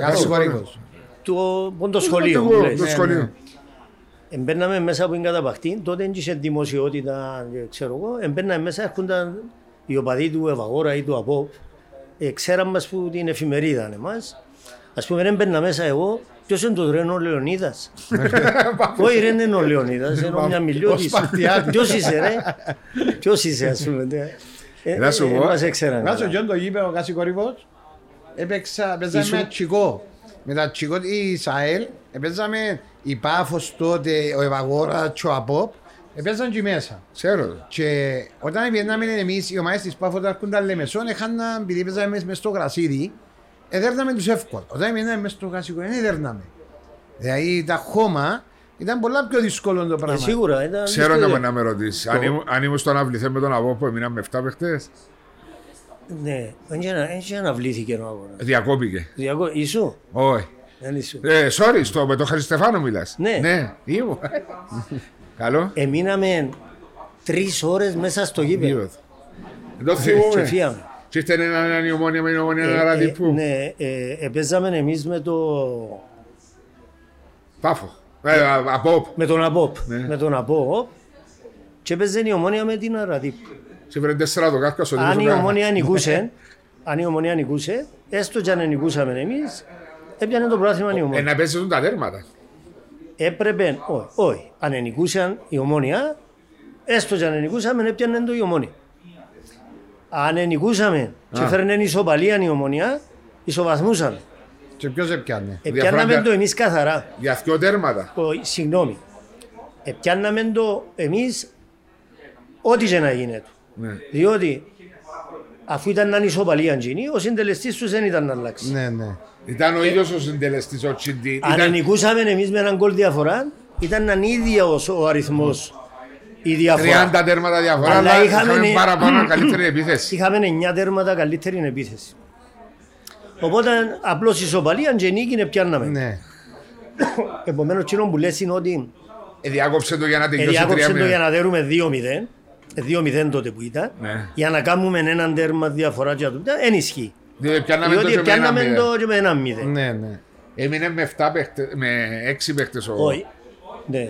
Το σχολείο. Εμπέρναμε μέσα από την καταπαχτή, τότε δεν είχε δημοσιότητα, ξέρω εγώ. Εμπέρναμε μέσα, έρχονταν οι οπαδοί του Ευαγόρα ή του ΑΠΟΠ. Ξέραμε μας που την εφημερίδα είναι μας. Ας πούμε, έμπαιρνα μέσα εγώ, ποιος είναι το τρένο, ο Λεωνίδας. Όχι ρε, είναι ο Λεωνίδας, είναι μια μιλιώτης. Ποιος είσαι ρε, ποιος είσαι ας πούμε. Μας έξεραν. Γάσο και το γήπεδο ο Γάσι Κορυβός, έπαιξα, παίζαμε ένα τσικό. Με τα τσικότη Ισαέλ, παίζαμε η Πάφος τότε, ο Ευαγόρα, ο Απόπ, παίζαν και μέσα. Ξέρω. Και όταν πιέναμε εμείς, οι ομάδες της Πάφος, όταν έρχονταν Λεμεσόν, επειδή παίζαμε μέσα στο γρασίδι, έδερναμε τους εύκολα. Όταν πιέναμε μέσα στο γρασίδι, δεν έδερναμε. Δηλαδή τα χώμα ήταν πολλά πιο δύσκολο το πράγμα. Σίγουρα ήταν. Ξέρω να με να με ρωτήσεις. Αν ήμουν στον αυληθέ με τον Απόπ, έμειναν με εφτά παίχτες. Ναι, δεν αναβλήθηκε ο αγώνα. Διακόπηκε. Ήσου. Όχι. Sorry, στο με τον Χαριστεφάνο μιλάς. Ναι, ήμουν. Καλό. Εμείναμε τρεις ώρες μέσα στο γήπεδο. Εδώ θυμόμαι. Και ήρθαν έναν Ιωμόνια με την Ιωμόνια έναν Ραντιπού. Ναι, παίζαμε εμείς με το... Πάφο. Απόπ. Με τον Απόπ. Με τον Απόπ. Και παίζε η Ιωμόνια με την Ραντιπού. Αν η Ομόνια νικούσε, αν η Ομόνια νικούσε, έστω και αν νικούσαμε εμείς, έπιανε το πρόθυμα η Ομόνια. Ε, να παίζουν τα τέρματα. Έπρεπε, όχι, όχι. Αν νικούσαν η Ομόνια, έστω και αν νικούσαμε, έπιανε το η Ομόνια. Αν νικούσαμε και φέρνε ισοπαλία η Ομόνια, ισοβαθμούσαμε. Και ποιος έπιανε. Έπιαναμε το εμείς καθαρά. Για αυτοί ο τέρματα. Συγγνώμη. Έπιαναμε το εμείς ό,τι και να γίνεται. Ναι. Διότι Αφού ήταν ανισοπαλία γινή, ο συντελεστής τους δεν ήταν να αλλάξει. Ναι, ναι. Ήταν ο ίδιος ο συντελεστής. Ο Τσιντι... Αν ήταν... νικούσαμε εμείς με έναν γκολ διαφορά, ήταν ίδιος ο αριθμός. Η διαφορά. τριάντα τέρματα διαφορά, αλλά, αλλά είχαμε, είχαμε παραπάνω καλύτερη επίθεση. Είχαμε εννιά τέρματα καλύτερη επίθεση. Οπότε απλώς ισοπαλία γινή και πιάνναμε. Ναι. Επομένως, εκείνο που λες είναι ότι εδιάκοψε το για να τελειώσει τρία μηδέν. δύο μηδέν τότε που ήταν, ναι. Για να κάνουμε έναν τέρμα διαφορά και ατουπτά, εν ισχύει. Διότι πιάνναμε το και με ένα μηδέν. Ναι, ναι. Έμεινε με έξι παίχτες ο... Όχι, ναι.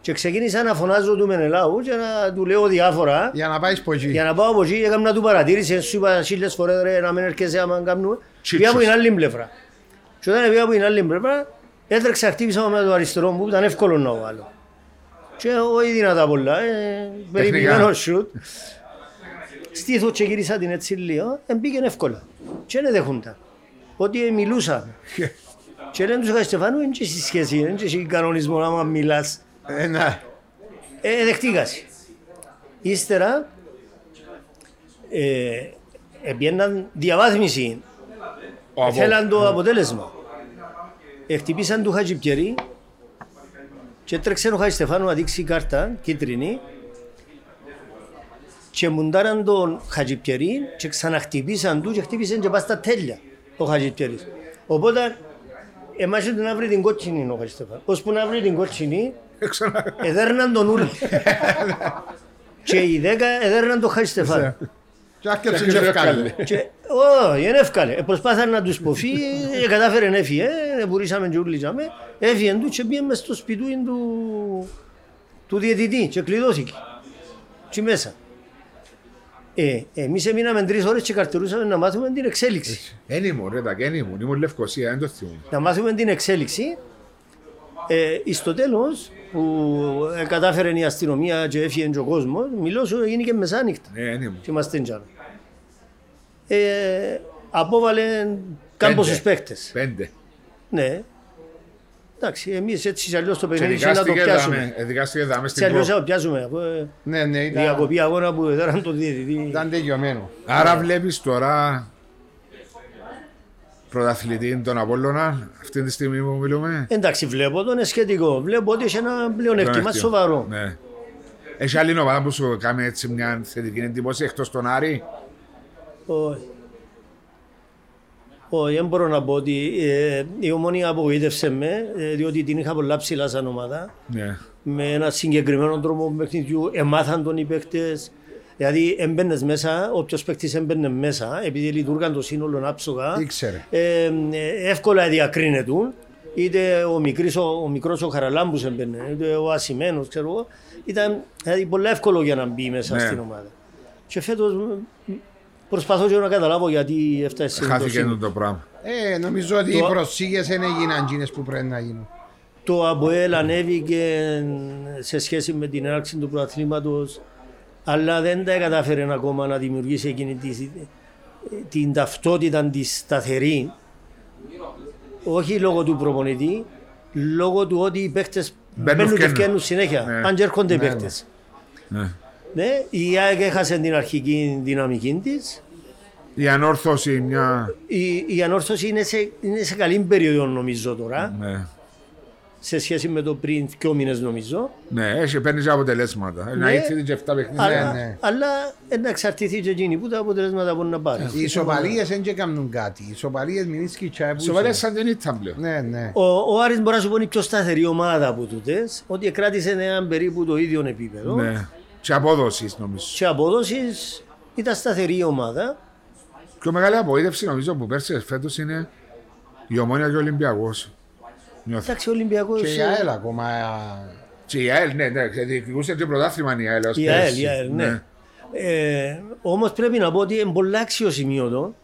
και ξεκίνησα να φωνάζω του Μενελάου και να του λέω διάφορα. Για να πάεις από εκεί. Για να πάω από εκεί, έκανα του παρατήρηση, σου είπα χίλιες φορές ρε, να μην έρχεσαι άμα κάνουμε. Πήγα από την άλλη πλευρά. Και όταν πήγα από την άλλη πλευρά, έτρεξα, χτύπησα με το αριστερό μου, ήταν εύκολο να βάλω. Και όχι δυνατά πολλά, περιπλημένο σούτ. Στήθω και γύρισα την έτσι λίγο, εμπήκαν εύκολα. Και δεν δέχονταν. Ότι μιλούσα. Και λένε τους Χαστεφάνου, είναι και στη σχέση, είναι και σε κανονισμό άμα μιλάς. Ε, δεχτήκασαι. Ύστερα, έπιέναν διαβάθμιση. Θέλαν το αποτέλεσμα. Χτυπήσαν του Χατζιπκερι. Και έτρεξε ο Χαϊστεφάνου να δείξει κάρτα, κίτρινη, και μουντάραν τον Χατζιπκερι και ξαναχτυπήσαν του και χτύπησαν και πας στα τέλεια ο Χατζιπκερις. Οπότε, εμάς να βρει την κότσινη ο Χαϊστεφάνου. Ώσπου να βρει την κότσινη, εδέρναν τον ούλο. Και οι δέκα εδέρναν τον Χαϊστεφάνου. Και άρχισε και ευκάλε. Όχι, δεν ευκάλε. Προσπάθαν να τους πωθεί, κατάφερε να έφυγε, μπορούσαμε και ουρλίζαμε. Έφυγε του και πήγε μες στο σπιτού του διαιτητή και κλειδώθηκε. Και μέσα. Εμείς έμειναμε τρεις ώρες και καρτερούσαμε να μάθουμε την εξέλιξη. Εν ήμουν ρε Τακ, εν ήμουν, ήμουν Λευκοσία, εν το θυμούν. Να μάθουμε την εξέλιξη. Στο τέλος, που κατάφερε η αστυνομία και έφυγε και ο κόσμος, μιλώσου γίνει και μεσάνυχτα και μας την τζάνα. Απόβαλε κάμποσους παίκτες. Πέντε. Ναι. Εντάξει, εμείς έτσι αλλιώς το παιχνίδι να το πιάσουμε. Εδικάστηκε δάμε στην προ. Έτσι αλλιώς το πιάσουμε. Ναι, ναι. Διακοπή αγώνα που έδεραν το διαιτητή. Ήταν τελειωμένο. Άρα βλέπεις τώρα πρωταθλητή τον Απόλλωνα, αυτή τη στιγμή που μιλούμε. Εντάξει, βλέπω τον σχετικό. Βλέπω ότι έχει ένα πλεονέκτημα σοβαρό. Ναι. Έχει άλλη ομάδα που σου κάνει έτσι μια θετική εντύπωση εκτός τον Άρη. Όχι. Όχι, δεν μπορώ να πω ότι ε, η Ομόνοια απογοήτευσε με, ε, διότι την είχα πολλά ψηλά σαν ομάδα. Ναι. Με ένα συγκεκριμένο τρόπο παιχνιδιού, εμάθαν τον οι παίκτες. Δηλαδή έμπαινες μέσα, όποιος παίκτης έμπαινε μέσα, επειδή λειτουργούν το σύνολο άψογα, ε, ε, εύκολα διακρίνεται. Είτε ο μικρός ο, ο, μικρός, ο Χαραλάμπους έμπαινε, είτε ο Ασημένος, ξέρω εγώ. Ήταν δηλαδή, πολύ εύκολο για να μπει μέσα ναι. Στην ομάδα. Και φέτος προσπαθώ και να καταλάβω γιατί έφτασε. Χάθηκε το, το πράγμα. Ε, νομίζω ότι το... οι προσήγες δεν έγιναν εκείνες που πρέπει να γίνουν. Το ΑΠΟΕΛ ανέβηκε σε σχέση με την έναρξη του πρωταθλήματος. Αλλά δεν τα κατάφερε ακόμα να δημιουργήσει εκείνη τη, την ταυτότητα τη σταθερή. Όχι λόγω του προπονητή, λόγω του ότι οι παίκτες μπαίνουν και φκαίνουν συνέχεια. Ναι. Αν και έρχονται οι ναι, παίκτες. Ναι. Ναι, η ΑΕΚ έχασε την αρχική δυναμική της. Η ανόρθωση, μια... η, η ανόρθωση είναι, σε, είναι σε καλή περίοδο νομίζω τώρα. Ναι. Σε σχέση με το πριν δυο μήνες νομίζω. Ναι, έχει παίρνει και αποτελέσματα. Ναι, να ήρθε και εφτά παιχνίδια. Ναι. Αλλά να εξαρτηθεί και εκείνη που τα αποτελέσματα μπορούν να πάρει. Οι ισοπαλίες δεν και κάνουν κάτι. Οι ισοπαλίες μηνίσκει τσάι που ισοπαλίες σαν δεν ήταν πλέον. Ναι, ναι. Ο, ο Άρης μπορεί να σου πω είναι η πιο σταθερή ομάδα από τούτες, ότι κράτησε έναν περίπου το ίδιο επίπεδο. Ναι. Και απόδοσης νομίζω. Και απόδοσης ήταν σταθερή η ομάδα. Πιο μεγάλη απογοήτευση νομίζω που πέρσι φέτος είναι η Ομόνοια και ο Ολυμπιακός. Εντάξει, ο Ολυμπιακός... Και η ΑΕΛ ακόμα... Και η ΑΕΛ, ναι, ναι, διεκδικούσε και πρωτάθλημα η ΑΕΛ. Η ΑΕΛ, η ΑΕΛ, ναι. ναι. Ε, όμως πρέπει να πω ότι είναι πολύ αξιοσημείωτο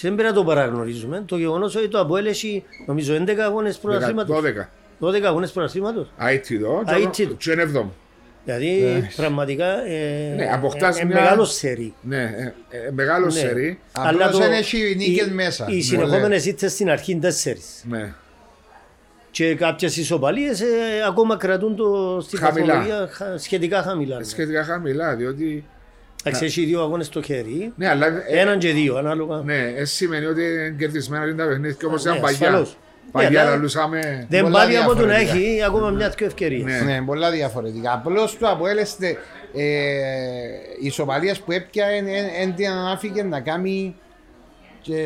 Και δεν πρέπει να το παραγνωρίζουμε. Το γεγονός ότι το ΑΠΟΕΛ έχει νομίζω έντεκα αγώνες πρωταθλήματος. δώδεκα αγώνες πρωταθλήματος. Αίτητο και είναι εβδόμο. Δηλαδή πραγματικά μεγάλο σερί. Ναι, μεγάλο σερί. Απλώς δεν έχει νίκες μέσα. Οι συνεχόμενες ήττες στην αρχή είναι τέσσερις. Και κάποιες ισοπαλίες ακόμα κρατούν το στην καθολογία σχετικά χαμηλά. Σχετικά χαμηλά, διότι... Εντάξει, έχει δύο αγώνες στο χέρι, ναι, αλλά, έναν και δύο ανάλογα. Ναι, εσύ σημαίνει ότι είναι κερδισμένα είναι τα παιχνίδια όπως ήταν παλιά. Παλιά τα λούσαμε... Δεν πάλι από το να έχει ακόμα μια πιο ευκαιρία. Ναι, πολλά διαφορετικά. Απλώς το αποέλεστε οι ισοπαλίες που έπιαν έντια να κάνει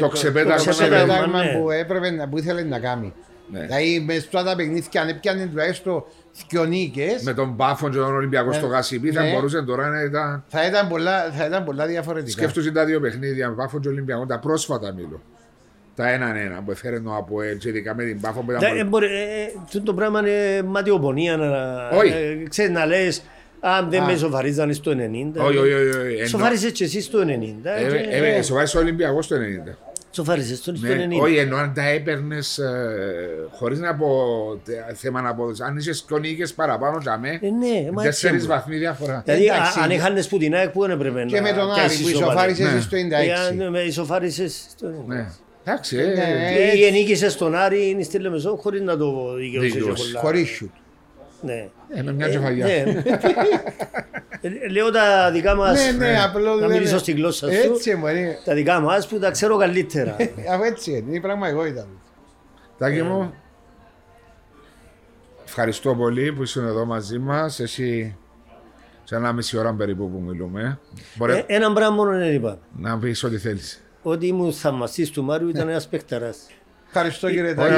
το ξεπέταγμα που έπρεπε, που ήθελε να κάνει. Δηλαδή μες τώρα τα παιχνίδια έπιανε τουλάχιστον δυο νίκες. Με τον Πάφον και τον Ολυμπιακό στο Γασιπί θα μπορούσαν τώρα να ήταν... Θα ήταν πολλά, θα ήταν πολλά διαφορετικά. Σκέφτουσαν τα δύο παιχνίδια, Πάφον και Ολυμπιακό, τα πρόσφατα μιλώ. Τα έναν ένα που έφερε ο ΑΠΟΕΛ και ειδικά με την Πάφον που ήταν... Το πράγμα είναι ματιοπονία να λες... Αν δεν με σοβαρίζανε στο ενενήντα... Όχι, όχι, όχι. Σοβάρισες και εσύ στο ενενήντα. Σοβάρισες ο Ολυμπιακός στο ενενήντα. Σοφάρισες στον ναι, όχι, ενώ αν τα έπαιρνες ε, χωρίς να πω τε, θέμα να πω, αν είσαι κονίκες παραπάνω τα με, ε, ναι, τέσσερις βαθμοί διαφορά. Δηλαδή εντάξει, αν έχανες που την ΑΕΚ που δεν έπρεπε να... Και με τον Άρη που ισοφάρισες ναι. στο ενενήντα έξι. Με ισοφάρισες στο ενενήντα έξι. Ναι. Εντάξει, ε, ε, ή ενίκησες τον Άρη, είναι στη Λεμεσό, χωρίς να το δικαιώσεις. Χωρίς σιουτ. Ναι. Ε, με μια κεφαλιά. Λέω τα δικά μας, να μιλήσω στη γλώσσα σου, τα δικά μας που τα ξέρω καλύτερα. Αφού έτσι είναι, η πράγμα εγώ ήταν. Τάκη μου, ευχαριστώ πολύ που ήσουν εδώ μαζί μας, εσύ σε ένα μισή ώρα περίπου που μιλούμε. Έναν πράγμα μόνο δεν είπα. Να πεις ό,τι θέλεις. Ότι ήμουν θαυμαστής του Μάριου, ήταν ένας παίκταρας. Ευχαριστώ κύριε Τάκη.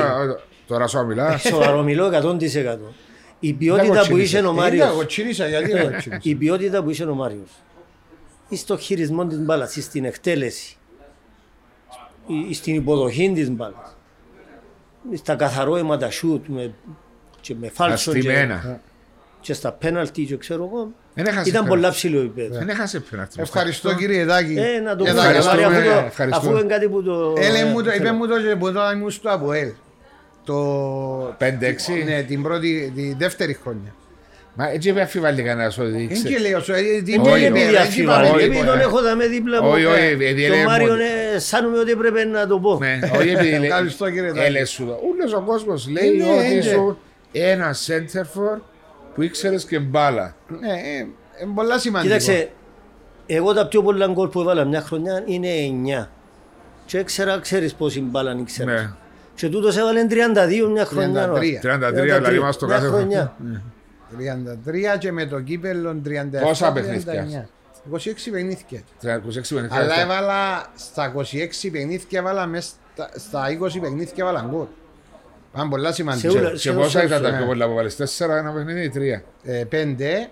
Τώρα σου αμιλάς. Σοβαρομιλώ εκατό τοις εκατό. Η ποιότητα που είσαι ο Μάριος, η ποιότητα που είσαι ο Μάριος, στο χειρισμό της μπάλας, στην εκτέλεση, στην υποδοχή της μπάλας, στα καθαρόηματα σούτ και με φάλσο και στα πέναλτι και ξέρω εγώ, ήταν πολλά ψηλό επίπεδο. Δεν έχασε πέναλτι. Ευχαριστώ κύριε Δάκη. Να το πω, αφού είναι κάτι που το... Είπε μου το και μπορώ να μου στο ΑΠΟΕΛ. Το πέντε έξι ναι, την πρώτη, τη δεύτερη χρόνια. Μα έτσι είπε αφιβάλλει κανένας ότι ήξε. Είναι και λέει, όχι επειδή αφιβάλλει, επειδή τον έχω δαμε δίπλα μου τον Μάριον αισθάνομαι ότι έπρεπε να το πω. Όχι επειδή έλεγε, ούλος ο κόσμος λέει ότι είσαι ένα σέντερφορ που ήξερες και μπάλα. Ναι, είναι πολλά σημαντικό. Κοίταξε, εγώ τα πιο πολλά γκολ που έβαλα μια χρονιά είναι εννιά και έξερα ξέρεις πόση μπάλα ήξερες. Και τούτος έβαλε τριάντα δύο μια χρονιά. τριάντα τρία, τριάντα τρία, δηλαδή μας το κάθε χρονιά. τριάντα τρία και με το κύπελλο τριάντα επτά. Πόσα παιχνίδια. είκοσι έξι παιχνίδια. Αλλά έβαλα στα είκοσι έξι παιχνίδια, έβαλα μέσα στα είκοσι παιχνίδια, έβαλα γκολ. Πάμε πολλά σημαντικά. Και πόσα ήταν τα πιο πολλά που βάλες, τέσσερα ένα παιχνίδι ή τρία. πέντε,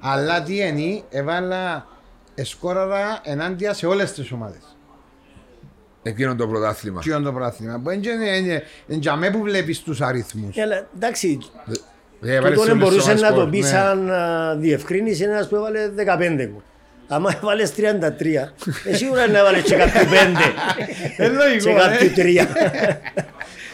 αλλά τι είναι, έβαλα σκόραρα ενάντια σε όλες τις ομάδες. Εκείνον το πρωτάθλημα. Εκείνον το πρωτάθλημα. Είναι για μέ που βλέπεις τους αριθμούς. Εντάξει, τούτον μπορούσε να το πει σαν διευκρίνηση ένας που έβαλε δεκαπέντε. Άμα έβαλες τριάντα τρία, σίγουρα να έβαλες και κάποιου πέντε και κάποιου τρία.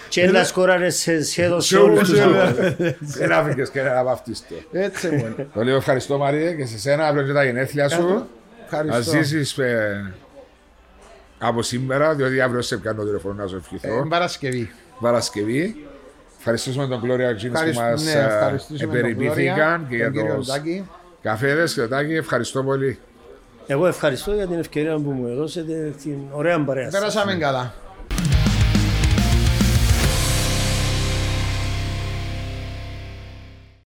Και ένα σκόρανε σε σχεδόν σε όλους τους αγώνες. Γράφηκες και ένα βαφτιστό. Έτσι μόνο. Το λέω ευχαριστώ Μαρία και σε σένα, απλώς και τα γενέθλια σου. Να ζήσεις... Από σήμερα, διότι αύριο σε πιάνω τηλεφωνό να σου ευχηθώ. Παρασκευή. Παρασκευή. Ευχαριστούμε τον Gloria Jeans που μας επερυπηθήκαν και για τους καφέδες και το Τάκη. Ευχαριστώ πολύ. Εγώ ευχαριστώ για την ευκαιρία που μου έδωσετε, την ωραία παρέα. Πέρασαμε καλά.